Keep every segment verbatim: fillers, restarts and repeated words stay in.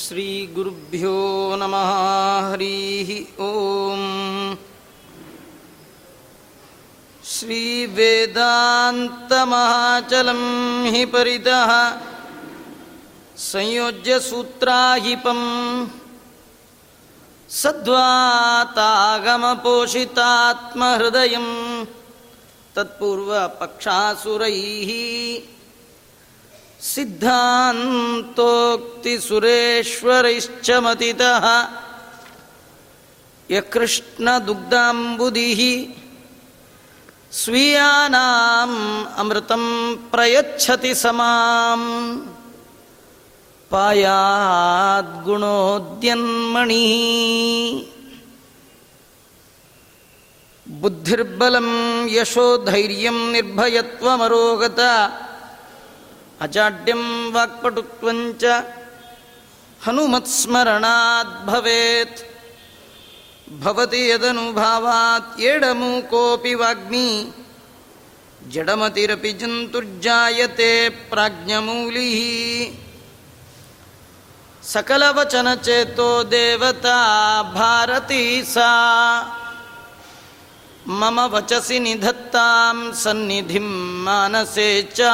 ಶ್ರೀಗುರುಭ್ಯೋ ನಮಃ ಹರಿಃ ಓಂ. ಶ್ರೀವೇದಾಂತಮಹಾಚಲಂ ಹಿ ಪರಿತಃ ಸಂಯೋಜ್ಯ ಸೂತ್ರಾಹಿಪಂ ಸದ್ವಾತಾಗಮಪೋಷಿತಾತ್ಮಹೃದಯಂ ತತ್ಪೂರ್ವಪಕ್ಷಾಸುರೈಃ ಸಿದ್ಧಾಂತೋಕ್ತಿಸುರೇಶ್ವರೈಶ್ಚ ಮತಿತಃ ಯಕೃಷ್ಣದುಗ್ಧಾಂಬುಧಿಃ ಸ್ವೀಯಾನಾಂ ಅಮೃತಂ ಪ್ರಯಚ್ಛತಿ ಸಮಾಂ ಪಾಯಾದ್ಗುಣೋದ್ಯನ್ಮಣಿ ಬುದ್ಧಿರ್ಬಲಂ ಯಶೋಧೈರ್ಯಂ ನಿರ್ಭಯತ್ವಮರೋಗತ ಅಜಾಡ್ಯಂ ವಾಕ್ಪಟುತ್ವಂಚ ಹನುಮತ್ಸ್ಮರಣಾತ್ ಭವೇತ್ ಭವತಿ ಯದನುಭಾವಾತ್ ಏಡಮೂಕೋಪಿ ವಾಗ್ಮಿ ಜಡಮತಿರಪಿ ಜಂತುರ್ಜಾಯತೆ ಪ್ರಾಜ್ಞಮೂಲಿಃ ಸಕಲವಚನಚೇತೋ ದೇವತಾ ಭಾರತೀ ಸಾ ಮಮ ವಚಸಿ ನಿಧತ್ತಾಂ ಸನ್ನಿಧಿಂ ಮಾನಸೇ ಚ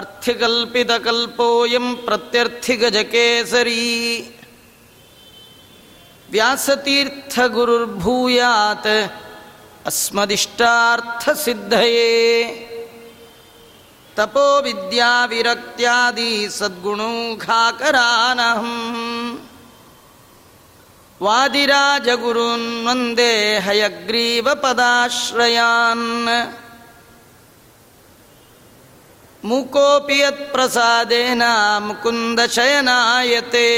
ಅರ್ಥಿಕಲ್ಪಿತಕಲ್ಪೋಯಂ ಪ್ರತ್ಯರ್ಥಿಗಜಕೇಸರಿ ವ್ಯಾಸತೀರ್ಥಗುರುರ್ಭೂಯಾತ್ ಅಸ್ಮದಿಷ್ಟಾರ್ಥಸಿದ್ಧಯೇ ತಪೋ ವಿದ್ಯಾ ವಿರಕ್ತ್ಯಾದಿ ಸದ್ಗುಣೌಘಾಕರಾನಹಂ ವಾದಿರಾಜಗುರುನ್ ವಂದೇ ಹಯಗ್ರೀವಪದಾಶ್ರಯಾನ್ ಮೂಕೋಪಿ ಯತ್ ಪ್ರಸಾದೇನ ಮುಕುಂದಶಯನಾಯತೆ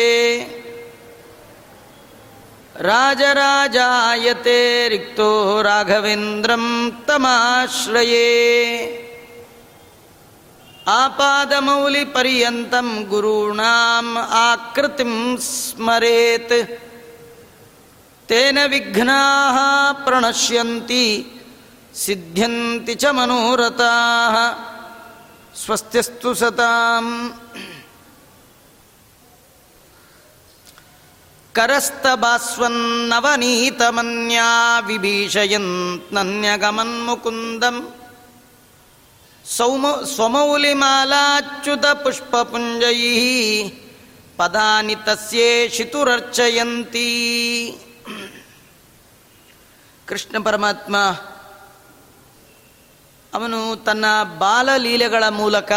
ರಾಜರಾಜಾಯತೆ ರಿಕ್ತೋ ರಾಘವೇಂದ್ರಂ ತಮಾಶ್ರಯೇ ಆಪಾದಮೌಲಿಪರ್ಯಂತಂ ಗುರುಣಾಂ ಆಕೃತಿಂ ಸ್ಮರೇತ್ ತೇನ ವಿಘ್ನಾಃ ಪ್ರಣಶ್ಯಂತಿ ಸಿದ್ಧ್ಯಂತಿ ಚ ಮನೋರಥಾಃ ಸ್ವಸ್ತಿಸ್ತು ಸತಾಂ. ಕರಸ್ತಬಾಸ್ವನ್ನವನೀತಮನ್ಯಾ ವಿಭೀಷಯನ್ ನನ್ಯಗಮನ್ ಮುಕುಂದಂ ಸೌಮ ಸ್ವಮೌಲಿಮಾಲಾಚ್ಯುತ ಪುಷ್ಪಪುಂಜೈಃ ಪದಾನಿ ತಸ್ಯೇ ಶಿತುರರ್ಚಯಂತಿ. ಕೃಷ್ಣ ಪರಮಾತ್ಮ ಅವನು ತನ್ನ ಬಾಲಲೀಲೆಗಳ ಮೂಲಕ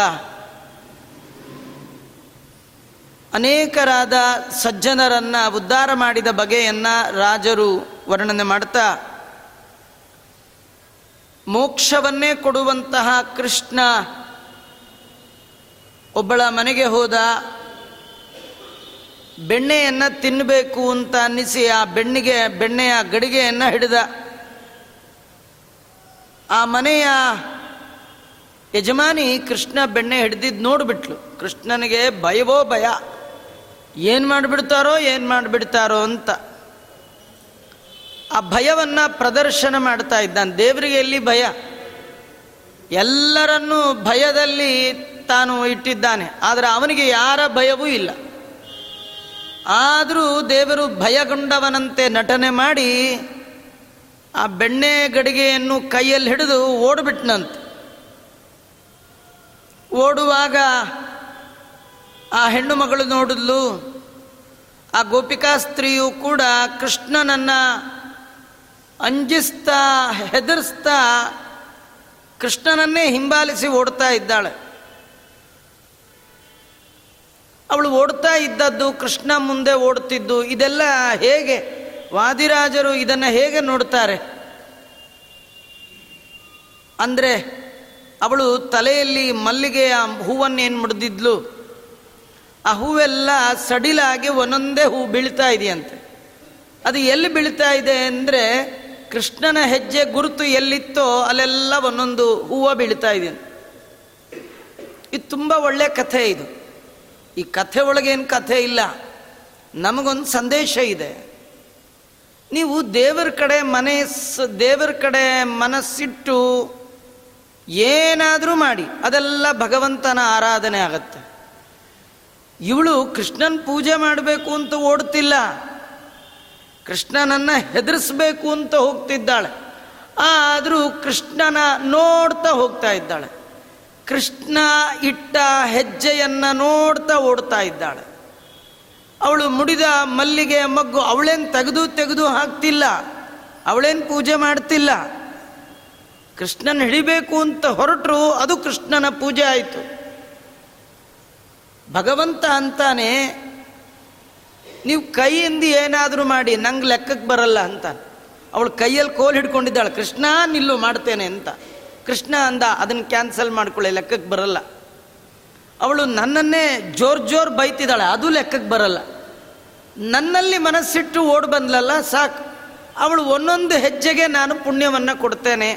ಅನೇಕರಾದ ಸಜ್ಜನರನ್ನು ಉದ್ಧಾರ ಮಾಡಿದ ಬಗೆಯನ್ನು ರಾಜರು ವರ್ಣನೆ ಮಾಡ್ತಾ ಮೋಕ್ಷವನ್ನೇ ಕೊಡುವಂತಹ ಕೃಷ್ಣ ಒಬ್ಬಳ ಮನೆಗೆ ಹೋದ. ಬೆಣ್ಣೆಯನ್ನು ತಿನ್ನಬೇಕು ಅಂತ ಅನ್ನಿಸಿ ಆ ಬೆಣ್ಣಿಗೆ ಬೆಣ್ಣೆಯ ಗಡಿಗೆಯನ್ನು ಹಿಡಿದ. ಆ ಮನೆಯ ಯಜಮಾನಿ ಕೃಷ್ಣ ಬೆಣ್ಣೆ ಹಿಡಿದಿದ್ದು ನೋಡಿಬಿಟ್ಲು. ಕೃಷ್ಣನಿಗೆ ಭಯವೋ ಭಯ, ಏನು ಮಾಡಿಬಿಡ್ತಾರೋ ಏನು ಮಾಡಿಬಿಡ್ತಾರೋ ಅಂತ ಆ ಭಯವನ್ನು ಪ್ರದರ್ಶನ ಮಾಡ್ತಾ ಇದ್ದಾನೆ. ದೇವರಿಗೆ ಎಲ್ಲಿ ಭಯ, ಎಲ್ಲರನ್ನೂ ಭಯದಲ್ಲಿ ತಾನು ಇಟ್ಟಿದ್ದಾನೆ. ಆದರೆ ಅವನಿಗೆ ಯಾರ ಭಯವೂ ಇಲ್ಲ. ಆದರೂ ದೇವರು ಭಯಗೊಂಡವನಂತೆ ನಟನೆ ಮಾಡಿ ಆ ಬೆಣ್ಣೆ ಗಡಿಗೆಯನ್ನು ಕೈಯಲ್ಲಿ ಹಿಡಿದು ಓಡಿಬಿಟ್ನಂತೆ. ಓಡುವಾಗ ಆ ಹೆಣ್ಣು ಮಗಳು ನೋಡಿದ್ಲು. ಆ ಗೋಪಿಕಾ ಸ್ತ್ರೀಯು ಕೂಡ ಕೃಷ್ಣನನ್ನು ಅಂಜಿಸ್ತಾ ಹೆದರಿಸ್ತಾ ಕೃಷ್ಣನನ್ನೇ ಹಿಂಬಾಲಿಸಿ ಓಡ್ತಾ ಇದ್ದಾಳೆ. ಅವಳು ಓಡ್ತಾ ಇದ್ದದ್ದು, ಕೃಷ್ಣ ಮುಂದೆ ಓಡ್ತಿದ್ದು, ಇದೆಲ್ಲ ಹೇಗೆ? ವಾದಿರಾಜರು ಇದನ್ನು ಹೇಗೆ ನೋಡ್ತಾರೆ ಅಂದರೆ, ಅವಳು ತಲೆಯಲ್ಲಿ ಮಲ್ಲಿಗೆಯ ಹೂವನ್ನೇನು ಮುಡಿದಿದ್ಲು, ಆ ಹೂವೆಲ್ಲ ಸಡಿಲಾಗಿ ಒಂದೊಂದೇ ಹೂ ಬೀಳ್ತಾ ಇದೆಯಂತೆ. ಅದು ಎಲ್ಲಿ ಬೀಳ್ತಾ ಇದೆ ಅಂದರೆ, ಕೃಷ್ಣನ ಹೆಜ್ಜೆ ಗುರುತು ಎಲ್ಲಿತ್ತೋ ಅಲ್ಲೆಲ್ಲ ಒಂದೊಂದು ಹೂವು ಬೀಳ್ತಾ ಇದೆಯಂತೆ. ಇದು ತುಂಬ ಒಳ್ಳೆಯ ಕಥೆ ಇದು. ಈ ಕಥೆ ಒಳಗೇನು ಕಥೆ ಇಲ್ಲ, ನಮಗೊಂದು ಸಂದೇಶ ಇದೆ. ನೀವು ದೇವರ ಕಡೆ ಮನಸ್ಸು ದೇವರ ಕಡೆ ಮನಸ್ಸಿಟ್ಟು ಏನಾದರೂ ಮಾಡಿ ಅದೆಲ್ಲ ಭಗವಂತನ ಆರಾಧನೆ ಆಗತ್ತೆ. ಇವಳು ಕೃಷ್ಣನ ಪೂಜೆ ಮಾಡಬೇಕು ಅಂತ ಓಡ್ತಿಲ್ಲ, ಕೃಷ್ಣನನ್ನು ಹೆದರಿಸಬೇಕು ಅಂತ ಹೋಗ್ತಿದ್ದಾಳೆ. ಆದರೂ ಕೃಷ್ಣನ ನೋಡ್ತಾ ಹೋಗ್ತಾ ಇದ್ದಾಳೆ, ಕೃಷ್ಣ ಇಟ್ಟ ಹೆಜ್ಜೆಯನ್ನು ನೋಡ್ತಾ ಓಡ್ತಾ ಇದ್ದಾಳೆ. ಅವಳು ಮುಡಿದ ಮಲ್ಲಿಗೆ ಮಗ್ಗು ಅವಳೇನು ತೆಗೆದು ತೆಗೆದು ಹಾಕ್ತಿಲ್ಲ, ಅವಳೇನು ಪೂಜೆ ಮಾಡ್ತಿಲ್ಲ. ಕೃಷ್ಣನ ಹಿಡಿಬೇಕು ಅಂತ ಹೊರಟರು, ಅದು ಕೃಷ್ಣನ ಪೂಜೆ ಆಯಿತು. ಭಗವಂತ ಅಂತಾನೆ ನೀವು ಕೈಯಿಂದ ಏನಾದರೂ ಮಾಡಿ ನಂಗೆ ಲೆಕ್ಕಕ್ಕೆ ಬರಲ್ಲ ಅಂತ. ಅವಳು ಕೈಯಲ್ಲಿ ಕೋಲು ಹಿಡ್ಕೊಂಡಿದ್ದಾಳೆ, ಕೃಷ್ಣ ನಿಲ್ಲು ಮಾಡ್ತೇನೆ ಅಂತ. ಕೃಷ್ಣ ಅಂದ ಅದನ್ನು ಕ್ಯಾನ್ಸಲ್ ಮಾಡ್ಕೊಳ್ಳಿ, ಲೆಕ್ಕಕ್ಕೆ ಬರಲ್ಲ. ಅವಳು ನನ್ನನ್ನೇ ಜೋರು ಜೋರು ಬೈತಿದ್ದಾಳೆ, ಅದು ಲೆಕ್ಕಕ್ಕೆ ಬರಲ್ಲ. ನನ್ನಲ್ಲಿ ಮನಸ್ಸಿಟ್ಟು ಓಡ್ ಬಂದ್ಲಲ್ಲ ಸಾಕು, ಅವಳು ಒಂದೊಂದು ಹೆಜ್ಜೆಗೆ ನಾನು ಪುಣ್ಯವನ್ನು ಕೊಡ್ತೇನೆ,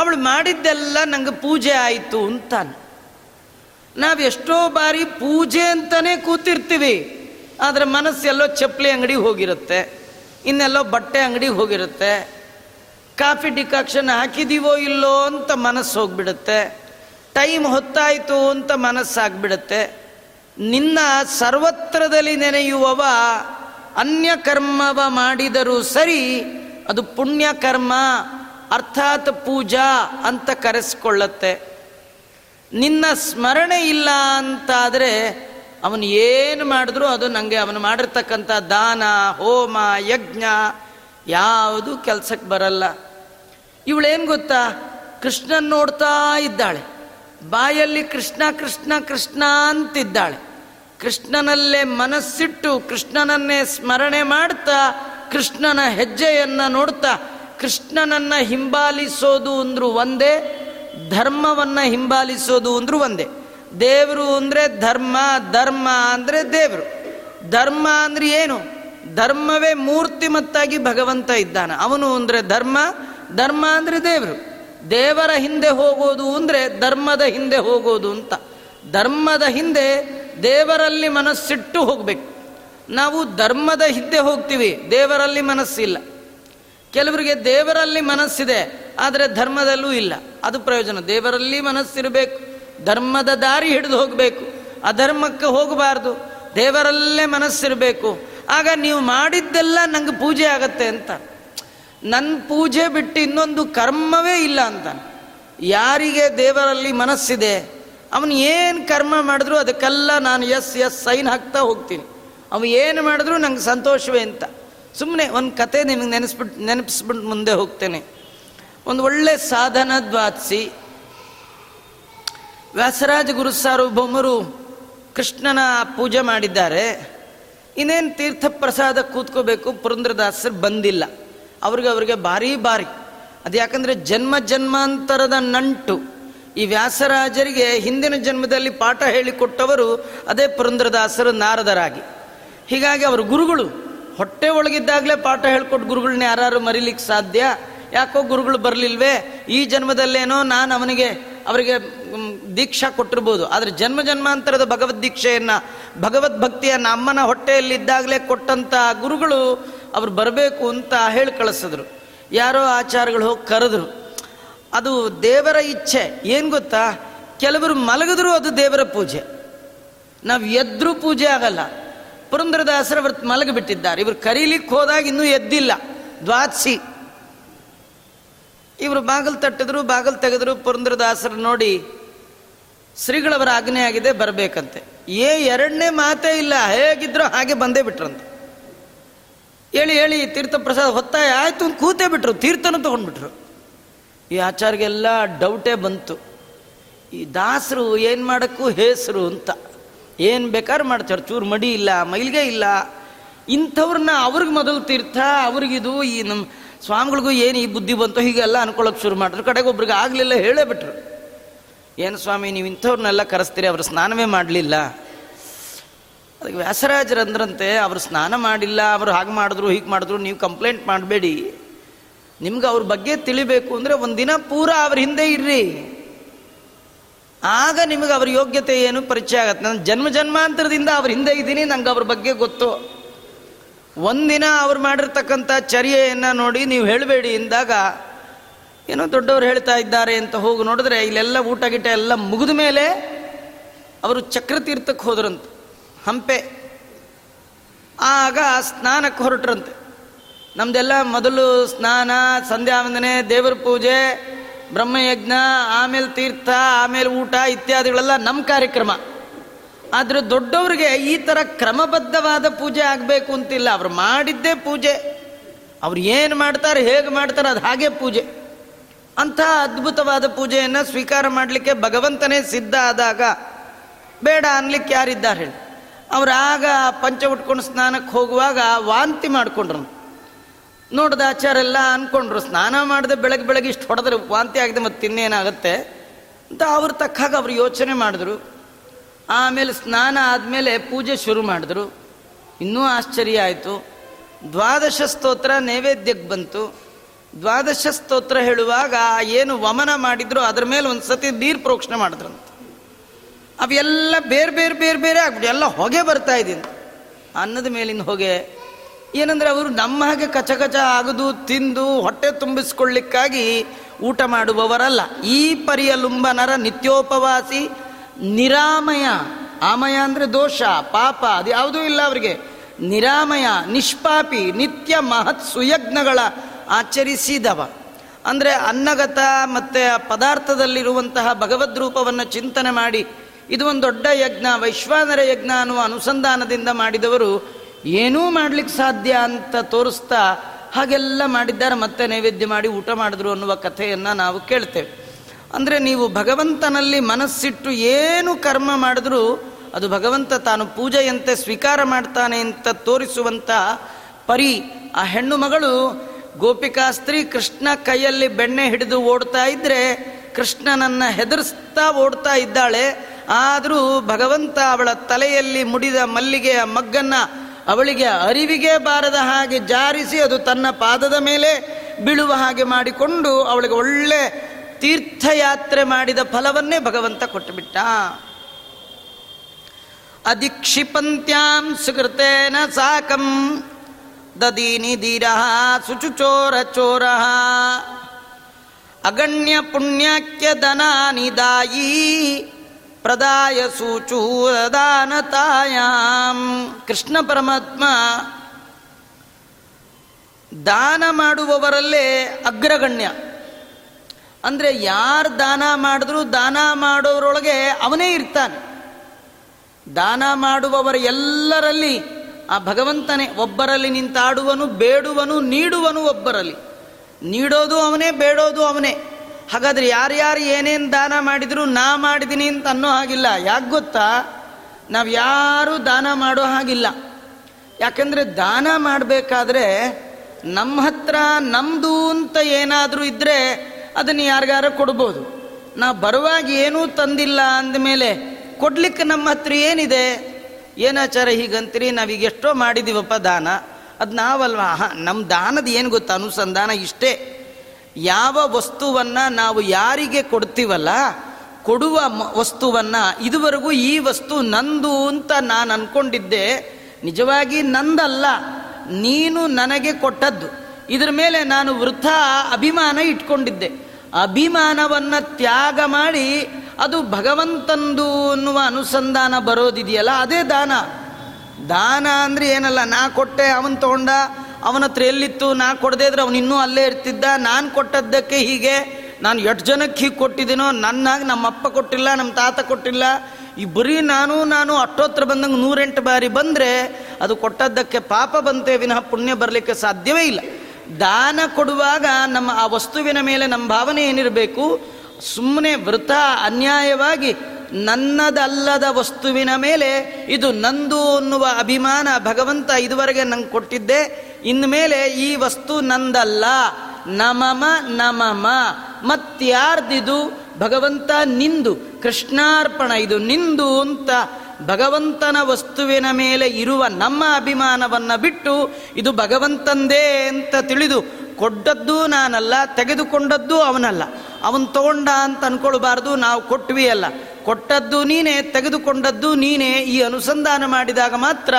ಅವಳು ಮಾಡಿದ್ದೆಲ್ಲ ನಂಗೆ ಪೂಜೆ ಆಯಿತು ಅಂತಾನೆ. ನಾವು ಎಷ್ಟೋ ಬಾರಿ ಪೂಜೆ ಅಂತಲೇ ಕೂತಿರ್ತೀವಿ, ಆದರೆ ಮನಸ್ಸೆಲ್ಲೋ ಚಪ್ಪಲಿ ಅಂಗಡಿಗೆ ಹೋಗಿರುತ್ತೆ, ಇನ್ನೆಲ್ಲೋ ಬಟ್ಟೆ ಅಂಗಡಿಗೆ ಹೋಗಿರುತ್ತೆ, ಕಾಫಿ ಡಿಕಾಕ್ಷನ್ ಹಾಕಿದೀವೋ ಇಲ್ಲೋ ಅಂತ ಮನಸ್ಸು ಹೋಗಿಬಿಡುತ್ತೆ, ಟೈಮ್ ಹೊತ್ತಾಯಿತು ಅಂತ ಮನಸ್ಸಾಗ್ಬಿಡುತ್ತೆ. ನಿನ್ನ ಸರ್ವತ್ರದಲ್ಲಿ ನೆನೆಯುವವ ಅನ್ಯಕರ್ಮವ ಮಾಡಿದರೂ ಸರಿ ಅದು ಪುಣ್ಯಕರ್ಮ ಅರ್ಥಾತ್ ಪೂಜಾ ಅಂತ ಕರೆಸ್ಕೊಳ್ಳತ್ತೆ. ನಿನ್ನ ಸ್ಮರಣೆ ಇಲ್ಲ ಅಂತಾದರೆ ಅವನು ಏನು ಮಾಡಿದ್ರೂ ಅದು ನನಗೆ ಅವನು ಮಾಡಿರ್ತಕ್ಕಂಥ ದಾನ ಹೋಮ ಯಜ್ಞ ಯಾವುದು ಕೆಲಸಕ್ಕೆ ಬರಲ್ಲ. ಇವಳೇನು ಗೊತ್ತಾ, ಕೃಷ್ಣನ್ ನೋಡ್ತಾ ಇದ್ದಾಳೆ, ಬಾಯಲ್ಲಿ ಕೃಷ್ಣ ಕೃಷ್ಣ ಕೃಷ್ಣ ಅಂತಿದ್ದಾಳೆ. ಕೃಷ್ಣನಲ್ಲೇ ಮನಸ್ಸಿಟ್ಟು ಕೃಷ್ಣನನ್ನೇ ಸ್ಮರಣೆ ಮಾಡ್ತಾ, ಕೃಷ್ಣನ ಹೆಜ್ಜೆಯನ್ನು ನೋಡ್ತಾ. ಕೃಷ್ಣನನ್ನು ಹಿಂಬಾಲಿಸೋದು ಅಂದರೂ ಒಂದೇ, ಧರ್ಮವನ್ನು ಹಿಂಬಾಲಿಸೋದು ಅಂದರೂ ಒಂದೇ. ದೇವರು ಅಂದರೆ ಧರ್ಮ, ಧರ್ಮ ಅಂದರೆ ದೇವರು. ಧರ್ಮ ಅಂದರೆ ಏನು? ಧರ್ಮವೇ ಮೂರ್ತಿಮತ್ತಾಗಿ ಭಗವಂತ ಇದ್ದಾನೆ, ಅವನು ಅಂದರೆ ಧರ್ಮ, ಧರ್ಮ ಅಂದರೆ ದೇವರು. ದೇವರ ಹಿಂದೆ ಹೋಗೋದು ಅಂದರೆ ಧರ್ಮದ ಹಿಂದೆ ಹೋಗೋದು ಅಂತ. ಧರ್ಮದ ಹಿಂದೆ ದೇವರಲ್ಲಿ ಮನಸ್ಸಿಟ್ಟು ಹೋಗಬೇಕು. ನಾವು ಧರ್ಮದ ಹಿಂದೆ ಹೋಗ್ತೀವಿ, ದೇವರಲ್ಲಿ ಮನಸ್ಸಿಲ್ಲ. ಕೆಲವರಿಗೆ ದೇವರಲ್ಲಿ ಮನಸ್ಸಿದೆ ಆದರೆ ಧರ್ಮದಲ್ಲೂ ಇಲ್ಲ, ಅದು ಪ್ರಯೋಜನ. ದೇವರಲ್ಲಿ ಮನಸ್ಸಿರಬೇಕು, ಧರ್ಮದ ದಾರಿ ಹಿಡಿದು ಹೋಗಬೇಕು, ಅಧರ್ಮಕ್ಕೆ ಹೋಗಬಾರ್ದು, ದೇವರಲ್ಲೇ ಮನಸ್ಸಿರಬೇಕು. ಆಗ ನೀವು ಮಾಡಿದ್ದೆಲ್ಲ ನಂಗೆ ಪೂಜೆ ಆಗತ್ತೆ ಅಂತ. ನನ್ನ ಪೂಜೆ ಬಿಟ್ಟು ಇನ್ನೊಂದು ಕರ್ಮವೇ ಇಲ್ಲ ಅಂತ. ಯಾರಿಗೆ ದೇವರಲ್ಲಿ ಮನಸ್ಸಿದೆ ಅವನು ಏನು ಕರ್ಮ ಮಾಡಿದ್ರು ಅದಕ್ಕೆಲ್ಲ ನಾನು ಎಸ್ ಎಸ್ ಸೈನ್ ಹಾಕ್ತಾ ಹೋಗ್ತೀನಿ, ಅವನು ಏನು ಮಾಡಿದ್ರು ನಂಗೆ ಸಂತೋಷವೇ ಅಂತ. ಸುಮ್ಮನೆ ಒಂದು ಕತೆ ನಿಮಗೆ ನೆನೆಸ್ಬಿಟ್ಟು ನೆನಪಿಸ್ಬಿಟ್ಟು ಮುಂದೆ ಹೋಗ್ತೇನೆ. ಒಂದು ಒಳ್ಳೆ ಸಾಧನದ್ವಾದಿಸಿ ವ್ಯಾಸರಾಜ ಗುರು ಸಾರ್ವಭೌಮರು ಕೃಷ್ಣನ ಪೂಜೆ ಮಾಡಿದ್ದಾರೆ. ಇನ್ನೇನು ತೀರ್ಥ ಪ್ರಸಾದ ಕೂತ್ಕೋಬೇಕು, ಪುರಂದ್ರದಾಸರು ಬಂದಿಲ್ಲ. ಅವ್ರಿಗೆ ಅವ್ರಿಗೆ ಭಾರಿ ಭಾರಿ ಅದು, ಯಾಕಂದರೆ ಜನ್ಮ ಜನ್ಮಾಂತರದ ನಂಟು. ಈ ವ್ಯಾಸರಾಜರಿಗೆ ಹಿಂದಿನ ಜನ್ಮದಲ್ಲಿ ಪಾಠ ಹೇಳಿಕೊಟ್ಟವರು ಅದೇ ಪುರಂದ್ರದಾಸರು ನಾರದರಾಗಿ. ಹೀಗಾಗಿ ಅವರು ಗುರುಗಳು ಹೊಟ್ಟೆ ಒಳಗಿದ್ದಾಗಲೇ ಪಾಠ ಹೇಳ್ಕೊಟ್ಟು ಗುರುಗಳನ್ನ ಯಾರು ಮರಿಲಿಕ್ಕೆ ಸಾಧ್ಯ? ಯಾಕೋ ಗುರುಗಳು ಬರಲಿಲ್ವೇ? ಈ ಜನ್ಮದಲ್ಲೇನೋ ನಾನು ಅವನಿಗೆ ಅವರಿಗೆ ದೀಕ್ಷಾ ಕೊಟ್ಟಿರ್ಬೋದು, ಆದರೆ ಜನ್ಮ ಜನ್ಮಾಂತರದ ಭಗವದ್ ದೀಕ್ಷೆಯನ್ನು ಭಗವದ್ಭಕ್ತಿಯನ್ನು ಅಮ್ಮನ ಹೊಟ್ಟೆಯಲ್ಲಿದ್ದಾಗಲೇ ಕೊಟ್ಟಂಥ ಗುರುಗಳು ಅವರು ಬರಬೇಕು ಅಂತ ಹೇಳಿ ಕಳಿಸಿದ್ರು. ಯಾರೋ ಆಚಾರಗಳು ಹೋಗಿ ಕರೆದ್ರು. ಅದು ದೇವರ ಇಚ್ಛೆ. ಏನು ಗೊತ್ತಾ, ಕೆಲವರು ಮಲಗಿದ್ರು ಅದು ದೇವರ ಪೂಜೆ, ನಾವು ಎದ್ರೂ ಪೂಜೆ ಆಗಲ್ಲ. ಪುರಂದ್ರದಾಸರು ಅವರು ಮಲಗಿಬಿಟ್ಟಿದ್ದಾರೆ, ಇವರು ಕರೀಲಿಕ್ಕೆ ಹೋದಾಗ ಇನ್ನೂ ಎದ್ದಿಲ್ಲ ದ್ವಾದಸಿ. ಇವರು ಬಾಗಿಲು ತಟ್ಟಿದ್ರು, ಬಾಗಿಲು ತೆಗೆದ್ರು. ಪುರಂದ್ರದಾಸರು ನೋಡಿ ಶ್ರೀಗಳವರ ಆಜ್ಞೆ ಆಗಿದೆ ಬರಬೇಕಂತೆ. ಏ ಎರಡನೇ ಮಾತೇ ಇಲ್ಲ, ಹೇಗಿದ್ರು ಹಾಗೆ ಬಂದೇ ಬಿಟ್ರಂತೆ. ಹೇಳಿ ಹೇಳಿ ತೀರ್ಥ ಪ್ರಸಾದ ಹೊತ್ತಾಯ ಆಯಿತು ಅಂತ ಕೂತೇ ಬಿಟ್ರು, ತೀರ್ಥನೂ ತೊಗೊಂಡ್ಬಿಟ್ರು. ಈ ಆಚಾರ್ಯರಿಗೆಲ್ಲ ಡೌಟೇ ಬಂತು, ಈ ದಾಸರು ಏನು ಮಾಡೋಕ್ಕೂ ಹೆಸರು ಅಂತ, ಏನು ಬೇಕಾದ್ರೂ ಮಾಡ್ತಾರೆ, ಚೂರು ಮಡಿ ಇಲ್ಲ ಮೈಲ್ಗೆ ಇಲ್ಲ, ಇಂಥವ್ರನ್ನ ಅವ್ರಿಗೆ ಮೊದಲು ತೀರ್ಥ, ಅವ್ರಿಗಿದು, ಈ ನಮ್ಮ ಸ್ವಾಮಿಗಳಿಗೂ ಏನು ಈ ಬುದ್ಧಿ ಬಂತು ಹೀಗೆಲ್ಲ ಅನ್ಕೊಳ್ಳೋಕೆ ಶುರು ಮಾಡಿದ್ರು. ಕಡೆಗೆ ಒಬ್ರಿಗೆ ಆಗಲಿಲ್ಲ, ಹೇಳೇ ಬಿಟ್ರು, ಏನು ಸ್ವಾಮಿ ನೀವು ಇಂಥವ್ರನ್ನೆಲ್ಲ ಕರೆಸ್ತೀರಿ, ಅವರು ಸ್ನಾನವೇ ಮಾಡಲಿಲ್ಲ. ಅದಕ್ಕೆ ವ್ಯಾಸರಾಜರು ಅಂದ್ರಂತೆ, ಅವರು ಸ್ನಾನ ಮಾಡಿಲ್ಲ, ಅವರು ಹಾಗೆ ಮಾಡಿದ್ರು ಹೀಗೆ ಮಾಡಿದ್ರು, ನೀವು ಕಂಪ್ಲೇಂಟ್ ಮಾಡಬೇಡಿ, ನಿಮ್ಗೆ ಅವ್ರ ಬಗ್ಗೆ ತಿಳಿಬೇಕು ಅಂದರೆ ಒಂದಿನ ಪೂರಾ ಅವ್ರ ಹಿಂದೆ ಇರ್ರಿ, ಆಗ ನಿಮಗೆ ಅವ್ರ ಯೋಗ್ಯತೆ ಏನು ಪರಿಚಯ ಆಗತ್ತೆ. ನಾನು ಜನ್ಮ ಜನ್ಮಾಂತರದಿಂದ ಅವ್ರ ಹಿಂದೆ ಇದ್ದೀನಿ, ನಂಗೆ ಅವ್ರ ಬಗ್ಗೆ ಗೊತ್ತು. ಒಂದಿನ ಅವ್ರು ಮಾಡಿರ್ತಕ್ಕಂಥ ಚರ್ಯೆಯನ್ನು ನೋಡಿ ನೀವು ಹೇಳಬೇಡಿ ಎಂದಾಗ ಏನೋ ದೊಡ್ಡವರು ಹೇಳ್ತಾ ಇದ್ದಾರೆ ಅಂತ ಹೋಗಿ ನೋಡಿದ್ರೆ ಇಲ್ಲೆಲ್ಲ ಊಟ ಗಿಟ ಎಲ್ಲ ಮುಗಿದ ಮೇಲೆ ಅವರು ಚಕ್ರತೀರ್ಥಕ್ಕೆ ಹೋದ್ರಂತೆ, ಹಂಪೆ. ಆಗ ಸ್ನಾನಕ್ಕೆ ಹೊರಟ್ರಂತೆ. ನಮ್ಮದೆಲ್ಲ ಮೊದಲು ಸ್ನಾನ, ಸಂಧ್ಯಾ ವಂದನೆ, ದೇವರ ಪೂಜೆ, ಬ್ರಹ್ಮಯಜ್ಞ, ಆಮೇಲೆ ತೀರ್ಥ, ಆಮೇಲೆ ಊಟ ಇತ್ಯಾದಿಗಳೆಲ್ಲ ನಮ್ಮ ಕಾರ್ಯಕ್ರಮ. ಆದರೆ ದೊಡ್ಡವ್ರಿಗೆ ಈ ಥರ ಕ್ರಮಬದ್ಧವಾದ ಪೂಜೆ ಆಗಬೇಕು ಅಂತಿಲ್ಲ. ಅವ್ರು ಮಾಡಿದ್ದೇ ಪೂಜೆ, ಅವ್ರು ಏನು ಮಾಡ್ತಾರೆ ಹೇಗೆ ಮಾಡ್ತಾರೆ ಅದು ಹಾಗೆ ಪೂಜೆ. ಅಂಥ ಅದ್ಭುತವಾದ ಪೂಜೆಯನ್ನು ಸ್ವೀಕಾರ ಮಾಡಲಿಕ್ಕೆ ಭಗವಂತನೇ ಸಿದ್ಧ ಆದಾಗ ಬೇಡ ಅನ್ಲಿಕ್ಕೆ ಯಾರಿದ್ದಾರೆ ಹೇಳಿ. ಅವರಾಗ ಪಂಚ ಉಟ್ಕೊಂಡು ಸ್ನಾನಕ್ಕೆ ಹೋಗುವಾಗ ವಾಂತಿ ಮಾಡಿಕೊಂಡ್ರು. ನೋಡ್ದ ಆಚಾರೆಲ್ಲ ಅಂದ್ಕೊಂಡ್ರು, ಸ್ನಾನ ಮಾಡಿದೆ ಬೆಳಗ್ಗೆ ಬೆಳಗ್ಗೆ ಇಷ್ಟು ಹೊಡೆದ್ರೆ ವಾಂತಿ ಆಗಿದೆ ಮತ್ತು ತಿನ್ನೇನಾಗುತ್ತೆ ಅಂತ ಅವ್ರ ತಕ್ಕಾಗ ಅವ್ರು ಯೋಚನೆ ಮಾಡಿದ್ರು. ಆಮೇಲೆ ಸ್ನಾನ ಆದಮೇಲೆ ಪೂಜೆ ಶುರು ಮಾಡಿದ್ರು. ಇನ್ನೂ ಆಶ್ಚರ್ಯ ಆಯಿತು. ದ್ವಾದಶ ಸ್ತೋತ್ರ ನೈವೇದ್ಯಕ್ಕೆ ಬಂತು. ದ್ವಾದಶ ಸ್ತೋತ್ರ ಹೇಳುವಾಗ ಏನು ವಮನ ಮಾಡಿದ್ರು ಅದ್ರ ಮೇಲೆ ಒಂದು ಸತಿ ನೀರು ಪ್ರೋಕ್ಷಣೆ ಮಾಡಿದ್ರಂತ. ಅವೆಲ್ಲ ಬೇರೆ ಬೇರೆ ಬೇರೆ ಬೇರೆ ಆಗ್ಬಿಟ್ಟು ಎಲ್ಲ ಹೊಗೆ ಬರ್ತಾ ಇದ್ದೀನಿ, ಅನ್ನದ ಮೇಲಿನ ಹೊಗೆ. ಏನಂದರೆ ಅವರು ನಮ್ಮ ಹಾಗೆ ಕಚಕಚ ಆಗದು ತಿಂದು ಹೊಟ್ಟೆ ತುಂಬಿಸ್ಕೊಳ್ಳಿಕ್ಕಾಗಿ ಊಟ ಮಾಡುವವರಲ್ಲ. ಈ ಪರಿಯ ಲುಂಬನರ ನಿತ್ಯೋಪವಾಸಿ ನಿರಾಮಯ. ಆಮಯ ಅಂದರೆ ದೋಷ ಪಾಪ ಅದು ಯಾವುದೂ ಇಲ್ಲ ಅವರಿಗೆ. ನಿರಾಮಯ ನಿಷ್ಪಾಪಿ ನಿತ್ಯ ಮಹತ್ ಸುಯಜ್ಞಗಳ ಆಚರಿಸಿದವ ಅಂದರೆ ಅನ್ನಗತ ಮತ್ತು ಪದಾರ್ಥದಲ್ಲಿರುವಂತಹ ಭಗವದ್ರೂಪವನ್ನು ಚಿಂತನೆ ಮಾಡಿ ಇದು ಒಂದು ದೊಡ್ಡ ಯಜ್ಞ, ವೈಶ್ವಾನರ ಯಜ್ಞ ಅನ್ನುವ ಅನುಸಂಧಾನದಿಂದ ಮಾಡಿದವರು ಏನೂ ಮಾಡಲಿಕ್ಕೆ ಸಾಧ್ಯ ಅಂತ ತೋರಿಸ್ತಾ ಹಾಗೆಲ್ಲ ಮಾಡಿದ್ದಾರೆ. ಮತ್ತೆ ನೈವೇದ್ಯ ಮಾಡಿ ಊಟ ಮಾಡಿದ್ರು ಅನ್ನುವ ಕಥೆಯನ್ನು ನಾವು ಕೇಳ್ತೇವೆ. ಅಂದರೆ ನೀವು ಭಗವಂತನಲ್ಲಿ ಮನಸ್ಸಿಟ್ಟು ಏನು ಕರ್ಮ ಮಾಡಿದ್ರೂ ಅದು ಭಗವಂತ ತಾನು ಪೂಜೆಯಂತೆ ಸ್ವೀಕಾರ ಮಾಡ್ತಾನೆ ಅಂತ ತೋರಿಸುವಂಥ ಪರಿ. ಆ ಹೆಣ್ಣು ಮಗಳು ಗೋಪಿಕಾಸ್ತ್ರೀ ಕೃಷ್ಣ ಕೈಯಲ್ಲಿ ಬೆಣ್ಣೆ ಹಿಡಿದು ಓಡ್ತಾ ಇದ್ದರೆ ಕೃಷ್ಣನನ್ನು ಹೆದರಿಸ್ತಾ ಓಡ್ತಾ ಇದ್ದಾಳೆ. ಆದರೂ ಭಗವಂತ ಅವಳ ತಲೆಯಲ್ಲಿ ಮುಡಿದ ಮಲ್ಲಿಗೆಯ ಮಗ್ಗನ್ನು ಅವಳಿಗೆ ಅರಿವಿಗೆ ಬಾರದ ಹಾಗೆ ಜಾರಿಸಿ ಅದು ತನ್ನ ಪಾದದ ಮೇಲೆ ಬೀಳುವ ಹಾಗೆ ಮಾಡಿಕೊಂಡು ಅವಳಿಗೆ ಒಳ್ಳೆ ತೀರ್ಥಯಾತ್ರೆ ಮಾಡಿದ ಫಲವನ್ನೇ ಭಗವಂತ ಕೊಟ್ಟುಬಿಟ್ಟ. ಅಧಿಕ್ಷಿಪಂತ್ಯಾಂ ಸುಕೃತೇನ ಸಾಕಂ ದದೀನಿ ಧೀರಃ ಸುಚುಚೋರ ಚೋರಃ ಅಗಣ್ಯ ಪುಣ್ಯಾಕ್ಯ ಧನಾನಿ ದಾಯಿ ಪ್ರದಾಯ ಸೂಚೂರದಾನತಾಯಾಮ್. ಕೃಷ್ಣ ಪರಮಾತ್ಮ ದಾನ ಮಾಡುವವರಲ್ಲೇ ಅಗ್ರಗಣ್ಯ. ಅಂದರೆ ಯಾರು ದಾನ ಮಾಡಿದ್ರೂ ದಾನ ಮಾಡೋರೊಳಗೆ ಅವನೇ ಇರ್ತಾನೆ. ದಾನ ಮಾಡುವವರ ಎಲ್ಲರಲ್ಲಿ ಆ ಭಗವಂತನೇ. ಒಬ್ಬರಲ್ಲಿ ನಿಂತಾಡುವನು, ಬೇಡುವನು, ನೀಡುವನು. ಒಬ್ಬರಲ್ಲಿ ನೀಡೋದು ಅವನೇ, ಬೇಡೋದು ಅವನೇ. ಹಾಗಾದರೆ ಯಾರ್ಯಾರು ಏನೇನು ದಾನ ಮಾಡಿದರೂ ನಾ ಮಾಡಿದ್ದೀನಿ ಅಂತ ಅನ್ನೋ ಹಾಗಿಲ್ಲ. ಯಾಕೆ ಗೊತ್ತಾ? ನಾವು ಯಾರೂ ದಾನ ಮಾಡೋ ಹಾಗಿಲ್ಲ. ಯಾಕೆಂದರೆ ದಾನ ಮಾಡಬೇಕಾದ್ರೆ ನಮ್ಮ ಹತ್ರ ನಮ್ಮದು ಅಂತ ಏನಾದರೂ ಇದ್ದರೆ ಅದನ್ನು ಯಾರಿಗಾರ ಕೊಡ್ಬೋದು. ನಾವು ಬರುವಾಗ ಏನೂ ತಂದಿಲ್ಲ ಅಂದಮೇಲೆ ಕೊಡ್ಲಿಕ್ಕೆ ನಮ್ಮ ಹತ್ರ ಏನಿದೆ? ಏನಾಚಾರ ಹೀಗಂತೀರಿ? ನಾವೀಗ ಎಷ್ಟೋ ಮಾಡಿದ್ದೀವಪ್ಪ ದಾನ, ಅದು ನಾವಲ್ವಾ? ನಮ್ಮ ದಾನದ ಏನು ಗೊತ್ತಾ? ಅನುಸಂಧಾನ ಇಷ್ಟೇ. ಯಾವ ವಸ್ತುವನ್ನು ನಾವು ಯಾರಿಗೆ ಕೊಡ್ತೀವಲ್ಲ, ಕೊಡುವ ವಸ್ತುವನ್ನು ಇದುವರೆಗೂ ಈ ವಸ್ತು ನಂದು ಅಂತ ನಾನು ಅಂದ್ಕೊಂಡಿದ್ದೆ, ನಿಜವಾಗಿ ನಂದಲ್ಲ, ನೀನು ನನಗೆ ಕೊಟ್ಟದ್ದು. ಇದರ ಮೇಲೆ ನಾನು ವೃಥ ಅಭಿಮಾನ ಇಟ್ಕೊಂಡಿದ್ದೆ. ಅಭಿಮಾನವನ್ನು ತ್ಯಾಗ ಮಾಡಿ ಅದು ಭಗವಂತಂದು ಅನ್ನುವ ಅನುಸಂಧಾನ ಬರೋದಿದೆಯಲ್ಲ, ಅದೇ ದಾನ. ದಾನ ಅಂದರೆ ಏನಲ್ಲ, ನಾ ಕೊಟ್ಟೆ ಅವನು ತೊಗೊಂಡ, ಅವನ ಹತ್ರ ಎಲ್ಲಿತ್ತು, ನಾ ಕೊಡದೇ ಇದ್ರೆ ಅವನು ಇನ್ನೂ ಅಲ್ಲೇ ಇರ್ತಿದ್ದ, ನಾನು ಕೊಟ್ಟದ್ದಕ್ಕೆ ಹೀಗೆ, ನಾನು ಎಷ್ಟು ಜನಕ್ಕೆ ಹೀಗೆ ಕೊಟ್ಟಿದ್ದೀನೋ, ನನ್ನಾಗಿ ನಮ್ಮಪ್ಪ ಕೊಟ್ಟಿಲ್ಲ, ನಮ್ಮ ತಾತ ಕೊಟ್ಟಿಲ್ಲ, ಈ ಬರೀ ನಾನು ನಾನು ಅಷ್ಟೋತ್ರ ಬಂದಂಗೆ ನೂರೆಂಟು ಬಾರಿ ಬಂದರೆ ಅದು ಕೊಟ್ಟದ್ದಕ್ಕೆ ಪಾಪ ಬಂತೆ ವಿನಃ ಪುಣ್ಯ ಬರಲಿಕ್ಕೆ ಸಾಧ್ಯವೇ ಇಲ್ಲ. ದಾನ ಕೊಡುವಾಗ ನಮ್ಮ ಆ ವಸ್ತುವಿನ ಮೇಲೆ ನಮ್ಮ ಭಾವನೆ ಏನಿರಬೇಕು? ಸುಮ್ಮನೆ ವೃಥ ಅನ್ಯಾಯವಾಗಿ ನನ್ನದಲ್ಲದ ವಸ್ತುವಿನ ಮೇಲೆ ಇದು ನಂದು ಅನ್ನುವ ಅಭಿಮಾನ. ಭಗವಂತ ಇದುವರೆಗೆ ನಂಗೆ ಕೊಟ್ಟಿದ್ದೆ, ಇನ್ಮೇಲೆ ಈ ವಸ್ತು ನಂದಲ್ಲ, ನಮಮ ನಮಮ. ಮತ್ತಾರ್ದಿದು? ಭಗವಂತ ನಿಂದು. ಕೃಷ್ಣಾರ್ಪಣ, ಇದು ನಿಂದು ಅಂತ ಭಗವಂತನ ವಸ್ತುವಿನ ಮೇಲೆ ಇರುವ ನಮ್ಮ ಅಭಿಮಾನವನ್ನು ಬಿಟ್ಟು ಇದು ಭಗವಂತಂದೇ ಅಂತ ತಿಳಿದು, ಕೊಟ್ಟದ್ದು ನಾನಲ್ಲ, ತೆಗೆದುಕೊಂಡದ್ದು ಅವನಲ್ಲ, ಅವನು ತಗೊಂಡ ಅಂತ ಅಂದ್ಕೊಳ್ಬಾರ್ದು. ನಾವು ಕೊಟ್ವಿ ಅಲ್ಲ, ಕೊಟ್ಟದ್ದು ನೀನೇ, ತೆಗೆದುಕೊಂಡದ್ದು ನೀನೇ. ಈ ಅನುಸಂಧಾನ ಮಾಡಿದಾಗ ಮಾತ್ರ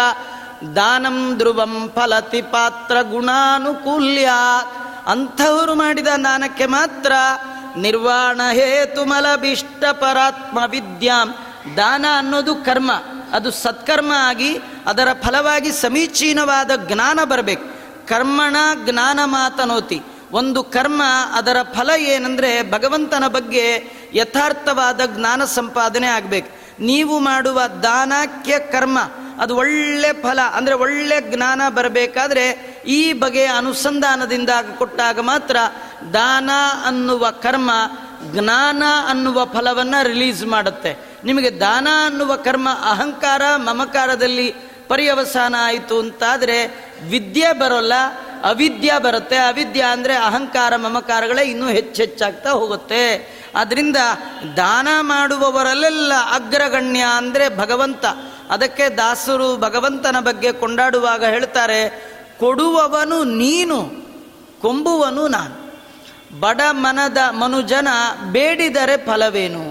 ದಾನಂ ಧ್ರುವಂ ಫಲತಿ ಪಾತ್ರ ಗುಣಾನುಕೂಲ್ಯ. ಅಂಥವರು ಮಾಡಿದ ದಾನಕ್ಕೆ ಮಾತ್ರ ನಿರ್ವಾಣ ಹೇತುಮಲಭಿಷ್ಟ ಪರಾತ್ಮ ವಿದ್ಯಾಂ. ದಾನ ಅನ್ನೋದು ಕರ್ಮ, ಅದು ಸತ್ಕರ್ಮ ಆಗಿ ಅದರ ಫಲವಾಗಿ ಸಮೀಚೀನವಾದ ಜ್ಞಾನ ಬರಬೇಕು. ಕರ್ಮಣ ಜ್ಞಾನ ಮಾತನೋತಿ. ಒಂದು ಕರ್ಮ ಅದರ ಫಲ ಏನಂದರೆ ಭಗವಂತನ ಬಗ್ಗೆ ಯಥಾರ್ಥವಾದ ಜ್ಞಾನ ಸಂಪಾದನೆ ಆಗಬೇಕು. ನೀವು ಮಾಡುವ ದಾನಕ್ಕೆ ಕರ್ಮ ಅದು ಒಳ್ಳೆ ಫಲ ಅಂದರೆ ಒಳ್ಳೆ ಜ್ಞಾನ ಬರಬೇಕಾದ್ರೆ ಈ ಬಗೆಯ ಅನುಸಂಧಾನದಿಂದ ಕೊಟ್ಟಾಗ ಮಾತ್ರ ದಾನ ಅನ್ನುವ ಕರ್ಮ ಜ್ಞಾನ ಅನ್ನುವ ಫಲವನ್ನು ರಿಲೀಸ್ ಮಾಡುತ್ತೆ. ನಿಮಗೆ ದಾನ ಅನ್ನುವ ಕರ್ಮ ಅಹಂಕಾರ ಮಮಕಾರದಲ್ಲಿ ಪರ್ಯವಸಾನ ಆಯಿತು ಅಂತಾದರೆ ವಿದ್ಯೆ ಬರೋಲ್ಲ, ಅವಿದ್ಯೆ ಬರುತ್ತೆ. ಅವಿದ್ಯೆ ಅಂದರೆ ಅಹಂಕಾರ ಮಮಕಾರಗಳೇ ಇನ್ನೂ ಹೆಚ್ಚೆಚ್ಚಾಗ್ತಾ ಹೋಗುತ್ತೆ. ಆದ್ದರಿಂದ ದಾನ ಮಾಡುವವರಲ್ಲೆಲ್ಲ ಅಗ್ರಗಣ್ಯ ಅಂದರೆ ಭಗವಂತ. ಅದಕ್ಕೆ ದಾಸರು ಭಗವಂತನ ಬಗ್ಗೆ ಕೊಂಡಾಡುವಾಗ ಹೇಳ್ತಾರೆ, ಕೊಡುವವನು ನೀನು, ಕೊಂಬುವನು ನಾನು. ಬಡ ಮನದ ಮನುಜನ ಬೇಡಿದರೆ ಫಲವೇನು.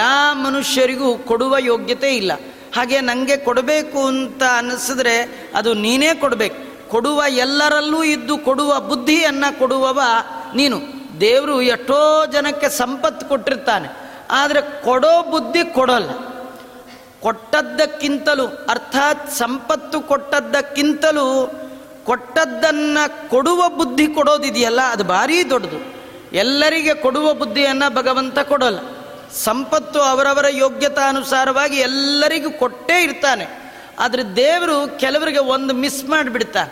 ಯಾವ ಮನುಷ್ಯರಿಗೂ ಕೊಡುವ ಯೋಗ್ಯತೆ ಇಲ್ಲ. ಹಾಗೆ ನನಗೆ ಕೊಡಬೇಕು ಅಂತ ಅನ್ನಿಸಿದ್ರೆ ಅದು ನೀನೇ ಕೊಡಬೇಕು. ಕೊಡುವ ಎಲ್ಲರಲ್ಲೂ ಇದ್ದು ಕೊಡುವ ಬುದ್ಧಿಯನ್ನು ಕೊಡುವವ ನೀನು. ದೇವರು ಎಷ್ಟೋ ಜನಕ್ಕೆ ಸಂಪತ್ತು ಕೊಟ್ಟಿರ್ತಾನೆ, ಆದರೆ ಕೊಡೋ ಬುದ್ಧಿ ಕೊಡೋಲ್ಲ. ಕೊಟ್ಟದ್ದಕ್ಕಿಂತಲೂ ಅರ್ಥಾತ್ ಸಂಪತ್ತು ಕೊಟ್ಟದ್ದಕ್ಕಿಂತಲೂ ಕೊಟ್ಟದ್ದನ್ನು ಕೊಡುವ ಬುದ್ಧಿ ಕೊಡೋದಿದೆಯಲ್ಲ ಅದು ಭಾರೀ ದೊಡ್ಡದು. ಎಲ್ಲರಿಗೆ ಕೊಡುವ ಬುದ್ಧಿಯನ್ನು ಭಗವಂತ ಕೊಡೋಲ್ಲ. ಸಂಪತ್ತು ಅವರವರ ಯೋಗ್ಯತಾನುಸಾರವಾಗಿ ಎಲ್ಲರಿಗೂ ಕೊಟ್ಟೇ ಇರ್ತಾನೆ. ಆದರೆ ದೇವರು ಕೆಲವರಿಗೆ ಒಂದು ಮಿಸ್ ಮಾಡಿಬಿಡ್ತಾನೆ.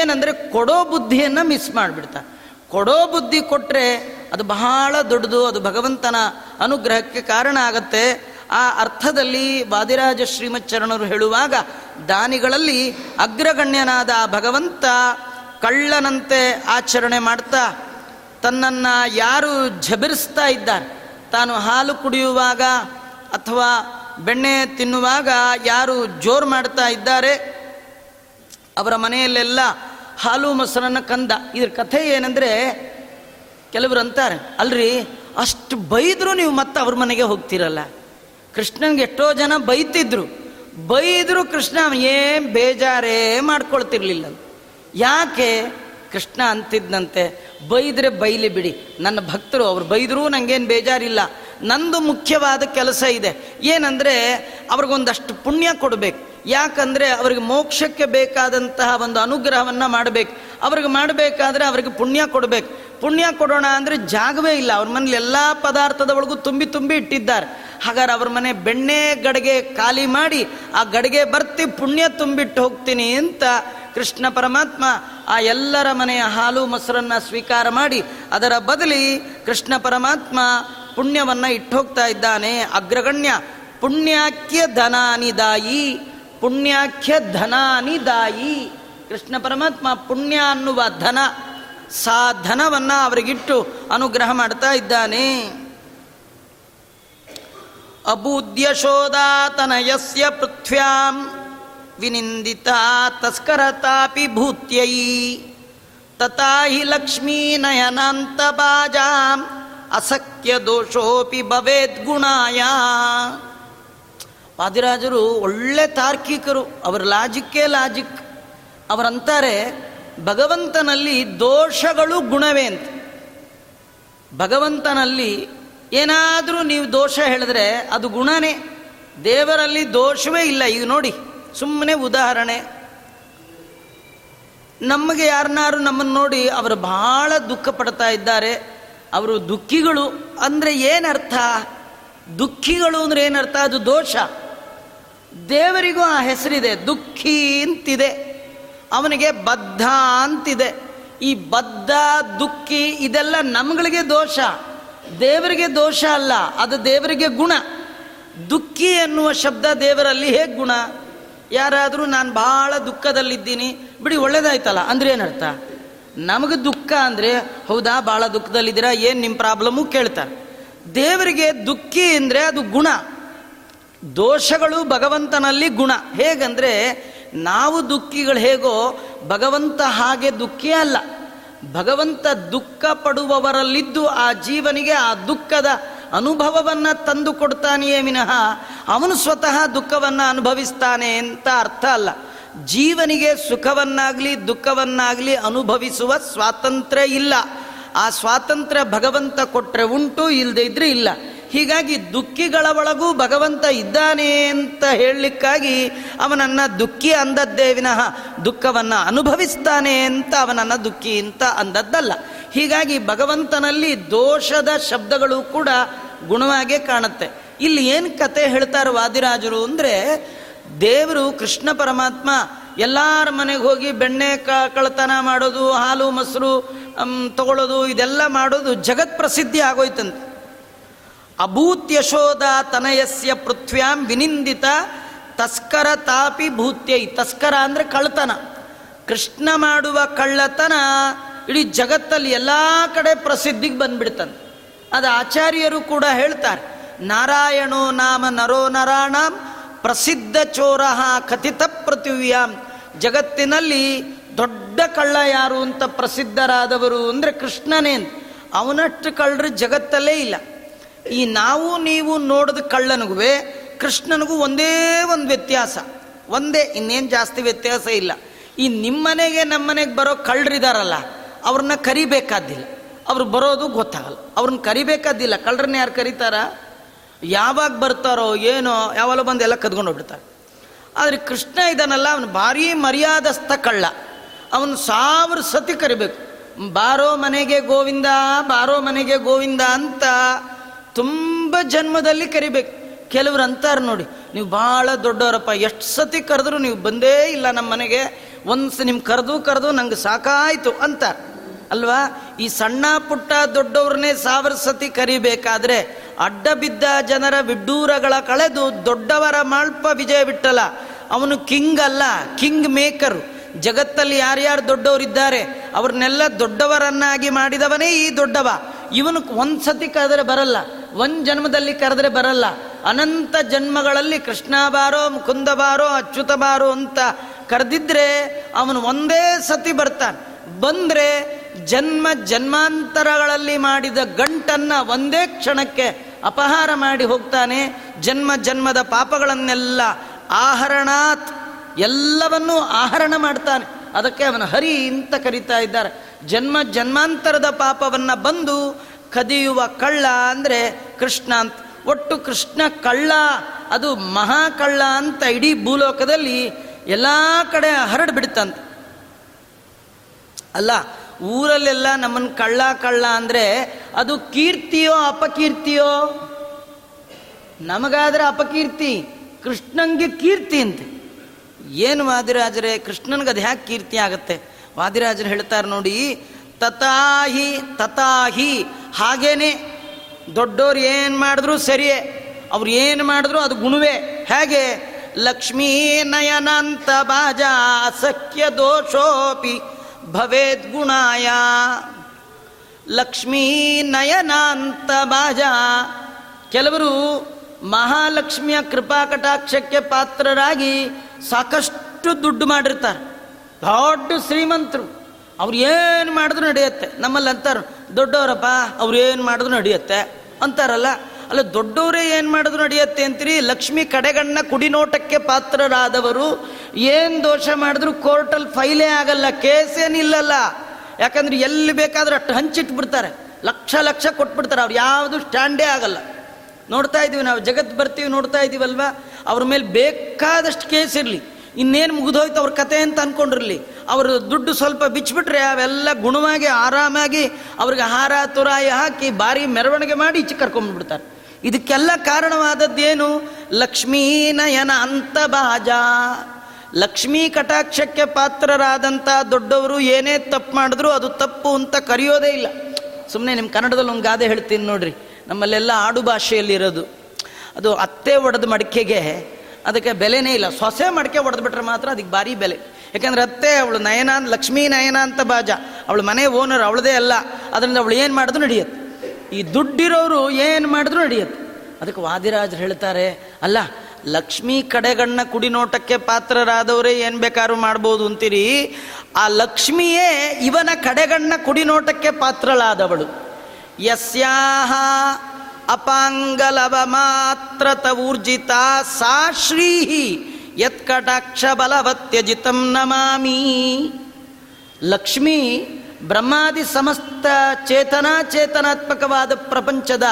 ಏನಂದರೆ ಕೊಡೋ ಬುದ್ಧಿಯನ್ನು ಮಿಸ್ ಮಾಡಿಬಿಡ್ತಾನೆ. ಕೊಡೋ ಬುದ್ಧಿ ಕೊಟ್ಟರೆ ಅದು ಬಹಳ ದೊಡ್ಡದು, ಅದು ಭಗವಂತನ ಅನುಗ್ರಹಕ್ಕೆ ಕಾರಣ ಆಗತ್ತೆ. ಆ ಅರ್ಥದಲ್ಲಿ ವಾದಿರಾಜ ಶ್ರೀಮಚ್ಚರಣರು ಹೇಳುವಾಗ ದಾನಿಗಳಲ್ಲಿ ಅಗ್ರಗಣ್ಯನಾದ ಭಗವಂತ ಕಳ್ಳನಂತೆ ಆಚರಣೆ ಮಾಡ್ತಾ ತನ್ನನ್ನು ಯಾರು ಝಬರಿಸ್ತಾ ಇದ್ದಾರೆ, ತಾನು ಹಾಲು ಕುಡಿಯುವಾಗ ಅಥವಾ ಬೆಣ್ಣೆ ತಿನ್ನುವಾಗ ಯಾರು ಜೋರು ಮಾಡ್ತಾ ಇದ್ದಾರೆ ಅವರ ಮನೆಯಲ್ಲೆಲ್ಲ ಹಾಲು ಮೊಸರನ್ನು ಕಂದ. ಇದ್ರ ಕಥೆ ಏನಂದರೆ ಕೆಲವರು ಅಂತಾರೆ, ಅಲ್ರಿ ಅಷ್ಟು ಬೈದರೂ ನೀವು ಮತ್ತೆ ಅವ್ರ ಮನೆಗೆ ಹೋಗ್ತಿರಲ್ಲ. ಕೃಷ್ಣನಿಗೆ ಎಷ್ಟೋ ಜನ ಬೈತಿದ್ರು, ಬೈದರೂ ಕೃಷ್ಣ ಏನು ಬೇಜಾರೇ ಮಾಡ್ಕೊಳ್ತಿರ್ಲಿಲ್ಲ. ಯಾಕೆ? ಕೃಷ್ಣ ಅಂತಿದ್ದಂತೆ, ಬೈದರೆ ಬೈಲಿ ಬಿಡಿ, ನನ್ನ ಭಕ್ತರು, ಅವ್ರು ಬೈದರೂ ನನಗೇನು ಬೇಜಾರಿಲ್ಲ, ನಂದು ಮುಖ್ಯವಾದ ಕೆಲಸ ಇದೆ. ಏನಂದರೆ ಅವ್ರಿಗೊಂದಷ್ಟು ಪುಣ್ಯ ಕೊಡಬೇಕು, ಯಾಕಂದರೆ ಅವ್ರಿಗೆ ಮೋಕ್ಷಕ್ಕೆ ಬೇಕಾದಂತಹ ಒಂದು ಅನುಗ್ರಹವನ್ನು ಮಾಡಬೇಕು. ಅವ್ರಿಗೆ ಮಾಡಬೇಕಾದ್ರೆ ಅವ್ರಿಗೆ ಪುಣ್ಯ ಕೊಡಬೇಕು. ಪುಣ್ಯ ಕೊಡೋಣ ಅಂದರೆ ಜಾಗವೇ ಇಲ್ಲ. ಅವ್ರ ಮನೇಲಿ ಎಲ್ಲ ಪದಾರ್ಥದ ಒಳಗೂ ತುಂಬಿ ತುಂಬಿ ಇಟ್ಟಿದ್ದಾರೆ. ಹಾಗಾದ್ರೆ ಅವ್ರ ಮನೆ ಬೆಣ್ಣೆ ಗಡಿಗೆ ಖಾಲಿ ಮಾಡಿ ಆ ಗಡಿಗೆ ಬರ್ತಿ ಪುಣ್ಯ ತುಂಬಿಟ್ಟು ಹೋಗ್ತೀನಿ ಅಂತ ಕೃಷ್ಣ ಪರಮಾತ್ಮ ಆ ಎಲ್ಲರ ಮನೆಯ ಹಾಲು ಮೊಸರನ್ನು ಸ್ವೀಕಾರ ಮಾಡಿ ಅದರ ಬದಲಿ ಕೃಷ್ಣ ಪರಮಾತ್ಮ ಪುಣ್ಯವನ್ನು ಇಟ್ಟು ಹೋಗ್ತಾ ಇದ್ದಾನೆ. ಅಗ್ರಗಣ್ಯ ಪುಣ್ಯಾಖ್ಯ ಧನಾನಿದಾಯಿ, ಪುಣ್ಯಾಖ್ಯ ಧನಾನಿದಾಯಿ. ಕೃಷ್ಣ ಪರಮಾತ್ಮ ಪುಣ್ಯ ಅನ್ನುವ ಧನ, ಸಾ ಧನವನ್ನು ಅವರಿಗಿಟ್ಟು ಅನುಗ್ರಹ ಮಾಡ್ತಾ ಇದ್ದಾನೆ. ಅಬೂದ್ಯ ಶೋದಾತನಯಸ್ಯ ಪೃಥ್ವ್ಯಾಂ ವಿನಿಂದಿತ ತಸ್ಕರತಾಪಿ ಭೂತ್ಯೈ ತಥಾ ಹಿ ಲಕ್ಷ್ಮೀ ನಯನಾಂತ ಬಾಜಾಂ ಅಸಕ್ಯ ದೋಷೋಪಿ ಭವೇದ್ ಗುಣಾಯ. ವಾದಿರಾಜರು ಒಳ್ಳೆ ತಾರ್ಕಿಕರು, ಅವರ ಲಾಜಿಕ್ಕೇ ಲಾಜಿಕ್. ಅವರಂತಾರೆ, ಭಗವಂತನಲ್ಲಿ ದೋಷಗಳು ಗುಣವೇ ಅಂತ. ಭಗವಂತನಲ್ಲಿ ಏನಾದರೂ ನೀವು ದೋಷ ಹೇಳಿದ್ರೆ ಅದು ಗುಣನೇ. ದೇವರಲ್ಲಿ ದೋಷವೇ ಇಲ್ಲ. ಈಗ ನೋಡಿ, ಸುಮ್ಮನೆ ಉದಾಹರಣೆ, ನಮಗೆ ಯಾರನ್ನಾರು ನಮ್ಮನ್ನು ನೋಡಿ ಅವರು ಬಹಳ ದುಃಖ ಪಡ್ತಾ ಇದ್ದಾರೆ, ಅವರು ದುಃಖಿಗಳು ಅಂದರೆ ಏನರ್ಥ? ದುಃಖಿಗಳು ಅಂದರೆ ಏನರ್ಥ? ಅದು ದೋಷ. ದೇವರಿಗೂ ಆ ಹೆಸರಿದೆ, ದುಃಖಿ ಅಂತಿದೆ, ಅವನಿಗೆ ಬದ್ಧ ಅಂತಿದೆ. ಈ ಬದ್ಧ ದುಃಖಿ ಇದೆಲ್ಲ ನಮ್ಗಳಿಗೆ ದೋಷ, ದೇವರಿಗೆ ದೋಷ ಅಲ್ಲ, ಅದು ದೇವರಿಗೆ ಗುಣ. ದುಃಖಿ ಎನ್ನುವ ಶಬ್ದ ದೇವರಲ್ಲಿ ಹೇಗೆ ಗುಣ? ಯಾರಾದರೂ ನಾನು ಭಾಳ ದುಃಖದಲ್ಲಿದ್ದೀನಿ ಬಿಡಿ ಒಳ್ಳೇದಾಯ್ತಲ್ಲ ಅಂದರೆ ಏನರ್ಥ? ನಮಗೆ ದುಃಖ ಅಂದರೆ ಹೌದಾ ಭಾಳ ದುಃಖದಲ್ಲಿದ್ದೀರಾ, ಏನು ನಿಮ್ಮ ಪ್ರಾಬ್ಲಮ್ಮು ಕೇಳ್ತಾರೆ. ದೇವರಿಗೆ ದುಃಖಿ ಅಂದರೆ ಅದು ಗುಣ. ದೋಷಗಳು ಭಗವಂತನಲ್ಲಿ ಗುಣ. ಹೇಗಂದರೆ ನಾವು ದುಃಖಿಗಳು ಹೇಗೋ ಭಗವಂತ ಹಾಗೆ ದುಃಖಿ ಅಲ್ಲ. ಭಗವಂತ ದುಃಖ ಪಡುವವರಲ್ಲಿದ್ದು ಆ ಜೀವನಿಗೆ ಆ ದುಃಖದ ಅನುಭವವನ್ನು ತಂದು ಕೊಡ್ತಾನೆಯೇ ವಿನಃ ಅವನು ಸ್ವತಃ ದುಃಖವನ್ನು ಅನುಭವಿಸ್ತಾನೆ ಅಂತ ಅರ್ಥ ಅಲ್ಲ. ಜೀವನಿಗೆ ಸುಖವನ್ನಾಗಲಿ ದುಃಖವನ್ನಾಗಲಿ ಅನುಭವಿಸುವ ಸ್ವಾತಂತ್ರ್ಯ ಇಲ್ಲ. ಆ ಸ್ವಾತಂತ್ರ್ಯ ಭಗವಂತ ಕೊಟ್ಟರೆ ಉಂಟು, ಇಲ್ಲದೆ ಇದ್ದರೆ ಇಲ್ಲ. ಹೀಗಾಗಿ ದುಃಖಿಗಳ ಒಳಗೂ ಭಗವಂತ ಇದ್ದಾನೆ ಅಂತ ಹೇಳಲಿಕ್ಕಾಗಿ ಅವನನ್ನು ದುಃಖಿ ಅಂದದ್ದೇ ವಿನಃ ದುಃಖವನ್ನು ಅನುಭವಿಸ್ತಾನೆ ಅಂತ ಅವನನ್ನು ದುಃಖಿ ಅಂತ ಅಂದದ್ದಲ್ಲ. ಹೀಗಾಗಿ ಭಗವಂತನಲ್ಲಿ ದೋಷದ ಶಬ್ದಗಳು ಕೂಡ ಗುಣವಾಗೇ ಕಾಣುತ್ತೆ. ಇಲ್ಲಿ ಏನು ಕತೆ ಹೇಳ್ತಾರೆ ವಾದಿರಾಜರು ಅಂದರೆ, ದೇವರು ಕೃಷ್ಣ ಪರಮಾತ್ಮ ಎಲ್ಲರ ಮನೆಗೆ ಹೋಗಿ ಬೆಣ್ಣೆ ಕ ಕಳ್ತನ ಮಾಡೋದು, ಹಾಲು ಮೊಸರು ತಗೊಳ್ಳೋದು, ಇದೆಲ್ಲ ಮಾಡೋದು ಜಗತ್ ಪ್ರಸಿದ್ಧಿ ಆಗೋಯ್ತಂತೆ. ಅಭೂತ್ ಯಶೋಧ ತನಯಸ್ಯ ಪೃಥ್ವ್ಯಾಂ ವಿನಿಂದಿತ ತಸ್ಕರ ತಾಪಿ ಭೂತ್ಯೈ. ತಸ್ಕರ ಅಂದರೆ ಕಳ್ಳತನ. ಕೃಷ್ಣ ಮಾಡುವ ಕಳ್ಳತನ ಇಡೀ ಜಗತ್ತಲ್ಲಿ ಎಲ್ಲ ಕಡೆ ಪ್ರಸಿದ್ಧಿಗೆ ಬಂದುಬಿಡ್ತಾನೆ. ಅದು ಆಚಾರ್ಯರು ಕೂಡ ಹೇಳ್ತಾರೆ, ನಾರಾಯಣೋ ನಾಮ ನರೋ ನರಾಣಾಂ ಪ್ರಸಿದ್ಧ ಚೋರಃ ಕಥಿತ ಪೃಥಿವ್ಯಾಂ. ಜಗತ್ತಿನಲ್ಲಿ ದೊಡ್ಡ ಕಳ್ಳ ಯಾರು ಅಂತ ಪ್ರಸಿದ್ಧರಾದವರು ಅಂದರೆ ಕೃಷ್ಣನೇ. ಅವನಷ್ಟು ಕಳ್ಳರು ಜಗತ್ತಲ್ಲೇ ಇಲ್ಲ. ಈ ನಾವು ನೀವು ನೋಡಿದ ಕಳ್ಳನಿಗೂ ಕೃಷ್ಣನಿಗೂ ಒಂದೇ ಒಂದು ವ್ಯತ್ಯಾಸ, ಒಂದೇ, ಇನ್ನೇನು ಜಾಸ್ತಿ ವ್ಯತ್ಯಾಸ ಇಲ್ಲ. ಈ ನಿಮ್ಮನೆಗೆ ನಮ್ಮನೆಗೆ ಬರೋ ಕಳ್ಳರಿದಾರಲ್ಲ, ಅವ್ರನ್ನ ಕರಿಬೇಕಾದ್ದಿಲ್ಲ, ಅವ್ರು ಬರೋದು ಗೊತ್ತಾಗಲ್ಲ, ಅವ್ರನ್ನ ಕರಿಬೇಕಾದ್ದಿಲ್ಲ. ಕಳ್ಳರನ್ನ ಯಾರು ಕರೀತಾರ? ಯಾವಾಗ ಬರ್ತಾರೋ ಏನೋ, ಯಾವಾಗಲೂ ಬಂದು ಎಲ್ಲ ಕದ್ಕೊಂಡು ಹೋಗ್ಬಿಡ್ತಾರೆ. ಆದರೆ ಕೃಷ್ಣ ಇದನ್ನಲ್ಲ, ಅವನು ಭಾರೀ ಮರ್ಯಾದಸ್ಥ ಕಳ್ಳ. ಅವನು ಸಾವಿರ ಸತಿ ಕರಿಬೇಕು, ಬಾರೋ ಮನೆಗೆ ಗೋವಿಂದ, ಬಾರೋ ಮನೆಗೆ ಗೋವಿಂದ ಅಂತ ತುಂಬ ಜನ್ಮದಲ್ಲಿ ಕರಿಬೇಕು. ಕೆಲವ್ರು ಅಂತಾರೆ ನೋಡಿ, ನೀವು ಭಾಳ ದೊಡ್ಡವರಪ್ಪ, ಎಷ್ಟು ಸತಿ ಕರೆದ್ರು ನೀವು ಬಂದೇ ಇಲ್ಲ ನಮ್ಮ ಮನೆಗೆ, ಒಂದು ನಿಮ್ಮ ಕರೆದು ಕರೆದು ನಂಗೆ ಸಾಕಾಯಿತು ಅಂತ ಅಲ್ವಾ. ಈ ಸಣ್ಣ ಪುಟ್ಟ ದೊಡ್ಡವ್ರನ್ನೇ ಸಾವಿರ ಸತಿ ಕರಿಬೇಕಾದ್ರೆ ಅಡ್ಡ ಬಿದ್ದ ಜನರ ವಿಡ್ಡೂರಗಳ ಕಳೆದು ದೊಡ್ಡವರ ಮಾಳ್ಪ ವಿಜಯ ಬಿಟ್ಟಲ್ಲ. ಅವನು ಕಿಂಗ್ ಅಲ್ಲ, ಕಿಂಗ್ ಮೇಕರು. ಜಗತ್ತಲ್ಲಿ ಯಾರ್ಯಾರು ದೊಡ್ಡವರಿದ್ದಾರೆ ಅವ್ರನ್ನೆಲ್ಲ ದೊಡ್ಡವರನ್ನಾಗಿ ಮಾಡಿದವನೇ ಈ ದೊಡ್ಡವ. ಇವನು ಒಂದು ಸತಿ ಕರೆದ್ರೆ ಬರಲ್ಲ, ಒಂದು ಜನ್ಮದಲ್ಲಿ ಕರೆದ್ರೆ ಬರಲ್ಲ, ಅನಂತ ಜನ್ಮಗಳಲ್ಲಿ ಕೃಷ್ಣ ಬಾರೋ ಮುಕುಂದ ಬಾರೋ ಅಚ್ಯುತ ಬಾರೋ ಅಂತ ಕರೆದಿದ್ರೆ ಅವನು ಒಂದೇ ಸತಿ ಬರ್ತಾನೆ. ಬಂದರೆ ಜನ್ಮ ಜನ್ಮಾಂತರಗಳಲ್ಲಿ ಮಾಡಿದ ಗಂಟನ್ನು ಒಂದೇ ಕ್ಷಣಕ್ಕೆ ಅಪಹಾರ ಮಾಡಿ ಹೋಗ್ತಾನೆ. ಜನ್ಮ ಜನ್ಮದ ಪಾಪಗಳನ್ನೆಲ್ಲ ಆಹರಣಾತ್, ಎಲ್ಲವನ್ನೂ ಆಹರಣ ಮಾಡ್ತಾನೆ. ಅದಕ್ಕೆ ಅವನು ಹರಿ ಅಂತ ಕರೀತಾ ಇದ್ದಾರೆ. ಜನ್ಮ ಜನ್ಮಾಂತರದ ಪಾಪವನ್ನು ಬಂದು ಕದಿಯುವ ಕಳ್ಳ ಅಂದರೆ ಕೃಷ್ಣ ಅಂತ. ಒಟ್ಟು ಕೃಷ್ಣ ಕಳ್ಳ, ಅದು ಮಹಾ ಕಳ್ಳ ಅಂತ ಇಡೀ ಭೂಲೋಕದಲ್ಲಿ ಎಲ್ಲ ಕಡೆ ಹರಡ್ಬಿಡ್ತಂತೆ ಅಲ್ಲ. ಊರಲ್ಲೆಲ್ಲ ನಮ್ಮನ್ನು ಕಳ್ಳ ಕಳ್ಳ ಅಂದರೆ ಅದು ಕೀರ್ತಿಯೋ ಅಪಕೀರ್ತಿಯೋ? ನಮಗಾದರೆ ಅಪಕೀರ್ತಿ, ಕೃಷ್ಣನಿಗೆ ಕೀರ್ತಿ ಅಂತೆ. ಏನು ವಾದಿರಾಜರೇ, ಕೃಷ್ಣನ್ಗದು ಹ್ಯಾಕೆ ಕೀರ್ತಿ ಆಗುತ್ತೆ? ವಾದಿರಾಜರು ಹೇಳ್ತಾರೆ ನೋಡಿ, ತತಾಹಿ ತತಾಹಿ, ಹಾಗೇನೆ ದೊಡ್ಡೋರು ಏನು ಮಾಡಿದ್ರು ಸರಿಯೇ, ಅವ್ರು ಏನು ಮಾಡಿದ್ರು ಅದು ಗುಣವೇ. ಹೇಗೆ? ಲಕ್ಷ್ಮೀ ನಯನಂತ ಬಾಜ ಅಸಖ್ಯ ದೋಷೋಪಿ ಭವೇದ್ ಗುಣಾಯ. ಲಕ್ಷ್ಮೀ ನಯನಾಂತ ಬಾಜ, ಕೆಲವರು ಮಹಾಲಕ್ಷ್ಮಿಯ ಕೃಪಾ ಕಟಾಕ್ಷಕ್ಕೆ ಪಾತ್ರರಾಗಿ ಸಾಕಷ್ಟು ದುಡ್ಡು ಮಾಡಿರ್ತಾರೆ, ದೊಡ್ಡ ಶ್ರೀಮಂತರು, ಅವ್ರು ಏನು ಮಾಡಿದ್ರು ನಡೆಯುತ್ತೆ. ನಮ್ಮಲ್ಲಿ ಅಂತಾರೆ ದೊಡ್ಡವರಪ್ಪ ಅವ್ರು ಏನು ಮಾಡಿದ್ರು ನಡೆಯುತ್ತೆ ಅಂತಾರಲ್ಲ, ಅಲ್ಲ ದೊಡ್ಡವರೇ ಏನು ಮಾಡಿದ್ರು ನಡೆಯುತ್ತೆ ಅಂತೀರಿ. ಲಕ್ಷ್ಮಿ ಕಡೆಗಣ್ಣ ಕುಡಿನೋಟಕ್ಕೆ ಪಾತ್ರರಾದವರು, ಏನು ದೋಷ ಮಾಡಿದ್ರು ಕೋರ್ಟಲ್ಲಿ ಫೈಲೇ ಆಗಲ್ಲ, ಕೇಸೇನಿಲ್ಲಲ್ಲ. ಯಾಕಂದ್ರೆ ಎಲ್ಲಿ ಬೇಕಾದರೂ ಅಷ್ಟು ಹಂಚಿಟ್ಬಿಡ್ತಾರೆ, ಲಕ್ಷ ಲಕ್ಷ ಕೊಟ್ಬಿಡ್ತಾರೆ, ಅವ್ರು ಯಾವುದು ಸ್ಟ್ಯಾಂಡೇ ಆಗಲ್ಲ. ನೋಡ್ತಾ ಇದ್ದೀವಿ ನಾವು, ಜಗತ್ತು ಬರ್ತೀವಿ, ನೋಡ್ತಾ ಇದ್ದೀವಲ್ವ. ಅವ್ರ ಮೇಲೆ ಬೇಕಾದಷ್ಟು ಕೇಸ್ ಇರಲಿ, ಇನ್ನೇನು ಮುಗಿದೋಯ್ತು ಅವ್ರ ಕತೆ ಅಂತ ಅಂದ್ಕೊಂಡಿರಲಿ, ಅವ್ರ ದುಡ್ಡು ಸ್ವಲ್ಪ ಬಿಚ್ಚಿಬಿಟ್ರೆ ಅವೆಲ್ಲ ಗುಣವಾಗಿ ಆರಾಮಾಗಿ ಅವ್ರಿಗೆ ಹಾರ ತುರಾಯಿ ಹಾಕಿ ಭಾರಿ ಮೆರವಣಿಗೆ ಮಾಡಿ ಇಚ್ಚಿ ಕರ್ಕೊಂಡ್ಬಿಡ್ತಾರೆ. ಇದಕ್ಕೆಲ್ಲ ಕಾರಣವಾದದ್ದೇನು? ಲಕ್ಷ್ಮೀ ನಯನ ಅಂತ ಬಾಜ. ಲಕ್ಷ್ಮೀ ಕಟಾಕ್ಷಕ್ಕೆ ಪಾತ್ರರಾದಂಥ ದೊಡ್ಡವರು ಏನೇ ತಪ್ಪು ಮಾಡಿದ್ರು ಅದು ತಪ್ಪು ಅಂತ ಕರೆಯೋದೇ ಇಲ್ಲ. ಸುಮ್ಮನೆ ನಿಮ್ಮ ಕನ್ನಡದಲ್ಲಿ ಒಂದು ಗಾದೆ ಹೇಳ್ತೀನಿ ನೋಡ್ರಿ, ನಮ್ಮಲ್ಲೆಲ್ಲ ಆಡು ಭಾಷೆಯಲ್ಲಿರೋದು ಅದು. ಅತ್ತೆ ಒಡೆದ ಮಡಿಕೆಗೆ ಅದಕ್ಕೆ ಬೆಲೆನೇ ಇಲ್ಲ, ಸೊಸೆ ಮಡಿಕೆ ಒಡೆದು ಬಿಟ್ರೆ ಮಾತ್ರ ಅದಕ್ಕೆ ಭಾರಿ ಬೆಲೆ. ಯಾಕೆಂದರೆ ಅತ್ತೆ ಅವಳು ನಯನ, ಲಕ್ಷ್ಮೀ ನಯನ ಅಂತ ಬಾಜ, ಅವಳು ಮನೆ ಓನರ್, ಅವಳದೇ ಅಲ್ಲ, ಅದರಿಂದ ಅವಳು ಏನು ಮಾಡಿದ್ರು ನಡೆಯುತ್ತೆ. ಈ ದುಡ್ಡಿರೋರು ಏನು ಮಾಡಿದ್ರು ನಡೆಯುತ್ತೆ. ಅದಕ್ಕೆ ವಾದಿರಾಜರು ಹೇಳ್ತಾರೆ ಅಲ್ಲ, ಲಕ್ಷ್ಮೀ ಕಡೆಗಣ್ಣ ಕುಡಿನೋಟಕ್ಕೆ ಪಾತ್ರರಾದವರೇ ಏನು ಬೇಕಾದ್ರೂ ಮಾಡ್ಬೋದು ಅಂತೀರಿ, ಆ ಲಕ್ಷ್ಮಿಯೇ ಇವನ ಕಡೆಗಣ್ಣ ಕುಡಿನೋಟಕ್ಕೆ ಪಾತ್ರಳಾದವಳು. ಯಸ್ಯಾಹ ಅಪಾಂಗಲವ ಮಾತ್ರತ ಊರ್ಜಿತ ಸಾ ಶ್ರೀ ಯತ್ಕಟಾಕ್ಷ ಬಲವತ್ಯಜಿತಂ ನಮಾಮಿ. ಲಕ್ಷ್ಮೀ ಬ್ರಹ್ಮಾದಿ ಸಮಸ್ತ ಚೇತನಾಚೇತನಾತ್ಮಕವಾದ ಪ್ರಪಂಚದ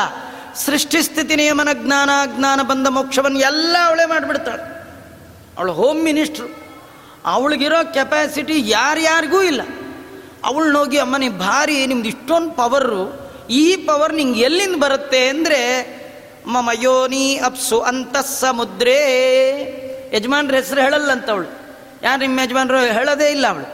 ಸೃಷ್ಟಿ ಸ್ಥಿತಿ ನಿಯಮನ ಜ್ಞಾನ ಜ್ಞಾನ ಬಂದ ಮೋಕ್ಷವನ್ನು ಎಲ್ಲ ಅವಳೇ ಮಾಡಿಬಿಡ್ತಾಳೆ. ಅವಳು ಹೋಮ್ ಮಿನಿಸ್ಟ್ರು. ಅವಳಿಗಿರೋ ಕೆಪಾಸಿಟಿ ಯಾರ್ಯಾರಿಗೂ ಇಲ್ಲ. ಅವಳನ್ನೋಗಿ ಅಮ್ಮ ನೀವು ಭಾರಿ, ನಿಮ್ದು ಇಷ್ಟೊಂದು ಪವರು, ಈ ಪವರ್ ನಿಂಗೆ ಎಲ್ಲಿಂದ ಬರುತ್ತೆ ಅಂದರೆ ಮಮ ಯೋನಿ ಅಪ್ಸು ಅಂತಸ್ಸಮುದ್ರೇ. ಯಜಮಾನ್ರ ಹೆಸರು ಹೇಳಲ್ಲಂತ ಅವಳು. ಯಾರು ನಿಮ್ಮ ಯಜಮಾನರು ಹೇಳೋದೇ ಇಲ್ಲ. ಅವಳು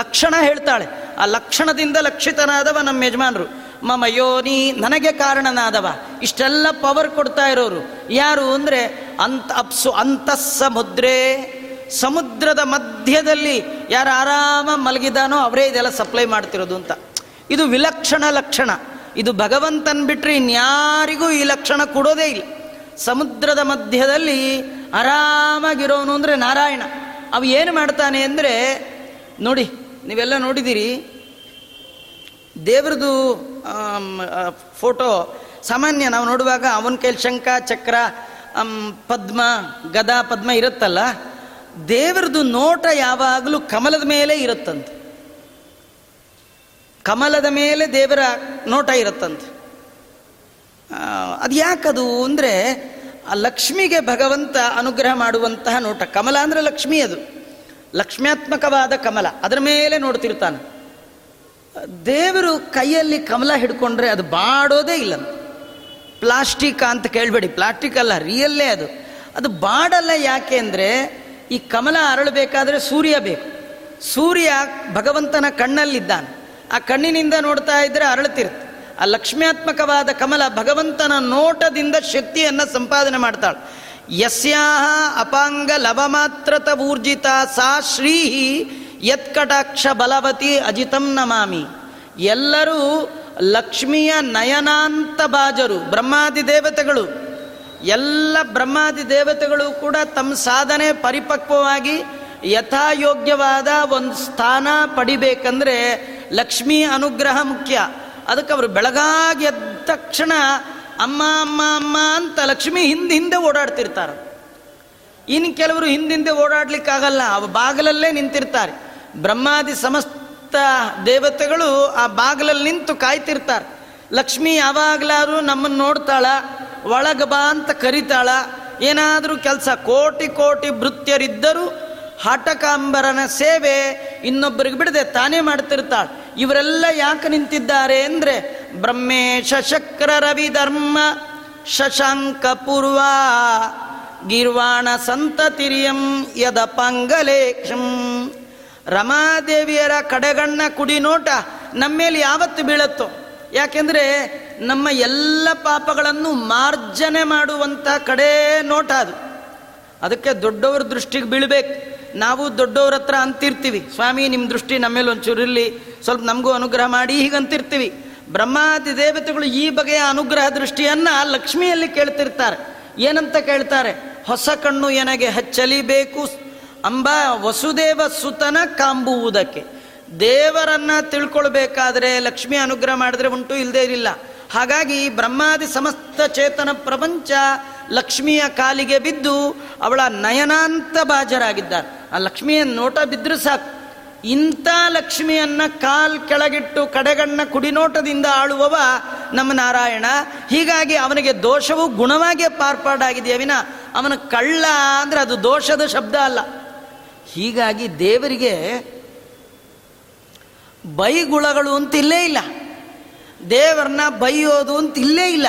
ಲಕ್ಷಣ ಹೇಳ್ತಾಳೆ. ಆ ಲಕ್ಷಣದಿಂದ ಲಕ್ಷಿತನಾದವ ನಮ್ಮ ಯಜಮಾನರು. ಮಮ ಯೋನಿ ನನಗೆ ಕಾರಣನಾದವ. ಇಷ್ಟೆಲ್ಲ ಪವರ್ ಕೊಡ್ತಾ ಇರೋರು ಯಾರು ಅಂದರೆ ಅಂತ ಅಪ್ಸು ಅಂತಸ್ಸಮುದ್ರೇ, ಸಮುದ್ರದ ಮಧ್ಯದಲ್ಲಿ ಯಾರು ಆರಾಮ ಮಲಗಿದಾನೋ ಅವರೇ ಇದೆಲ್ಲ ಸಪ್ಲೈ ಮಾಡ್ತಿರೋದು ಅಂತ. ಇದು ವಿಲಕ್ಷಣ ಲಕ್ಷಣ. ಇದು ಭಗವಂತನ ಬಿಟ್ಟರೆ ಇನ್ಯಾರಿಗೂ ಈ ಲಕ್ಷಣ ಕೊಡೋದೇ ಇಲ್ಲ. ಸಮುದ್ರದ ಮಧ್ಯದಲ್ಲಿ ಆರಾಮಾಗಿರೋನು ಅಂದರೆ ನಾರಾಯಣ. ಅವು ಏನು ಮಾಡ್ತಾನೆ ಅಂದರೆ, ನೋಡಿ ನೀವೆಲ್ಲ ನೋಡಿದ್ದೀರಿ, ದೇವ್ರದ್ದು ಫೋಟೋ ಸಾಮಾನ್ಯ ನಾವು ನೋಡುವಾಗ ಅವನ ಕೈಲಿ ಶಂಖ ಚಕ್ರ ಪದ್ಮ ಗದಾ ಪದ್ಮ ಇರುತ್ತಲ್ಲ, ದೇವ್ರದ್ದು ನೋಟ ಯಾವಾಗಲೂ ಕಮಲದ ಮೇಲೆ ಇರುತ್ತಂತೆ. ಕಮಲದ ಮೇಲೆ ದೇವರ ನೋಟ ಇರುತ್ತಂತೆ. ಅದು ಯಾಕದು ಅಂದರೆ ಆ ಲಕ್ಷ್ಮಿಗೆ ಭಗವಂತ ಅನುಗ್ರಹ ಮಾಡುವಂತಹ ನೋಟ. ಕಮಲ ಅಂದರೆ ಲಕ್ಷ್ಮಿ, ಅದು ಲಕ್ಷ್ಮ್ಯಾತ್ಮಕವಾದ ಕಮಲ, ಅದರ ಮೇಲೆ ನೋಡ್ತಿರ್ತಾನೆ ದೇವರು. ಕೈಯಲ್ಲಿ ಕಮಲ ಹಿಡ್ಕೊಂಡ್ರೆ ಅದು ಬಾಡೋದೇ ಇಲ್ಲ. ಪ್ಲಾಸ್ಟಿಕ್ ಅಂತ ಕೇಳಬೇಡಿ, ಪ್ಲಾಸ್ಟಿಕ್ ಅಲ್ಲ, ರಿಯಲ್ಲೇ ಅದು. ಅದು ಬಾಡಲ್ಲ. ಯಾಕೆ ಅಂದರೆ ಈ ಕಮಲ ಅರಳಬೇಕಾದ್ರೆ ಸೂರ್ಯ ಬೇಕು. ಸೂರ್ಯ ಭಗವಂತನ ಕಣ್ಣಲ್ಲಿದ್ದಾನೆ. ಆ ಕಣ್ಣಿನಿಂದ ನೋಡ್ತಾ ಇದ್ದರೆ ಅರಳುತ್ತಿರುತ್ತೆ. ಆ ಲಕ್ಷ್ಮ್ಯಾತ್ಮಕವಾದ ಕಮಲ ಭಗವಂತನ ನೋಟದಿಂದ ಶಕ್ತಿಯನ್ನು ಸಂಪಾದನೆ ಮಾಡ್ತಾಳೆ. ಯಸ್ಯಾಹ ಅಪಾಂಗ ಲವಮಾತ್ರತ ಊರ್ಜಿತ ಸಾ ಶ್ರೀ ಯತ್ಕಟಾಕ್ಷ ಬಲವತಿ ಅಜಿತಂ ನಮಾಮಿ. ಎಲ್ಲರೂ ಲಕ್ಷ್ಮಿಯ ನಯನಾಂತ ಬಾಜರು, ಬ್ರಹ್ಮಾದಿ ದೇವತೆಗಳು. ಎಲ್ಲ ಬ್ರಹ್ಮಾದಿ ದೇವತೆಗಳು ಕೂಡ ತಮ್ಮ ಸಾಧನೆ ಪರಿಪಕ್ವವಾಗಿ ಯಥಾಯೋಗ್ಯವಾದ ಒಂದು ಸ್ಥಾನ ಪಡಿಬೇಕಂದ್ರೆ ಲಕ್ಷ್ಮೀ ಅನುಗ್ರಹ ಮುಖ್ಯ. ಅದಕ್ಕೆ ಅವರು ಬೆಳಗಾಗಿ ಎದ್ದ ತಕ್ಷಣ ಅಮ್ಮ ಅಮ್ಮ ಅಮ್ಮ ಅಂತ ಲಕ್ಷ್ಮೀ ಹಿಂದೆ ಹಿಂದೆ ಓಡಾಡ್ತಿರ್ತಾರೆ. ಇನ್ನು ಕೆಲವರು ಹಿಂದಿಂದೆ ಓಡಾಡ್ಲಿಕ್ಕಾಗಲ್ಲ, ಅವ ಬಾಗಿಲಲ್ಲೇ ನಿಂತಿರ್ತಾರೆ. ಬ್ರಹ್ಮಾದಿ ಸಮಸ್ತ ದೇವತೆಗಳು ಆ ಬಾಗಿಲಲ್ಲಿ ನಿಂತು ಕಾಯ್ತಿರ್ತಾರೆ. ಲಕ್ಷ್ಮೀ ಯಾವಾಗಲಾರು ನಮ್ಮನ್ನು ನೋಡ್ತಾಳ, ಒಳಗೆ ಬಾ ಅಂತ ಕರಿತಾಳ. ಏನಾದರೂ ಕೆಲಸ, ಕೋಟಿ ಕೋಟಿ ಭೃತ್ಯರಿದ್ದರೂ ಹಟಕಾಂಬರನ ಸೇವೆ ಇನ್ನೊಬ್ಬರಿಗೆ ಬಿಡದೆ ತಾನೇ ಮಾಡ್ತಿರ್ತಾಳೆ. ಇವರೆಲ್ಲ ಯಾಕೆ ನಿಂತಿದ್ದಾರೆ ಅಂದರೆ ಬ್ರಹ್ಮೇ ಶಶಕ್ರ ರವಿಧರ್ಮ ಶಶಾಂಕ ಪೂರ್ವ ಗೀರ್ವಾಣ ಸಂತತಿರಿಯಂ ಯದಪಂಗಲೇಕ್ಷಂ. ರಮಾದೇವಿಯರ ಕಡೆಗಣ್ಣ ಕುಡಿ ನೋಟ ನಮ್ಮೇಲೆ ಯಾವತ್ತು ಬೀಳತ್ತೋ. ಯಾಕೆಂದರೆ ನಮ್ಮ ಎಲ್ಲ ಪಾಪಗಳನ್ನು ಮಾರ್ಜನೆ ಮಾಡುವಂಥ ಕಡೆ ನೋಟ ಅದು. ಅದಕ್ಕೆ ದೊಡ್ಡವ್ರ ದೃಷ್ಟಿಗೆ ಬೀಳಬೇಕು. ನಾವು ದೊಡ್ಡವ್ರ ಹತ್ರ ಅಂತಿರ್ತೀವಿ, ಸ್ವಾಮಿ ನಿಮ್ಮ ದೃಷ್ಟಿ ನಮ್ಮೇಲೆ ಒಂಚೂರು ಇರಲಿ, ಸ್ವಲ್ಪ ನಮಗೂ ಅನುಗ್ರಹ ಮಾಡಿ, ಹೀಗಂತಿರ್ತೀವಿ. ಬ್ರಹ್ಮಾದಿ ದೇವತೆಗಳು ಈ ಬಗೆಯ ಅನುಗ್ರಹ ದೃಷ್ಟಿಯನ್ನು ಲಕ್ಷ್ಮಿಯಲ್ಲಿ ಕೇಳ್ತಿರ್ತಾರೆ. ಏನಂತ ಕೇಳ್ತಾರೆ? ಹೊಸ ಕಣ್ಣು ನನಗೆ ಹಚ್ಚಲಿಬೇಕು ಅಂಬ ವಸುದೇವ ಸುತನ ಕಾಂಬುವುದಕ್ಕೆ. ದೇವರನ್ನು ತಿಳ್ಕೊಳ್ಬೇಕಾದ್ರೆ ಲಕ್ಷ್ಮಿ ಅನುಗ್ರಹ ಮಾಡಿದ್ರೆ ಉಂಟು, ಇಲ್ಲದೇ ಇರಲಿಲ್ಲ. ಹಾಗಾಗಿ ಬ್ರಹ್ಮಾದಿ ಸಮಸ್ತ ಚೇತನ ಪ್ರಪಂಚ ಲಕ್ಷ್ಮಿಯ ಕಾಲಿಗೆ ಬಿದ್ದು ಅವಳ ನಯನಾಂತ ಬಾಜರಾಗಿದ್ದಾರೆ. ಆ ಲಕ್ಷ್ಮಿಯ ನೋಟ ಬಿದ್ದರೂ ಸಾಕು. ಇಂಥ ಲಕ್ಷ್ಮಿಯನ್ನು ಕಾಲ್ ಕೆಳಗಿಟ್ಟು ಕಡೆಗಣ್ಣ ಕುಡಿನೋಟದಿಂದ ಆಳುವವ ನಮ್ಮ ನಾರಾಯಣ. ಹೀಗಾಗಿ ಅವನಿಗೆ ದೋಷವು ಗುಣವಾಗೇ ಪಾರ್ಪಾಡಾಗಿದೆ ವಿನ ಅವನ ಕಳ್ಳ ಅಂದರೆ ಅದು ದೋಷದ ಶಬ್ದ ಅಲ್ಲ. ಹೀಗಾಗಿ ದೇವರಿಗೆ ಬೈಗುಳಗಳು ಅಂತ ಇಲ್ಲೇ ಇಲ್ಲ, ದೇವರನ್ನ ಬೈಯೋದು ಅಂತ ಇಲ್ಲೇ ಇಲ್ಲ.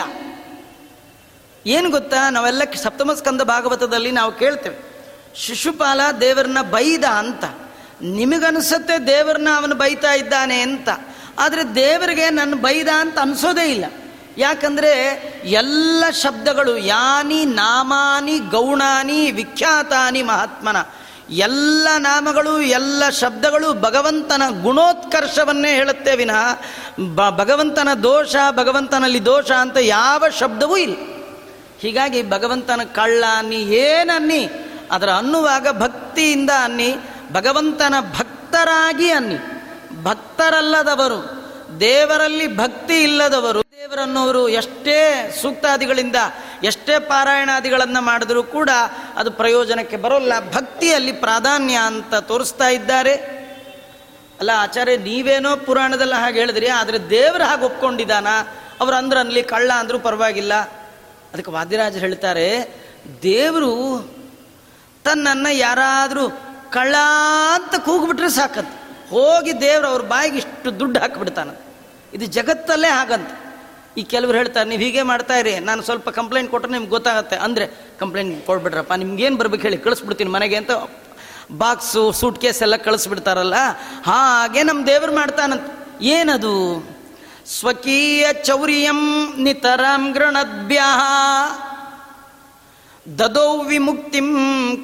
ಏನು ಗೊತ್ತಾ, ನಾವೆಲ್ಲ ಸಪ್ತಮಸ್ಕಂದ ಭಾಗವತದಲ್ಲಿ ನಾವು ಕೇಳ್ತೇವೆ, ಶಿಶುಪಾಲ ದೇವರನ್ನ ಬೈದ ಅಂತ. ನಿಮಗನಿಸುತ್ತೆ ದೇವರನ್ನ ಅವನು ಬೈತಾ ಇದ್ದಾನೆ ಅಂತ, ಆದರೆ ದೇವರಿಗೆ ನನ್ನ ಬೈದ ಅಂತ ಅನಿಸೋದೇ ಇಲ್ಲ. ಯಾಕಂದರೆ ಎಲ್ಲ ಶಬ್ದಗಳು ಯಾನಿ ನಾಮಾನಿ ಗೌಣಾನಿ ವಿಖ್ಯಾತಾನಿ ಮಹಾತ್ಮನ, ಎಲ್ಲ ನಾಮಗಳು ಎಲ್ಲ ಶಬ್ದಗಳು ಭಗವಂತನ ಗುಣೋತ್ಕರ್ಷವನ್ನೇ ಹೇಳುತ್ತೆ ವಿನಃ ಭಗವಂತನ ದೋಷ, ಭಗವಂತನಲ್ಲಿ ದೋಷ ಅಂತ ಯಾವ ಶಬ್ದವೂ ಇಲ್ಲ. ಹೀಗಾಗಿ ಭಗವಂತನ ಕಳ್ಳ ಅನ್ನಿ ಏನನ್ನಿ ಅದರ ಅನ್ನುವಾಗ ಭಕ್ತಿಯಿಂದ ಅನ್ನಿ, ಭಗವಂತನ ಭಕ್ತರಾಗಿ ಅನ್ನಿ. ಭಕ್ತರಲ್ಲದವರು, ದೇವರಲ್ಲಿ ಭಕ್ತಿ ಇಲ್ಲದವರು, ದೇವರ ಅನ್ನೋರು ಎಷ್ಟೇ ಸೂಕ್ತಾದಿಗಳಿಂದ ಎಷ್ಟೇ ಪಾರಾಯಣಾದಿಗಳನ್ನು ಮಾಡಿದರೂ ಕೂಡ ಅದು ಪ್ರಯೋಜನಕ್ಕೆ ಬರೋಲ್ಲ. ಭಕ್ತಿಯಲ್ಲಿ ಪ್ರಾಧಾನ್ಯ ಅಂತ ತೋರಿಸ್ತಾ ಇದ್ದಾರೆ. ಅಲ್ಲ ಆಚಾರ್ಯ, ನೀವೇನೋ ಪುರಾಣದಲ್ಲ ಹಾಗೆ ಹೇಳಿದ್ರಿ, ಆದರೆ ದೇವ್ರ ಹಾಗೆ ಒಪ್ಕೊಂಡಿದ್ದಾನ, ಅವ್ರು ಅಂದ್ರೆ ಅನ್ಲಿ ಕಳ್ಳ ಅಂದರೂ ಪರವಾಗಿಲ್ಲ. ಅದಕ್ಕೆ ವಾದಿರಾಜರು ಹೇಳ್ತಾರೆ, ದೇವರು ತನ್ನನ್ನು ಯಾರಾದರೂ ಕಳ್ಳ ಅಂತ ಕೂಗ್ಬಿಟ್ರೆ ಸಾಕಂತೆ, ಹೋಗಿ ದೇವ್ರು ಅವ್ರ ಬಾಯಿಗೆ ಇಷ್ಟು ದುಡ್ಡು ಹಾಕಿಬಿಡ್ತಾನಂತ. ಇದು ಜಗತ್ತಲ್ಲೇ ಹಾಗಂತ. ಈ ಕೆಲವ್ರು ಹೇಳ್ತಾರೆ, ನೀವು ಹೀಗೆ ಮಾಡ್ತಾ ಇರಿ, ನಾನು ಸ್ವಲ್ಪ ಕಂಪ್ಲೇಂಟ್ ಕೊಟ್ಟರೆ ನಿಮ್ಗೆ ಗೊತ್ತಾಗುತ್ತೆ ಅಂದರೆ, ಕಂಪ್ಲೇಂಟ್ ಕೊಡ್ಬಿಡ್ರಪ್ಪ, ನಿಮ್ಗೇನು ಬರ್ಬೇಕು ಹೇಳಿ, ಕಳಿಸ್ಬಿಡ್ತೀನಿ ಮನೆಗೆ ಅಂತ ಬಾಕ್ಸು ಸೂಟ್ ಕೇಸ್ ಎಲ್ಲ ಕಳಿಸ್ಬಿಡ್ತಾರಲ್ಲ, ಹಾಗೆ ನಮ್ಮ ದೇವರು ಮಾಡ್ತಾನಂತ. ಏನದು? ಸ್ವಕೀಯ ಚೌರ್ಯಂ ನಿತರಾಂ ಗೃಣದ್ಭ್ಯಃ ದದೌ ವಿಮುಕ್ತಿಂ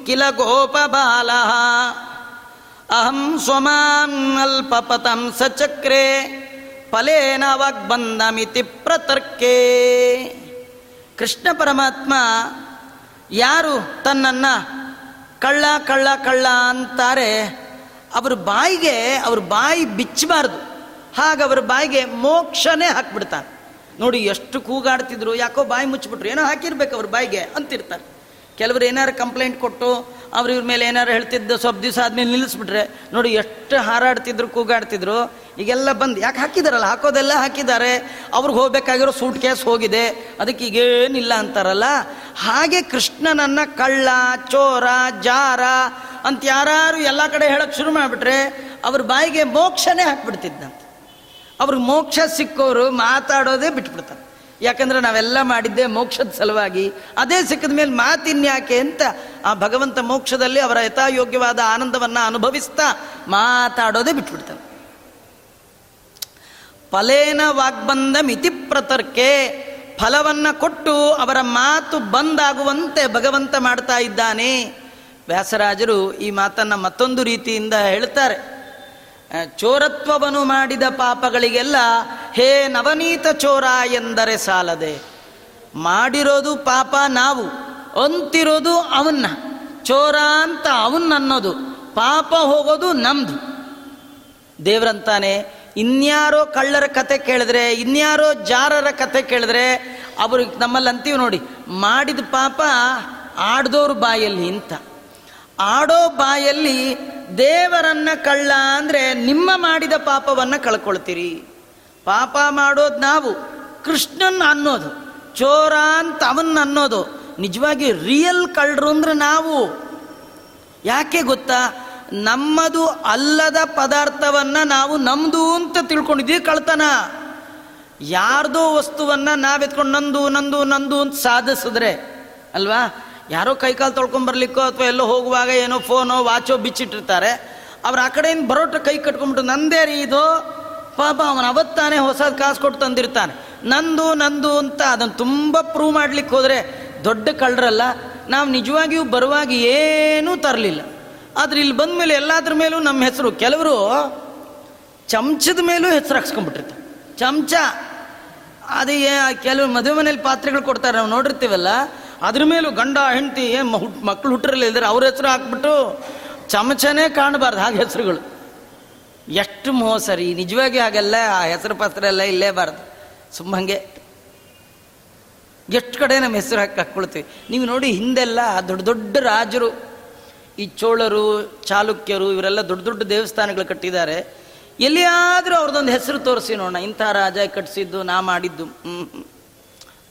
ಕಿಲ ಗೋಪಬಾಲಃ ಅಹಂ ಸ್ವಮಾಂ ಅಲ್ಪಪತಂ ಸಚಕ್ರೇ ಫಲೇನ ವಾಗ್ಬಂಧಮಿತಿ ಪ್ರತರ್ಕೇ. ಕೃಷ್ಣ ಪರಮಾತ್ಮ ಯಾರು ತನ್ನನ್ನು ಕಳ್ಳ ಕಳ್ಳ ಕಳ್ಳ ಅಂತಾರೆ, ಅವ್ರ ಬಾಯಿಗೆ ಅವ್ರ ಬಾಯಿ ಬಿಚ್ಚಬಾರ್ದು, ಹಾಗೆ ಅವ್ರ ಬಾಯಿಗೆ ಮೋಕ್ಷನೇ ಹಾಕ್ಬಿಡ್ತಾನೆ. ನೋಡಿ, ಎಷ್ಟು ಕೂಗಾಡ್ತಿದ್ರು, ಯಾಕೋ ಬಾಯಿ ಮುಚ್ಚಿಬಿಟ್ರು, ಏನೋ ಹಾಕಿರ್ಬೇಕು ಅವ್ರ ಬಾಯಿಗೆ ಅಂತಿರ್ತಾರೆ. ಕೆಲವರು ಏನಾರು ಕಂಪ್ಲೇಂಟ್ ಕೊಟ್ಟು ಅವ್ರ ಇವ್ರ ಮೇಲೆ ಏನಾರು ಹೇಳ್ತಿದ್ದು ಸ್ವಲ್ಪ ದಿವಸ ಆದಮೇಲೆ ನಿಲ್ಲಿಸ್ಬಿಟ್ರೆ, ನೋಡಿ ಎಷ್ಟು ಹಾರಾಡ್ತಿದ್ರು ಕೂಗಾಡ್ತಿದ್ರು, ಈಗೆಲ್ಲ ಬಂದು ಯಾಕೆ ಹಾಕಿದಾರಲ್ಲ, ಹಾಕೋದೆಲ್ಲ ಹಾಕಿದ್ದಾರೆ, ಅವ್ರಿಗೆ ಹೋಗಬೇಕಾಗಿರೋ ಸೂಟ್ ಕೇಸ್ ಹೋಗಿದೆ, ಅದಕ್ಕೆ ಈಗೇನಿಲ್ಲ ಅಂತಾರಲ್ಲ. ಹಾಗೆ ಕೃಷ್ಣನನ್ನು ಕಳ್ಳ ಚೋರ ಜಾರ ಅಂತ ಯಾರು ಎಲ್ಲ ಕಡೆ ಹೇಳೋಕ್ಕೆ ಶುರು ಮಾಡಿಬಿಟ್ರೆ ಅವ್ರ ಬಾಯಿಗೆ ಮೋಕ್ಷನೇ ಹಾಕ್ಬಿಡ್ತಿದ್ದಂತ. ಅವ್ರಿಗೆ ಮೋಕ್ಷ ಸಿಕ್ಕೋರು ಮಾತಾಡೋದೇ ಬಿಟ್ಬಿಡ್ತಾರೆ. ಯಾಕಂದರೆ ನಾವೆಲ್ಲ ಮಾಡಿದ್ದೆ ಮೋಕ್ಷದ ಸಲುವಾಗಿ, ಅದೇ ಸಿಕ್ಕಿದ ಮೇಲೆ ಮಾತಿನ್ಯಾಕೆ ಅಂತ ಆ ಭಗವಂತ ಮೋಕ್ಷದಲ್ಲಿ ಅವರ ಯಥಾಯೋಗ್ಯವಾದ ಆನಂದವನ್ನು ಅನುಭವಿಸ್ತಾ ಮಾತಾಡೋದೇ ಬಿಟ್ಬಿಡ್ತಾರೆ. ಫಲೇನ ವಾಗ್ಬಂಧ ಮಿತಿ ಪ್ರತರ್ಕೆ, ಫಲವನ್ನು ಕೊಟ್ಟು ಅವರ ಮಾತು ಬಂದಾಗುವಂತೆ ಭಗವಂತ ಮಾಡ್ತಾ ಇದ್ದಾನೆ. ವ್ಯಾಸರಾಜರು ಈ ಮಾತನ್ನು ಮತ್ತೊಂದು ರೀತಿಯಿಂದ ಹೇಳ್ತಾರೆ. ಚೋರತ್ವವನ್ನು ಮಾಡಿದ ಪಾಪಗಳಿಗೆಲ್ಲ ಹೇ ನವನೀತ ಚೋರ ಎಂದರೆ ಸಾಲದೆ, ಮಾಡಿರೋದು ಪಾಪ ನಾವು, ಅಂತಿರೋದು ಅವನ್ನ, ಚೋರ ಅಂತ ಅವನ್ನನ್ನೋದು, ಪಾಪ ಹೋಗೋದು ನಮ್ಮದು. ದೇವ್ರಂತಾನೆ, ಇನ್ಯಾರೋ ಕಳ್ಳರ ಕತೆ ಕೇಳಿದ್ರೆ, ಇನ್ಯಾರೋ ಜಾರರ ಕತೆ ಕೇಳಿದ್ರೆ, ಅವ್ರಿಗೆ ನಮ್ಮಲ್ಲಿ ಅಂತೀವಿ ನೋಡಿ, ಮಾಡಿದ ಪಾಪ ಆಡ್ದೋರು ಬಾಯಲ್ಲಿ ಅಂತ. ಆಡೋ ಬಾಯಲ್ಲಿ ದೇವರನ್ನ ಕಳ್ಳ ಅಂದರೆ ನಿಮ್ಮ ಮಾಡಿದ ಪಾಪವನ್ನು ಕಳ್ಕೊಳ್ತೀರಿ. ಪಾಪ ಮಾಡೋದು ನಾವು, ಕೃಷ್ಣನ್ ಅನ್ನೋದು, ಚೋರ ಅಂತ ಅವನ್ನ ಅನ್ನೋದು. ನಿಜವಾಗಿ ರಿಯಲ್ ಕಳ್ಳರು ಅಂದರೆ ನಾವು. ಯಾಕೆ ಗೊತ್ತಾ? ನಮ್ಮದು ಅಲ್ಲದ ಪದಾರ್ಥವನ್ನು ನಾವು ನಮ್ಮದು ಅಂತ ತಿಳ್ಕೊಂಡಿದ್ವಿ, ಕಳ್ತನ. ಯಾರ್ದೋ ವಸ್ತುವನ್ನು ನಾವೆತ್ಕೊಂಡು ನಂದು ನಂದು ನಂದು ಅಂತ ಸಾಧಿಸಿದ್ರೆ ಅಲ್ವಾ, ಯಾರೋ ಕೈಕಾಲು ತೊಳ್ಕೊಂಬರ್ಲಿಕ್ಕೋ ಅಥವಾ ಎಲ್ಲೋ ಹೋಗುವಾಗ ಏನೋ ಫೋನೋ ವಾಚೋ ಬಿಚ್ಚಿಟ್ಟಿರ್ತಾರೆ, ಅವ್ರು ಆ ಕಡೆಯಿಂದ ಬರೋಟ್ರೆ ಕೈ ಕಟ್ಕೊಂಡ್ಬಿಟ್ಟು ನಂದೇ ರೀ ಇದು, ಪಾಪ ಅವನು ಅವತ್ತಾನೆ ಹೊಸದು ಕಾಸು ಕೊಟ್ಟು ತಂದಿರ್ತಾನೆ, ನಂದು ನಂದು ಅಂತ ಅದನ್ನು ತುಂಬ ಪ್ರೂವ್ ಮಾಡ್ಲಿಕ್ಕೆ ಹೋದರೆ ದೊಡ್ಡ ಕಳ್ಳರಲ್ಲ. ನಾವು ನಿಜವಾಗಿಯೂ ಬರುವಾಗ ಏನೂ ತರಲಿಲ್ಲ, ಆದರೆ ಇಲ್ಲಿ ಬಂದ ಮೇಲೆ ಎಲ್ಲದ್ರ ಮೇಲೂ ನಮ್ಮ ಹೆಸರು. ಕೆಲವರು ಚಮಚದ ಮೇಲೂ ಹೆಸರು ಹಾಕ್ಸ್ಕೊಂಡ್ಬಿಟ್ಟಿರ್ತಾರೆ, ಚಮಚ ಅದೇ. ಕೆಲವರು ಮದುವೆ ಮನೇಲಿ ಪಾತ್ರೆಗಳು ಕೊಡ್ತಾರೆ, ನಾವು ನೋಡಿರ್ತೀವಲ್ಲ, ಅದ್ರ ಮೇಲೂ ಗಂಡ ಹೆಂಡತಿ ಹುಟ್ಟು ಮಕ್ಕಳು ಹುಟ್ಟರಲ್ಲಿ ಇದ್ದಾರೆ, ಅವ್ರ ಹೆಸರು ಹಾಕ್ಬಿಟ್ಟು ಚಮಚನೇ ಕಾಣಬಾರ್ದು ಹಾಗೆ ಹೆಸರುಗಳು. ಎಷ್ಟು ಮೋಸರಿ! ನಿಜವಾಗಿ ಹಾಗೆಲ್ಲ ಆ ಹೆಸರು ಪಾತ್ರ ಎಲ್ಲ ಇಲ್ಲೇಬಾರ್ದು. ಸುಮ್ಮ ಹಾಗೆ ಎಷ್ಟು ಕಡೆ ನಮ್ಮ ಹೆಸರು ಹಾಕಿ ಹಾಕ್ಕೊಳ್ತೀವಿ. ನೀವು ನೋಡಿ, ಹಿಂದೆಲ್ಲ ದೊಡ್ಡ ದೊಡ್ಡ ರಾಜರು, ಈ ಚೋಳರು ಚಾಲುಕ್ಯರು, ಇವರೆಲ್ಲ ದೊಡ್ಡ ದೊಡ್ಡ ದೇವಸ್ಥಾನಗಳು ಕಟ್ಟಿದ್ದಾರೆ. ಎಲ್ಲಿಯಾದರೂ ಅವ್ರದ್ದೊಂದು ಹೆಸರು ತೋರಿಸಿ ನೋಡೋಣ, ಇಂಥ ರಾಜ ಕಟ್ಟಿಸಿದ್ದು, ನಾ ಮಾಡಿದ್ದು.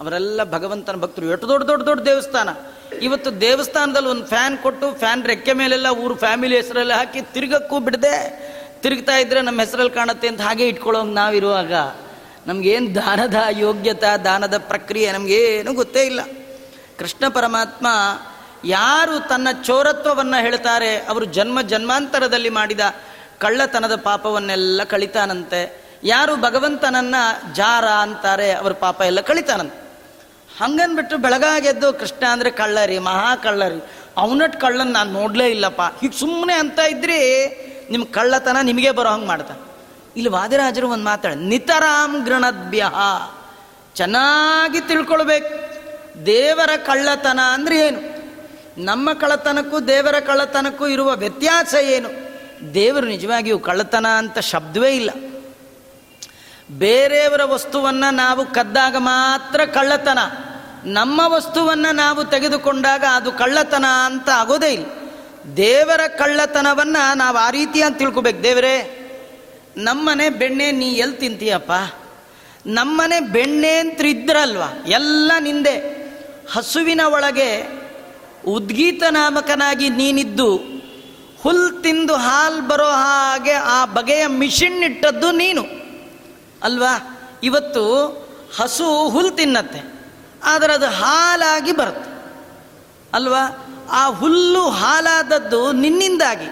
ಅವರೆಲ್ಲ ಭಗವಂತನ ಭಕ್ತರು. ಎಷ್ಟು ದೊಡ್ಡ ದೊಡ್ಡ ದೊಡ್ಡ ದೇವಸ್ಥಾನ! ಇವತ್ತು ದೇವಸ್ಥಾನದಲ್ಲಿ ಒಂದು ಫ್ಯಾನ್ ಕೊಟ್ಟು ಫ್ಯಾನ್ ರೆಕ್ಕೆ ಮೇಲೆಲ್ಲ ಊರು ಫ್ಯಾಮಿಲಿ ಹೆಸರಲ್ಲಿ ಹಾಕಿ ತಿರುಗಕ್ಕೂ ಬಿಡದೆ, ತಿರುಗ್ತಾ ಇದ್ದರೆ ನಮ್ಮ ಹೆಸರಲ್ಲಿ ಕಾಣುತ್ತೆ ಅಂತ ಹಾಗೆ ಇಟ್ಕೊಳ್ಳೋಂಗೆ ನಾವಿರುವಾಗ ನಮಗೇನು ದಾನದ ಯೋಗ್ಯತಾ, ದಾನದ ಪ್ರಕ್ರಿಯೆ ನಮಗೇನು ಗೊತ್ತೇ ಇಲ್ಲ. ಕೃಷ್ಣ ಪರಮಾತ್ಮ ಯಾರು ತನ್ನ ಚೋರತ್ವವನ್ನು ಹೇಳ್ತಾರೆ, ಅವರು ಜನ್ಮ ಜನ್ಮಾಂತರದಲ್ಲಿ ಮಾಡಿದ ಕಳ್ಳತನದ ಪಾಪವನ್ನೆಲ್ಲ ಕಳಿತಾನಂತೆ. ಯಾರು ಭಗವಂತನನ್ನು ಜಾರ ಅಂತಾರೆ, ಅವ್ರ ಪಾಪ ಎಲ್ಲ ಕಳಿತಾನಂತೆ. ಹಂಗನ್ಬಿಟ್ಟು ಬೆಳಗಾಗೆದ್ದು ಕೃಷ್ಣ ಅಂದರೆ ಕಳ್ಳರಿ, ಮಹಾ ಕಳ್ಳರಿ, ಅವನಟ್ಟು ಕಳ್ಳನ್ನು ನಾನು ನೋಡಲೇ ಇಲ್ಲಪ್ಪ, ಹೀಗೆ ಸುಮ್ಮನೆ ಅಂತ ಇದ್ರಿ ನಿಮ್ಮ ಕಳ್ಳತನ ನಿಮಗೆ ಬರೋ ಹಂಗೆ ಮಾಡ್ತಾನೆ. ಇಲ್ಲಿ ವಾದಿರಾಜರು ಒಂದು ಮಾತಾಡ, ನಿತರಾಮ್ ಗೃಣದ್ಭ್ಯ, ಚೆನ್ನಾಗಿ ತಿಳ್ಕೊಳ್ಬೇಕು. ದೇವರ ಕಳ್ಳತನ ಅಂದರೆ ಏನು, ನಮ್ಮ ಕಳ್ಳತನಕ್ಕೂ ದೇವರ ಕಳ್ಳತನಕ್ಕೂ ಇರುವ ವ್ಯತ್ಯಾಸ ಏನು. ದೇವರು ನಿಜವಾಗಿಯೂ ಕಳ್ಳತನ ಅಂತ ಶಬ್ದವೇ ಇಲ್ಲ. ಬೇರೆಯವರ ವಸ್ತುವನ್ನು ನಾವು ಕದ್ದಾಗ ಮಾತ್ರ ಕಳ್ಳತನ, ನಮ್ಮ ವಸ್ತುವನ್ನು ನಾವು ತೆಗೆದುಕೊಂಡಾಗ ಅದು ಕಳ್ಳತನ ಅಂತ ಆಗೋದೇ ಇಲ್ಲ. ದೇವರ ಕಳ್ಳತನವನ್ನು ನಾವು ಆ ರೀತಿಯಾಗಿ ತಿಳ್ಕೊಬೇಕು. ದೇವರೇ, ನಮ್ಮನೆ ಬೆಣ್ಣೆ ನೀ ಎಲ್ಲಿ ತಿಂತೀಯಪ್ಪ? ನಮ್ಮನೆ ಬೆಣ್ಣೆ ಅಂತ ಇದ್ರಲ್ವ, ಎಲ್ಲ ನಿಂದೆ. ಹಸುವಿನ ಒಳಗೆ ಉದ್ಗೀತ ನಾಮಕನಾಗಿ ನೀನಿದ್ದು ಹುಲ್ ತಿಂದು ಹಾಲು ಬರೋ ಹಾಗೆ ಆ ಬಗೆಯ ಮಿಷಿನ್ ಇಟ್ಟದ್ದು ನೀನು ಅಲ್ವಾ. ಇವತ್ತು ಹಸು ಹುಲ್ ತಿನ್ನತ್ತೆ, ಆದರೆ ಅದು ಹಾಲಾಗಿ ಬರುತ್ತೆ ಅಲ್ವಾ. ಆ ಹುಲ್ಲು ಹಾಲಾದದ್ದು ನಿನ್ನಿಂದಾಗಿ,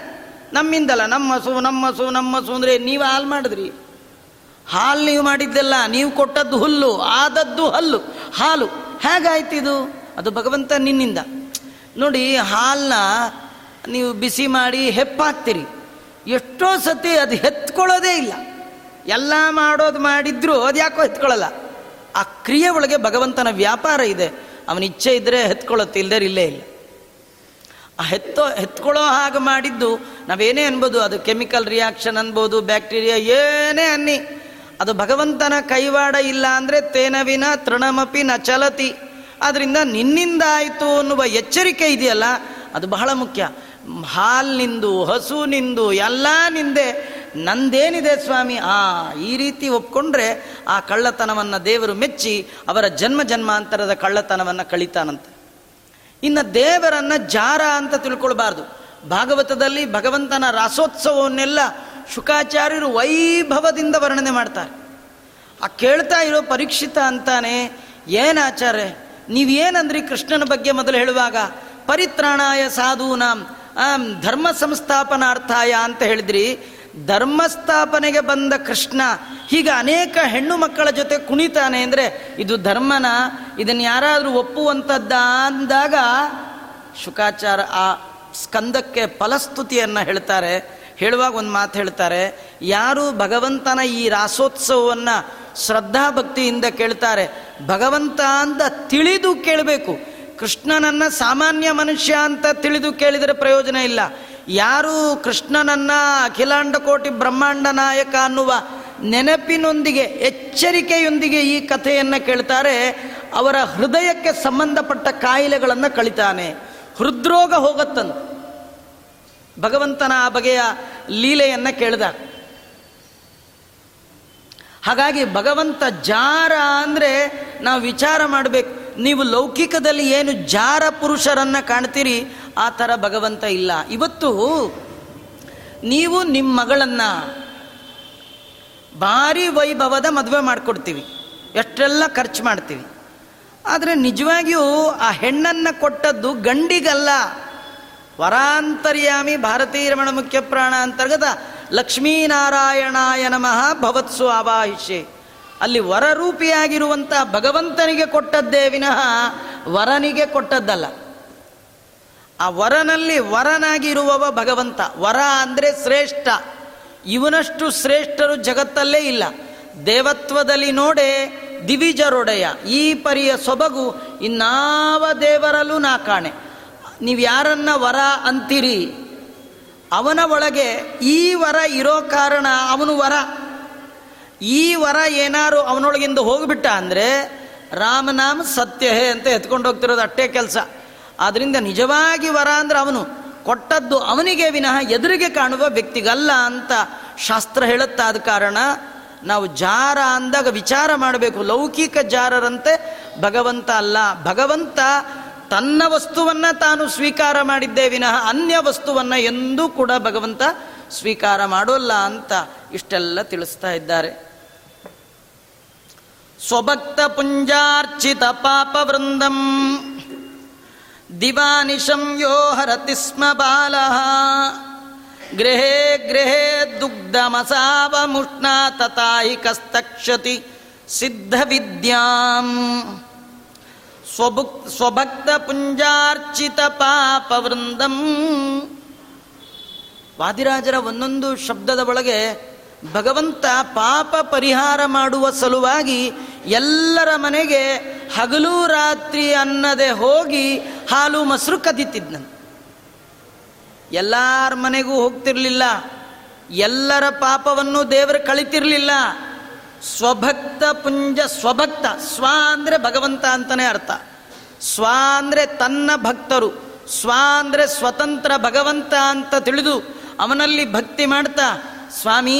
ನಮ್ಮಿಂದಲ್ಲ. ನಮ್ಮ ಹಸು ನಮ್ಮ ಹಸು ನಮ್ಮ ಹಸು ಅಂದರೆ ನೀವು ಹಾಲು ಮಾಡಿದ್ರಿ, ಹಾಲು ನೀವು ಮಾಡಿದ್ದೆಲ್ಲ, ನೀವು ಕೊಟ್ಟದ್ದು ಹುಲ್ಲು, ಆದದ್ದು ಹಲ್ಲು ಹಾಲು. ಹೇಗಾಯ್ತಿದು? ಅದು ಭಗವಂತ ನಿನ್ನಿಂದ. ನೋಡಿ, ಹಾಲನ್ನ ನೀವು ಬಿಸಿ ಮಾಡಿ ಹೆಪ್ಪಾಕ್ತೀರಿ, ಎಷ್ಟೋ ಸತಿ ಅದು ಹೆತ್ಕೊಳ್ಳೋದೇ ಇಲ್ಲ. ಎಲ್ಲ ಮಾಡೋದು ಮಾಡಿದ್ರೂ ಅದು ಯಾಕೋ ಹೆತ್ಕೊಳ್ಳಲ್ಲ. ಆ ಕ್ರಿಯೆ ಒಳಗೆ ಭಗವಂತನ ವ್ಯಾಪಾರ ಇದೆ. ಅವನ ಇಚ್ಛೆ ಇದ್ದರೆ ಹೆತ್ಕೊಳ್ಳುತ್ತೆ, ಇಲ್ಲದೆ ಇಲ್ಲೇ ಇಲ್ಲ. ಆ ಹೆತ್ತೋ ಹೆತ್ಕೊಳ್ಳೋ ಹಾಗೆ ಮಾಡಿದ್ದು ನಾವೇನೇ ಅನ್ಬೋದು, ಅದು ಕೆಮಿಕಲ್ ರಿಯಾಕ್ಷನ್ ಅನ್ಬೋದು, ಬ್ಯಾಕ್ಟೀರಿಯಾ ಏನೇ ಅನ್ನಿ, ಅದು ಭಗವಂತನ ಕೈವಾಡ ಇಲ್ಲ ಅಂದರೆ ತೇನವಿನ ತೃಣಮಪಿ ನ ಚಲತಿ. ಆದ್ದರಿಂದ ನಿನ್ನಿಂದ ಆಯಿತು ಅನ್ನುವ ಎಚ್ಚರಿಕೆ ಇದೆಯಲ್ಲ, ಅದು ಬಹಳ ಮುಖ್ಯ. ಹಾಲಿನಿಂದು ಹಸುವಿನಿಂದು ಎಲ್ಲ ನಿಂದೆ, ನಂದೇನಿದೆ ಸ್ವಾಮಿ. ಆ ಈ ರೀತಿ ಒಪ್ಕೊಂಡ್ರೆ ಆ ಕಳ್ಳತನವನ್ನು ದೇವರು ಮೆಚ್ಚಿ ಅವರ ಜನ್ಮ ಜನ್ಮಾಂತರದ ಕಳ್ಳತನವನ್ನು ಕಳೀತಾನಂತೆ. ಇನ್ನು ದೇವರನ್ನು ಜಾರ ಅಂತ ತಿಳ್ಕೊಳ್ಬಾರ್ದು. ಭಾಗವತದಲ್ಲಿ ಭಗವಂತನ ರಾಸೋತ್ಸವವನ್ನೆಲ್ಲ ಶುಕಾಚಾರ್ಯರು ವೈಭವದಿಂದ ವರ್ಣನೆ ಮಾಡ್ತಾರೆ. ಆ ಕೇಳ್ತಾ ಇರೋ ಪರೀಕ್ಷಿತ ಅಂತಾನೆ, ಏನು ಆಚಾರ್ಯ ನೀವೇನಂದ್ರಿ ಕೃಷ್ಣನ ಬಗ್ಗೆ ಮೊದಲು ಹೇಳುವಾಗ? ಪರಿತ್ರಾಣಾಯ ಸಾಧೂನಾಂ ಧರ್ಮ ಸಂಸ್ಥಾಪನಾರ್ಥಾಯ ಅಂತ ಹೇಳಿದ್ರಿ. ಧರ್ಮಸ್ಥಾಪನೆಗೆ ಬಂದ ಕೃಷ್ಣ ಹೀಗೆ ಅನೇಕ ಹೆಣ್ಣು ಮಕ್ಕಳ ಜೊತೆ ಕುಣಿತಾನೆ ಅಂದರೆ ಇದು ಧರ್ಮನ? ಇದನ್ನು ಯಾರಾದರೂ ಒಪ್ಪುವಂಥದ್ದ ಅಂದಾಗ ಶುಕಾಚಾರ ಆ ಸ್ಕಂದಕ್ಕೆ ಫಲಸ್ತುತಿಯನ್ನು ಹೇಳ್ತಾರೆ. ಹೇಳುವಾಗ ಒಂದು ಮಾತು ಹೇಳ್ತಾರೆ, ಯಾರು ಭಗವಂತನ ಈ ರಾಸೋತ್ಸವವನ್ನು ಶ್ರದ್ಧಾಭಕ್ತಿಯಿಂದ ಕೇಳ್ತಾರೆ, ಭಗವಂತ ಅಂತ ತಿಳಿದು ಕೇಳಬೇಕು. ಕೃಷ್ಣನನ್ನು ಸಾಮಾನ್ಯ ಮನುಷ್ಯ ಅಂತ ತಿಳಿದು ಕೇಳಿದರೆ ಪ್ರಯೋಜನ ಇಲ್ಲ. ಯಾರು ಕೃಷ್ಣನನ್ನು ಅಖಿಲಾಂಡಕೋಟಿ ಬ್ರಹ್ಮಾಂಡ ನಾಯಕ ಅನ್ನುವ ನೆನಪಿನೊಂದಿಗೆ ಎಚ್ಚರಿಕೆಯೊಂದಿಗೆ ಈ ಕಥೆಯನ್ನು ಕೇಳ್ತಾರೆ, ಅವರ ಹೃದಯಕ್ಕೆ ಸಂಬಂಧಪಟ್ಟ ಕಾಯಿಲೆಗಳನ್ನು ಕಳಿತಾನೆ, ಹೃದ್ರೋಗ ಹೋಗತ್ತಂದು ಭಗವಂತನ ಆ ಬಗೆಯ ಲೀಲೆಯನ್ನು ಕೇಳಿದಾಗ. ಹಾಗಾಗಿ ಭಗವಂತ ಜಾರ ಅಂದರೆ ನಾವು ವಿಚಾರ ಮಾಡಬೇಕು. ನೀವು ಲೌಕಿಕದಲ್ಲಿ ಏನು ಜಾರ ಪುರುಷರನ್ನು ಕಾಣ್ತೀರಿ, ಆ ಥರ ಭಗವಂತ ಇಲ್ಲ. ಇವತ್ತು ನೀವು ನಿಮ್ಮ ಮಗಳನ್ನು ಭಾರಿ ವೈಭವದ ಮದುವೆ ಮಾಡಿಕೊಡ್ತೀವಿ, ಎಷ್ಟೆಲ್ಲ ಖರ್ಚು ಮಾಡ್ತೀವಿ, ಆದರೆ ನಿಜವಾಗಿಯೂ ಆ ಹೆಣ್ಣನ್ನು ಕೊಟ್ಟದ್ದು ಗಂಡಿಗಲ್ಲ. ವರಾಂತರ್ಯಾಮಿ ಭಾರತೀ ರಮಣ ಮುಖ್ಯ ಪ್ರಾಣ ಅಂತರ್ಗತ ಲಕ್ಷ್ಮೀನಾರಾಯಣಾಯ ನಮಃ ಭವತ್ಸು ಆವಾಹಿಷೆ. ಅಲ್ಲಿ ವರರೂಪಿಯಾಗಿರುವಂಥ ಭಗವಂತನಿಗೆ ಕೊಟ್ಟದ್ದೇ ವಿನಃ ವರನಿಗೆ ಕೊಟ್ಟದ್ದಲ್ಲ. ಆ ವರನಲ್ಲಿ ವರನಾಗಿರುವವ ಭಗವಂತ. ವರ ಅಂದರೆ ಶ್ರೇಷ್ಠ. ಇವನಷ್ಟು ಶ್ರೇಷ್ಠರು ಜಗತ್ತಲ್ಲೇ ಇಲ್ಲ. ದೇವತ್ವದಲ್ಲಿ ನೋಡೆ ದಿವಿಜರೊಡೆಯ, ಈ ಪರಿಯ ಸೊಬಗು ಇನ್ನಾವ ದೇವರಲ್ಲೂ ನಾ ಕಾಣೆ. ನೀವು ಯಾರನ್ನ ವರ ಅಂತೀರಿ, ಅವನ ಒಳಗೆ ಈ ವರ ಇರೋ ಕಾರಣ ಅವನು ವರ. ಈ ವರ ಏನಾರು ಅವನೊಳಗಿಂದ ಹೋಗಿಬಿಟ್ಟ ಅಂದರೆ ರಾಮನಾಮ ಸತ್ಯಹೇ ಅಂತ ಎತ್ಕೊಂಡು ಹೋಗ್ತಿರೋದು ಅಟ್ಟೆ ಕೆಲಸ. ಆದ್ದರಿಂದ ನಿಜವಾಗಿ ವರ ಅಂದರೆ ಅವನು ಕೊಟ್ಟದ್ದು ಅವನಿಗೆ ವಿನಃ ಎದುರಿಗೆ ಕಾಣುವ ವ್ಯಕ್ತಿಗಲ್ಲ ಅಂತ ಶಾಸ್ತ್ರ ಹೇಳುತ್ತಾದ ಕಾರಣ ನಾವು ಜಾರ ಅಂದಾಗ ವಿಚಾರ ಮಾಡಬೇಕು. ಲೌಕಿಕ ಜಾರರಂತೆ ಭಗವಂತ ಅಲ್ಲ. ಭಗವಂತ ತನ್ನ ವಸ್ತುವನ್ನು ತಾನು ಸ್ವೀಕಾರ ಮಾಡಿದ್ದೇ ವಿನಃ ಅನ್ಯ ವಸ್ತುವನ್ನು ಎಂದೂ ಕೂಡ ಭಗವಂತ ಸ್ವೀಕಾರ ಮಾಡೋಲ್ಲ ಅಂತ ಇಷ್ಟೆಲ್ಲ ತಿಳಿಸ್ತಾ ಇದ್ದಾರೆ. ಸ್ವಭಕ್ತ ಪುಂಜಾರ್ಚಿತ ಪಾಪವೃಂದಂ ದಿವಾನಿಶಂ ಯೋ ಹರತಿ ಸ್ಮ ಬಾಲಃ ಗೃಹೇ ಗೃಹೇ ದುಗ್ಧಮಸಾವಮುಷ್ಣ ತಥಾಹಿ ಕಸ್ತಕ್ಷತಿ ಸಿದ್ಧವಿದ್ಯಾಂ. ಸ್ವಭುಕ್ ಸ್ವಭಕ್ತ ಪುಂಜಾರ್ಚಿತ ಪಾಪವೃಂದಂ. ವಾದಿರಾಜರ ಒಂದೊಂದು ಶಬ್ದದ ಒಳಗೆ ಭಗವಂತ ಪಾಪ ಪರಿಹಾರ ಮಾಡುವ ಸಲುವಾಗಿ ಎಲ್ಲರ ಮನೆಗೆ ಹಗಲು ರಾತ್ರಿ ಅನ್ನದೆ ಹೋಗಿ ಹಾಲು ಮೊಸರು ಕದೀತಿದ್ನನು. ಎಲ್ಲರ ಮನೆಗೂ ಹೋಗ್ತಿರ್ಲಿಲ್ಲ, ಎಲ್ಲರ ಪಾಪವನ್ನು ದೇವರು ಕಳಿತಿರ್ಲಿಲ್ಲ. ಸ್ವಭಕ್ತ ಪುಂಜ ಸ್ವಭಕ್ತ, ಸ್ವ ಅಂದರೆ ಭಗವಂತ ಅಂತಲೇ ಅರ್ಥ. ಸ್ವ ಅಂದರೆ ತನ್ನ ಭಕ್ತರು, ಸ್ವ ಅಂದರೆ ಸ್ವತಂತ್ರ ಭಗವಂತ ಅಂತ ತಿಳಿದು ಅವನಲ್ಲಿ ಭಕ್ತಿ ಮಾಡ್ತಾ, ಸ್ವಾಮಿ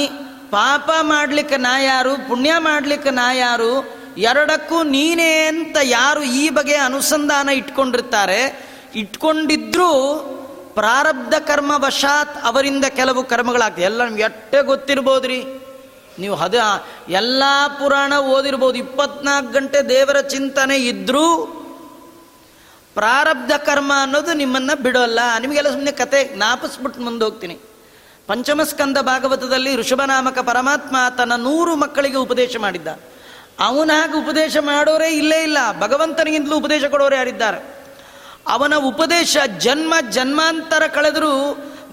ಪಾಪ ಮಾಡಲಿಕ್ಕೆ ನಾ ಯಾರು, ಪುಣ್ಯ ಮಾಡಲಿಕ್ಕೆ ನಾ ಯಾರು, ಎರಡಕ್ಕೂ ನೀನೇ ಅಂತ ಯಾರು ಈ ಬಗೆಯ ಅನುಸಂಧಾನ ಇಟ್ಕೊಂಡಿರ್ತಾರೆ, ಇಟ್ಕೊಂಡಿದ್ರೂ ಪ್ರಾರಬ್ಧ ಕರ್ಮ ವಶಾತ್ ಅವರಿಂದ ಕೆಲವು ಕರ್ಮಗಳಾಗ್ತದೆ. ಎಲ್ಲ ನಿಮ್ಗೆ ಎಟ್ಟೆ ಗೊತ್ತಿರ್ಬೋದ್ರಿ, ನೀವು ಅದ ಎಲ್ಲ ಪುರಾಣ ಓದಿರ್ಬೋದು, ಇಪ್ಪತ್ನಾಲ್ಕು ಗಂಟೆ ದೇವರ ಚಿಂತನೆ ಇದ್ದರೂ ಪ್ರಾರಬ್ಧ ಕರ್ಮ ಅನ್ನೋದು ನಿಮ್ಮನ್ನು ಬಿಡೋಲ್ಲ. ನಿಮಗೆಲ್ಲ ಸುಮ್ಮನೆ ಕತೆ ಜ್ಞಾಪಿಸ್ಬಿಟ್ಟು ಮುಂದೋಗ್ತೀನಿ. ಪಂಚಮಸ್ಕಂದ ಭಾಗವತದಲ್ಲಿ ಋಷಭನಾಮಕ ಪರಮಾತ್ಮ ತನ್ನ ನೂರು ಮಕ್ಕಳಿಗೆ ಉಪದೇಶ ಮಾಡಿದ್ದ. ಅವನಾಗಿ ಉಪದೇಶ ಮಾಡೋರೇ ಇಲ್ಲೇ ಇಲ್ಲ, ಭಗವಂತನಿಗಿಂತಲೂ ಉಪದೇಶ ಕೊಡೋರು ಯಾರಿದ್ದಾರೆ. ಅವನ ಉಪದೇಶ ಜನ್ಮ ಜನ್ಮಾಂತರ ಕಳೆದರೂ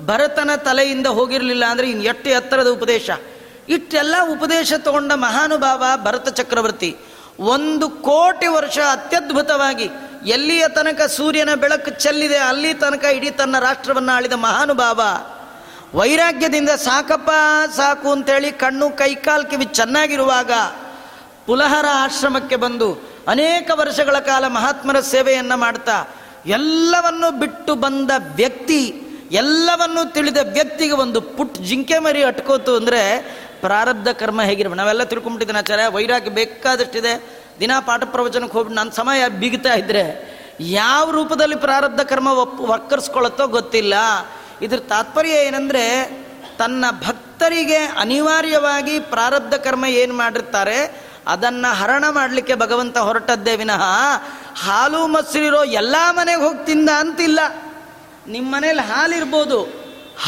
ಭರತನ ತಲೆಯಿಂದ ಹೋಗಿರಲಿಲ್ಲ ಅಂದರೆ ಇನ್ನು ಎಷ್ಟೇ ಎತ್ತರದ ಉಪದೇಶ. ಇಷ್ಟೆಲ್ಲ ಉಪದೇಶ ತಗೊಂಡ ಮಹಾನುಭಾವ ಭರತ ಚಕ್ರವರ್ತಿ ಒಂದು ಕೋಟಿ ವರ್ಷ ಅತ್ಯದ್ಭುತವಾಗಿ ಎಲ್ಲಿಯ ತನಕ ಸೂರ್ಯನ ಬೆಳಕು ಚೆಲ್ಲಿದೆ ಅಲ್ಲಿ ತನಕ ಇಡೀ ತನ್ನ ರಾಷ್ಟ್ರವನ್ನು ಆಳಿದ ಮಹಾನುಭಾವ. ವೈರಾಗ್ಯದಿಂದ ಸಾಕಪ್ಪ ಸಾಕು ಅಂತೇಳಿ ಕಣ್ಣು ಕೈಕಾಲು ಕಿವಿ ಚೆನ್ನಾಗಿರುವಾಗ ಪುಲಹರ ಆಶ್ರಮಕ್ಕೆ ಬಂದು ಅನೇಕ ವರ್ಷಗಳ ಕಾಲ ಮಹಾತ್ಮರ ಸೇವೆಯನ್ನು ಮಾಡ್ತಾ ಎಲ್ಲವನ್ನು ಬಿಟ್ಟು ಬಂದ ವ್ಯಕ್ತಿ, ಎಲ್ಲವನ್ನು ತಿಳಿದ ವ್ಯಕ್ತಿಗೆ ಒಂದು ಪುಟ್ ಜಿಂಕೆ ಮರಿ ಅಟ್ಕೋತು ಅಂದರೆ ಪ್ರಾರಬ್ಧ ಕರ್ಮ ಹೇಗಿರ್ಬೇಕು ನಾವೆಲ್ಲ ತಿಳ್ಕೊಂಬಿಟ್ಟಿದ್ದೀನಿ ಆಚಾರ್ಯ. ವೈರಾಗ್ಯ ಬೇಕಾದಷ್ಟಿದೆ, ದಿನ ಪಾಠ ಪ್ರವಚನಕ್ಕೆ ಹೋಗಿ ನನ್ನ ಸಮಯ ಬಿಗ್ತಾ ಇದ್ದರೆ ಯಾವ ರೂಪದಲ್ಲಿ ಪ್ರಾರಬ್ಧ ಕರ್ಮ ಒಪ್ಪು ವಕ್ಕರಿಸ್ಕೊಳ್ಳುತ್ತೋ ಗೊತ್ತಿಲ್ಲ. ಇದ್ರ ತಾತ್ಪರ್ಯ ಏನಂದರೆ, ತನ್ನ ಭಕ್ತರಿಗೆ ಅನಿವಾರ್ಯವಾಗಿ ಪ್ರಾರಬ್ಧ ಕರ್ಮ ಏನು ಮಾಡಿರ್ತಾರೆ ಅದನ್ನು ಹರಣ ಮಾಡಲಿಕ್ಕೆ ಭಗವಂತ ಹೊರಟದ್ದೇ ವಿನಃ, ಹಾಲು ಮೊಸರಿರೋ ಎಲ್ಲ ಮನೆಗೆ ಹೋಗ್ತಿಂದ ಅಂತಿಲ್ಲ. ನಿಮ್ಮ ಮನೇಲಿ ಹಾಲಿರ್ಬೋದು,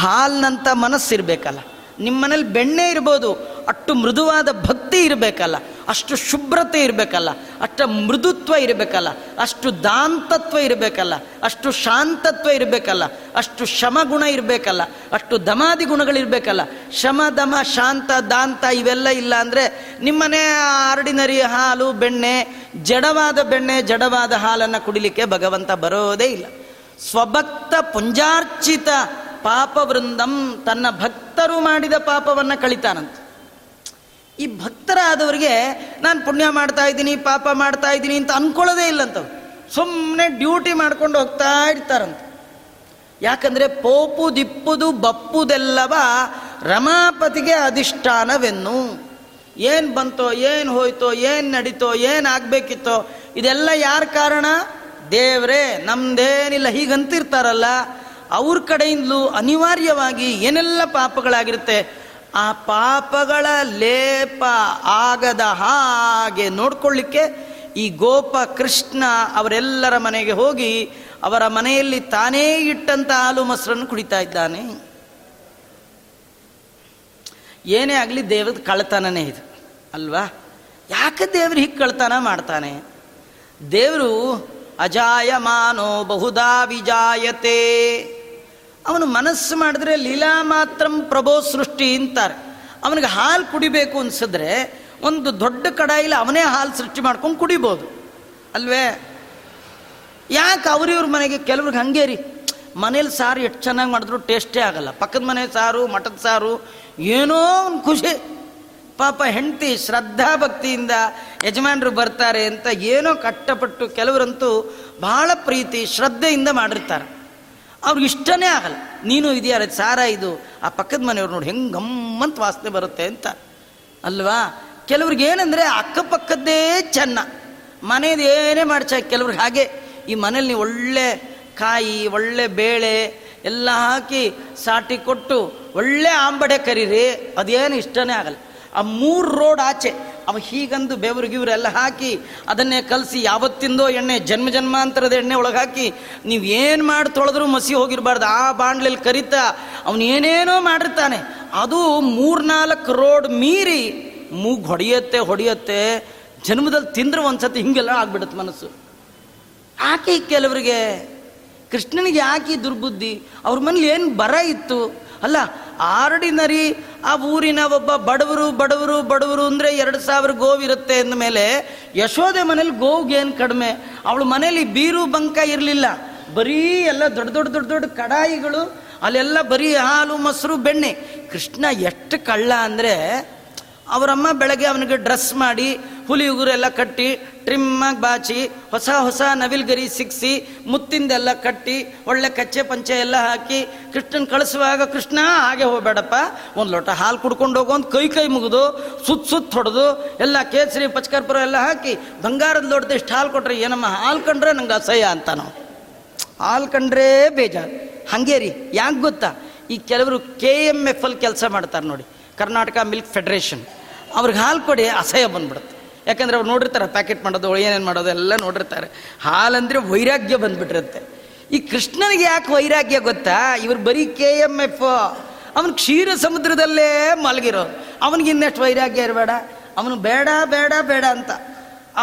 ಹಾಲಿನಂಥ ಮನಸ್ಸಿರಬೇಕಲ್ಲ. ನಿಮ್ಮ ಮನೇಲಿ ಬೆಣ್ಣೆ ಇರ್ಬೋದು, ಅಷ್ಟು ಮೃದುವಾದ ಭಕ್ತಿ ಇರಬೇಕಲ್ಲ, ಅಷ್ಟು ಶುಭ್ರತೆ ಇರಬೇಕಲ್ಲ, ಅಷ್ಟು ಮೃದುತ್ವ ಇರಬೇಕಲ್ಲ, ಅಷ್ಟು ದಾಂತತ್ವ ಇರಬೇಕಲ್ಲ, ಅಷ್ಟು ಶಾಂತತ್ವ ಇರಬೇಕಲ್ಲ, ಅಷ್ಟು ಶಮಗುಣ ಇರಬೇಕಲ್ಲ, ಅಷ್ಟು ದಮಾದಿ ಗುಣಗಳಿರಬೇಕಲ್ಲ. ಶಮ ದಮ ಶಾಂತ ದಾಂತ ಇವೆಲ್ಲ ಇಲ್ಲ ಅಂದರೆ ನಿಮ್ಮನೆ ಆರ್ಡಿನರಿ ಹಾಲು ಬೆಣ್ಣೆ, ಜಡವಾದ ಬೆಣ್ಣೆ ಜಡವಾದ ಹಾಲನ್ನು ಕುಡಿಲಿಕ್ಕೆ ಭಗವಂತ ಬರೋದೇ ಇಲ್ಲ. ಸ್ವಭಕ್ತ ಪುಂಜಾರ್ಚಿತ ಪಾಪವೃಂದಂ, ತನ್ನ ಭಕ್ತರು ಮಾಡಿದ ಪಾಪವನ್ನು ಕಳಿತಾನಂತ. ಈ ಭಕ್ತರಾದವರಿಗೆ ನಾನು ಪುಣ್ಯ ಮಾಡ್ತಾ ಇದ್ದೀನಿ ಪಾಪ ಮಾಡ್ತಾ ಇದ್ದೀನಿ ಅಂತ ಅಂದ್ಕೊಳ್ಳೋದೇ ಇಲ್ಲಂತವ್ರು, ಸುಮ್ಮನೆ ಡ್ಯೂಟಿ ಮಾಡ್ಕೊಂಡು ಹೋಗ್ತಾ ಇರ್ತಾರಂತ. ಯಾಕಂದರೆ ಪೋಪು ದಿಪ್ಪುದು ಬಪ್ಪುದೆಲ್ಲವ ರಮಾಪತಿಗೆ ಅಧಿಷ್ಠಾನವೆನ್ನು. ಏನು ಬಂತೋ ಏನು ಹೋಯ್ತೋ ಏನು ನಡೀತೋ ಏನು ಆಗಬೇಕಿತ್ತೋ ಇದೆಲ್ಲ ಯಾರ ಕಾರಣ? ದೇವರೇ, ನಮ್ದೇನಿಲ್ಲ ಹೀಗಂತಿರ್ತಾರಲ್ಲ. ಅವ್ರ ಕಡೆಯಿಂದಲೂ ಅನಿವಾರ್ಯವಾಗಿ ಏನೆಲ್ಲ ಪಾಪಗಳಾಗಿರುತ್ತೆ ಆ ಪಾಪಗಳ ಲೇಪ ಆಗದ ಹಾಗೆ ನೋಡ್ಕೊಳ್ಳಿಕ್ಕೆ ಈ ಗೋಪ ಕೃಷ್ಣ ಅವರೆಲ್ಲರ ಮನೆಗೆ ಹೋಗಿ ಅವರ ಮನೆಯಲ್ಲಿ ತಾನೇ ಇಟ್ಟಂಥ ಹಾಲು ಮೊಸರನ್ನು ಕುಡಿತಾ ಇದ್ದಾನೆ. ಏನೇ ಆಗಲಿ ದೇವ್ರದ ಕಳ್ತನನೇ ಇದು ಅಲ್ವಾ? ಯಾಕೆ ದೇವ್ರು ಹೀಗೆ ಕಳ್ತನ ಮಾಡ್ತಾನೆ? ದೇವರು ಅಜಾಯಮಾನೋ ಬಹುದಾ ವಿಜಾಯತೆ, ಅವನು ಮನಸ್ಸು ಮಾಡಿದ್ರೆ ಲೀಲಾ ಮಾತ್ರಂ ಪ್ರಭೋ ಸೃಷ್ಟಿ ಅಂತಾರೆ. ಅವನಿಗೆ ಹಾಲು ಕುಡಿಬೇಕು ಅನಿಸಿದ್ರೆ ಒಂದು ದೊಡ್ಡ ಕಡಾಯಿಲಿ ಅವನೇ ಹಾಲು ಸೃಷ್ಟಿ ಮಾಡ್ಕೊಂಡು ಕುಡಿಬೋದು ಅಲ್ವೇ? ಯಾಕೆ ಅವ್ರಿವ್ರ ಮನೆಗೆ ಕೆಲವ್ರಿಗೆ ಹಾಗೆ ರೀ, ಮನೇಲಿ ಸಾರು ಎಷ್ಟು ಚೆನ್ನಾಗಿ ಮಾಡಿದ್ರು ಟೇಸ್ಟೇ ಆಗಲ್ಲ, ಪಕ್ಕದ ಮನೆ ಸಾರು ಮಠದ ಸಾರು ಏನೋ ಒಂದು ಖುಷಿ. ಪಾಪ ಹೆಂಡತಿ ಶ್ರದ್ಧಾ ಭಕ್ತಿಯಿಂದ ಯಜಮಾನರು ಬರ್ತಾರೆ ಅಂತ ಏನೋ ಕಷ್ಟಪಟ್ಟು, ಕೆಲವರಂತೂ ಬಹಳ ಪ್ರೀತಿ ಶ್ರದ್ಧೆಯಿಂದ ಮಾಡಿರ್ತಾರೆ, ಅವ್ರಿಗೆ ಇಷ್ಟನೇ ಆಗಲ್ಲ. ನೀನು ಇದೆಯಾರ ಸಾರ ಇದು, ಆ ಪಕ್ಕದ ಮನೆಯವ್ರು ನೋಡಿ ಹೆಂಗೆ ಗಮ್ಮಂತ ವಾಸನೆ ಬರುತ್ತೆ ಅಂತ ಅಲ್ವಾ? ಕೆಲವ್ರಿಗೆ ಏನಂದರೆ ಅಕ್ಕಪಕ್ಕದ್ದೇ ಚೆನ್ನ, ಮನೇದು ಏನೇ ಮಾಡ್ಸ. ಕೆಲವ್ರಿಗೆ ಹಾಗೆ, ಈ ಮನೇಲಿ ನೀವು ಒಳ್ಳೆ ಕಾಯಿ ಒಳ್ಳೆ ಬೇಳೆ ಎಲ್ಲ ಹಾಕಿ ಸಾಟಿ ಕೊಟ್ಟು ಒಳ್ಳೆ ಆಂಬಡೆ ಕರೀರಿ, ಅದೇನು ಇಷ್ಟನೇ ಆಗಲ್ಲ. ಆ ಮೂರು ರೋಡ್ ಆಚೆ ಅವ ಹೀಗಂದು ಬೆವರಿಗಿವ್ರೆಲ್ಲ ಹಾಕಿ ಅದನ್ನೇ ಕಲಸಿ ಯಾವತ್ತಿಂದೋ ಎಣ್ಣೆ ಜನ್ಮ ಜನ್ಮಾಂತರದ ಎಣ್ಣೆ ಒಳಗೆ ಹಾಕಿ ನೀವು ಏನು ಮಾಡಿ ತೊಳೆದ್ರೂ ಮಸಿ ಹೋಗಿರಬಾರ್ದು ಆ ಬಾಂಡ್ಲಲ್ಲಿ ಕರಿತಾ ಅವನೇನೇನೋ ಮಾಡಿರ್ತಾನೆ. ಅದು ಮೂರ್ನಾಲ್ಕು ರೋಡ್ ಮೀರಿ ಮೂಗು ಹೊಡೆಯುತ್ತೆ ಹೊಡೆಯುತ್ತೆ ಜನ್ಮದಲ್ಲಿ ತಿಂದ್ರೆ ಒಂದು ಸತಿ ಹಿಂಗೆಲ್ಲ ಆಗ್ಬಿಡುತ್ತೆ ಮನಸ್ಸು. ಯಾಕೆ ಕೆಲವರಿಗೆ ಕೃಷ್ಣನಿಗೆ ಯಾಕೆ ದುರ್ಬುದ್ಧಿ? ಅವ್ರ ಮನೇಲಿ ಏನು ಬರ ಇತ್ತು ಅಲ್ಲ, ಆರ್ಡಿನರಿ ಆ ಊರಿನ ಒಬ್ಬ ಬಡವರು ಬಡವರು ಬಡವರು ಅಂದರೆ ಎರಡು ಸಾವಿರ ಗೋವಿರುತ್ತೆ ಅಂದಮೇಲೆ ಯಶೋದೆ ಮನೇಲಿ ಗೋವಿಗೆ ಏನು ಕಡಿಮೆ? ಅವಳು ಮನೇಲಿ ಬೀರು ಬಂಕ ಇರಲಿಲ್ಲ, ಬರೀ ಎಲ್ಲ ದೊಡ್ಡ ದೊಡ್ಡ ದೊಡ್ಡ ದೊಡ್ಡ ಕಡಾಯಿಗಳು, ಅಲ್ಲೆಲ್ಲ ಬರೀ ಹಾಲು ಮೊಸರು ಬೆಣ್ಣೆ. ಕೃಷ್ಣ ಎಷ್ಟು ಕಳ್ಳ ಅಂದರೆ ಅವರಮ್ಮ ಬೆಳಗ್ಗೆ ಅವನಿಗೆ ಡ್ರೆಸ್ ಮಾಡಿ ಹುಲಿ ಉಗುರೆಲ್ಲ ಕಟ್ಟಿ ಟ್ರಿಮ್ಮಾಗಿ ಬಾಚಿ ಹೊಸ ಹೊಸ ನವಿಲ್ಗರಿ ಸಿಕ್ಸಿ ಮುತ್ತಿಂದೆಲ್ಲ ಕಟ್ಟಿ ಒಳ್ಳೆ ಕಚ್ಚೆ ಪಂಚೆ ಎಲ್ಲ ಹಾಕಿ ಕೃಷ್ಣನ್ ಕಳಿಸುವಾಗ, ಕೃಷ್ಣ ಹಾಗೆ ಹೋಗ್ಬೇಡಪ್ಪ, ಒಂದು ಲೋಟ ಹಾಲು ಕುಡ್ಕೊಂಡು ಹೋಗೋ ಅಂತ ಕೈ ಕೈ ಮುಗಿದು ಸುತ್ತ ಸುತ್ತ ಹೊಡೆದು ಎಲ್ಲ ಕೇಸರಿ ಪಚ್ಕರ್ಪುರ ಎಲ್ಲ ಹಾಕಿ ಬಂಗಾರದ ಲೋಟದ ಇಷ್ಟು ಹಾಲು ಕೊಟ್ರೆ ಏನಮ್ಮ ಹಾಲು ಕಂಡ್ರೆ ನಂಗೆ ಅಸಹ್ಯ ಅಂತ, ನಾವು ಹಾಲು ಕಂಡ್ರೆ ಬೇಜಾರು. ಹಾಗೆ ರೀ ಯಾಕೆ ಗೊತ್ತಾ, ಈ ಕೆಲವರು ಕೆ ಎಮ್ ಎಫ್ ಅಲ್ಲಿ ಕೆಲಸ ಮಾಡ್ತಾರೆ ನೋಡಿ, ಕರ್ನಾಟಕ ಮಿಲ್ಕ್ ಫೆಡರೇಷನ್, ಅವ್ರಿಗೆ ಹಾಲು ಕೊಡಿ ಅಸಹ್ಯ ಬಂದ್ಬಿಡುತ್ತೆ. ಯಾಕಂದರೆ ಅವ್ರು ನೋಡಿರ್ತಾರೆ ಪ್ಯಾಕೆಟ್ ಮಾಡೋದು ಏನೇನು ಮಾಡೋದು ಎಲ್ಲ ನೋಡಿರ್ತಾರೆ. ಹಾಲಂದರೆ ವೈರಾಗ್ಯ ಬಂದುಬಿಟ್ಟಿರುತ್ತೆ. ಈ ಕೃಷ್ಣನಿಗೆ ಯಾಕೆ ವೈರಾಗ್ಯ ಗೊತ್ತಾ, ಇವ್ರು ಬರೀ ಕೆ ಎಮ್ ಎಫ್, ಅವನು ಕ್ಷೀರ ಸಮುದ್ರದಲ್ಲೇ ಮಲಗಿರೋರು, ಅವನಿಗೆ ಇನ್ನೆಷ್ಟು ವೈರಾಗ್ಯ ಇರಬೇಡ, ಅವನು ಬೇಡ ಬೇಡ ಬೇಡ ಅಂತ.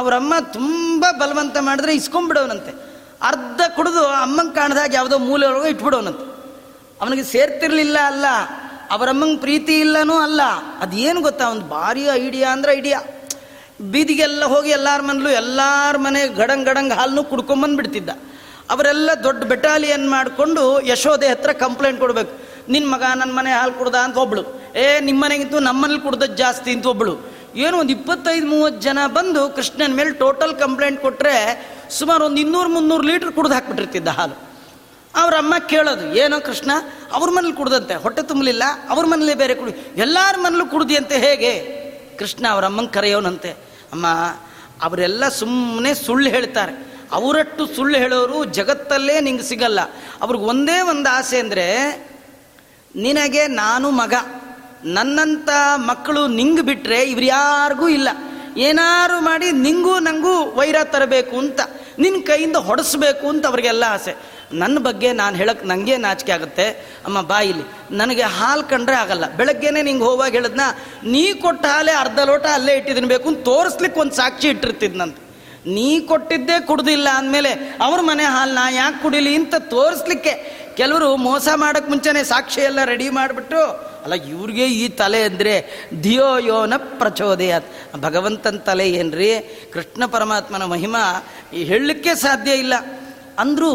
ಅವರಮ್ಮ ತುಂಬ ಬಲವಂತ ಮಾಡಿದ್ರೆ ಇಸ್ಕೊಂಡ್ಬಿಡೋನಂತೆ, ಅರ್ಧ ಕುಡಿದು ಅಮ್ಮಂಗೆ ಕಾಣ್ದಾಗ ಯಾವುದೋ ಮೂಲೆಯೊಳಗೆ ಇಟ್ಬಿಡೋನಂತೆ. ಅವನಿಗೆ ಸೇರ್ತಿರ್ಲಿಲ್ಲ ಅಲ್ಲ, ಅವರಮ್ಮಂಗೆ ಪ್ರೀತಿ ಇಲ್ಲನೂ ಅಲ್ಲ, ಅದೇನು ಗೊತ್ತಾ ಒಂದು ಭಾರಿ ಐಡಿಯಾ ಅಂದರೆ ಐಡಿಯಾ. ಬೀದಿಗೆಲ್ಲ ಹೋಗಿ ಎಲ್ಲರ ಮನೇಲೂ ಎಲ್ಲರ ಮನೆ ಗಡಂಗ್ ಗಡಂಗ್ ಹಾಲನ್ನು ಕುಡ್ಕೊಂಬಂದುಬಿಡ್ತಿದ್ದ. ಅವರೆಲ್ಲ ದೊಡ್ಡ ಬೆಟಾಲಿಯನ್ ಮಾಡಿಕೊಂಡು ಯಶೋದೆ ಹತ್ರ ಕಂಪ್ಲೇಂಟ್ ಕೊಡಬೇಕು, ನಿನ್ನ ಮಗ ನನ್ನ ಮನೆ ಹಾಲು ಕುಡ್ದ ಅಂತ ಒಬ್ಬಳು, ಏ ನಿಮ್ಮ ಮನೆಗಿಂತು ನಮ್ಮನೇಲಿ ಕುಡ್ದದ್ದು ಜಾಸ್ತಿ ಅಂತ ಒಬ್ಬಳು, ಏನು ಒಂದು ಇಪ್ಪತ್ತೈದು ಮೂವತ್ತು ಜನ ಬಂದು ಕೃಷ್ಣನ ಮೇಲೆ ಟೋಟಲ್ ಕಂಪ್ಲೇಂಟ್ ಕೊಟ್ಟರೆ ಸುಮಾರು ಒಂದು ಇನ್ನೂರು ಮುನ್ನೂರು ಲೀಟ್ರ್ ಕುಡ್ದು ಹಾಕ್ಬಿಟ್ಟಿರ್ತಿದ್ದ ಹಾಲು. ಅವರಮ್ಮ ಕೇಳೋದು, ಏನೋ ಕೃಷ್ಣ ಅವ್ರ ಮನೇಲಿ ಕುಡ್ದಂತೆ, ಹೊಟ್ಟೆ ತುಂಬಲಿಲ್ಲ, ಅವ್ರ ಮನೇಲಿ ಬೇರೆ ಕುಡಿ, ಎಲ್ಲರ ಮನೇಲೂ ಕುಡ್ದಿಯಂತೆ ಹೇಗೆ? ಕೃಷ್ಣ ಅವರಮ್ಮಂಗೆ ಕರೆಯೋನಂತೆ, ಅಮ್ಮ ಅವರೆಲ್ಲ ಸುಮ್ಮನೆ ಸುಳ್ಳು ಹೇಳ್ತಾರೆ, ಅವರಟ್ಟು ಸುಳ್ಳು ಹೇಳೋರು ಜಗತ್ತಲ್ಲೇ ನಿಂಗೆ ಸಿಗಲ್ಲ. ಅವ್ರಿಗೆ ಒಂದೇ ಒಂದು ಆಸೆ ಅಂದರೆ, ನಿನಗೆ ನಾನು ಮಗ, ನನ್ನಂಥ ಮಕ್ಕಳು ನಿಂಗೆ ಬಿಟ್ಟರೆ ಇವ್ರು ಯಾರಿಗೂ ಇಲ್ಲ, ಏನಾರು ಮಾಡಿ ನಿಂಗೂ ನನಗೂ ವೈರ ತರಬೇಕು ಅಂತ, ನಿನ್ನ ಕೈಯಿಂದ ಹೊಡೆಸ್ಬೇಕು ಅಂತ ಅವ್ರಿಗೆಲ್ಲ ಆಸೆ. ನನ್ನ ಬಗ್ಗೆ ನಾನು ಹೇಳಕ್ಕೆ ನನಗೆ ನಾಚಿಕೆ ಆಗುತ್ತೆ ಅಮ್ಮ, ಬಾಯಿಲಿ ನನಗೆ ಹಾಲು ಕಂಡ್ರೆ ಆಗಲ್ಲ, ಬೆಳಗ್ಗೆನೇ ನಿಂಗೆ ಹೋಗುವಾಗ ಹೇಳಿದ್ನ, ನೀ ಕೊಟ್ಟ ಹಾಲೇ ಅರ್ಧ ಲೋಟ ಅಲ್ಲೇ ಇಟ್ಟಿದ್ಬೇಕು ಅಂತ ತೋರಿಸ್ಲಿಕ್ಕೆ ಒಂದು ಸಾಕ್ಷಿ ಇಟ್ಟಿರ್ತಿದ್ನಂತೆ. ನೀ ಕೊಟ್ಟಿದ್ದೇ ಕುಡ್ದಿಲ್ಲ ಅಂದಮೇಲೆ ಅವ್ರ ಮನೆ ಹಾಲು ನಾ ಯಾಕೆ ಕುಡಿಲಿ ಅಂತ ತೋರಿಸ್ಲಿಕ್ಕೆ ಕೆಲವರು ಮೋಸ ಮಾಡೋಕ್ಕೆ ಮುಂಚೆನೇ ಸಾಕ್ಷಿ ಎಲ್ಲ ರೆಡಿ ಮಾಡಿಬಿಟ್ಟು, ಅಲ್ಲ ಇವ್ರಿಗೆ ಈ ತಲೆ ಅಂದರೆ ಧಿಯೋ ಯೋನ ಪ್ರಚೋದಯಾತ್, ಭಗವಂತನ ತಲೆ ಏನ್ರಿ, ಕೃಷ್ಣ ಪರಮಾತ್ಮನ ಮಹಿಮಾ ಹೇಳಲಿಕ್ಕೆ ಸಾಧ್ಯ ಇಲ್ಲ. ಅಂದರೂ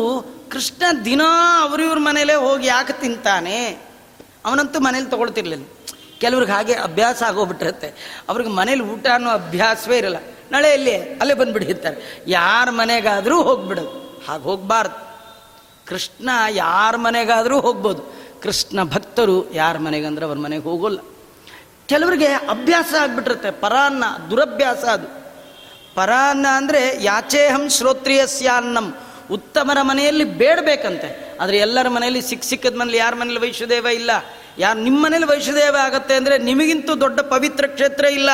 ಕೃಷ್ಣ ದಿನ ಅವರಿವ್ರ ಮನೇಲೇ ಹೋಗಿ ಯಾಕೆ ತಿಂತಾನೆ, ಅವನಂತೂ ಮನೇಲಿ ತೊಗೊಳ್ತಿರ್ಲಿಲ್ಲ. ಕೆಲವ್ರಿಗೆ ಹಾಗೆ ಅಭ್ಯಾಸ ಆಗೋಗ್ಬಿಟ್ಟಿರುತ್ತೆ, ಅವ್ರಿಗೆ ಮನೇಲಿ ಊಟ ಅನ್ನೋ ಅಭ್ಯಾಸವೇ ಇರಲ್ಲ, ನಾಳೆ ಇಲ್ಲಿ ಅಲ್ಲೇ ಬಂದುಬಿಟ್ಟಿರ್ತಾರೆ, ಯಾರ ಮನೆಗಾದರೂ ಹೋಗ್ಬಿಡೋದು. ಹಾಗೆ ಹೋಗಬಾರ್ದು, ಕೃಷ್ಣ ಯಾರ ಮನೆಗಾದರೂ ಹೋಗ್ಬೋದು, ಕೃಷ್ಣ ಭಕ್ತರು ಯಾರ ಮನೆಗಂದ್ರೆ ಅವ್ರ ಮನೆಗೆ ಹೋಗೋಲ್ಲ. ಕೆಲವರಿಗೆ ಅಭ್ಯಾಸ ಆಗಿಬಿಟ್ಟಿರುತ್ತೆ, ಪರಾನ್ನ ದುರಭ್ಯಾಸ. ಅದು ಪರಾನ್ನ ಅಂದರೆ ಯಾಚೇಹಂ ಶ್ರೋತ್ರಿಯಸ್ಯಾನ್ನಂ, ಉತ್ತಮರ ಮನೆಯಲ್ಲಿ ಬೇಡಬೇಕಂತೆ. ಆದರೆ ಎಲ್ಲರ ಮನೆಯಲ್ಲಿ ಸಿಕ್ಕ ಸಿಕ್ಕದ ಮನೇಲಿ ಯಾರ ಮನೇಲಿ ವೈಷ್ಣುದೇವ ಇಲ್ಲ, ಯಾರು ನಿಮ್ಮ ಮನೇಲಿ ವೈಷ್ಣುದೇವ ಆಗುತ್ತೆ ಅಂದರೆ ನಿಮಗಿಂತೂ ದೊಡ್ಡ ಪವಿತ್ರ ಕ್ಷೇತ್ರ ಇಲ್ಲ.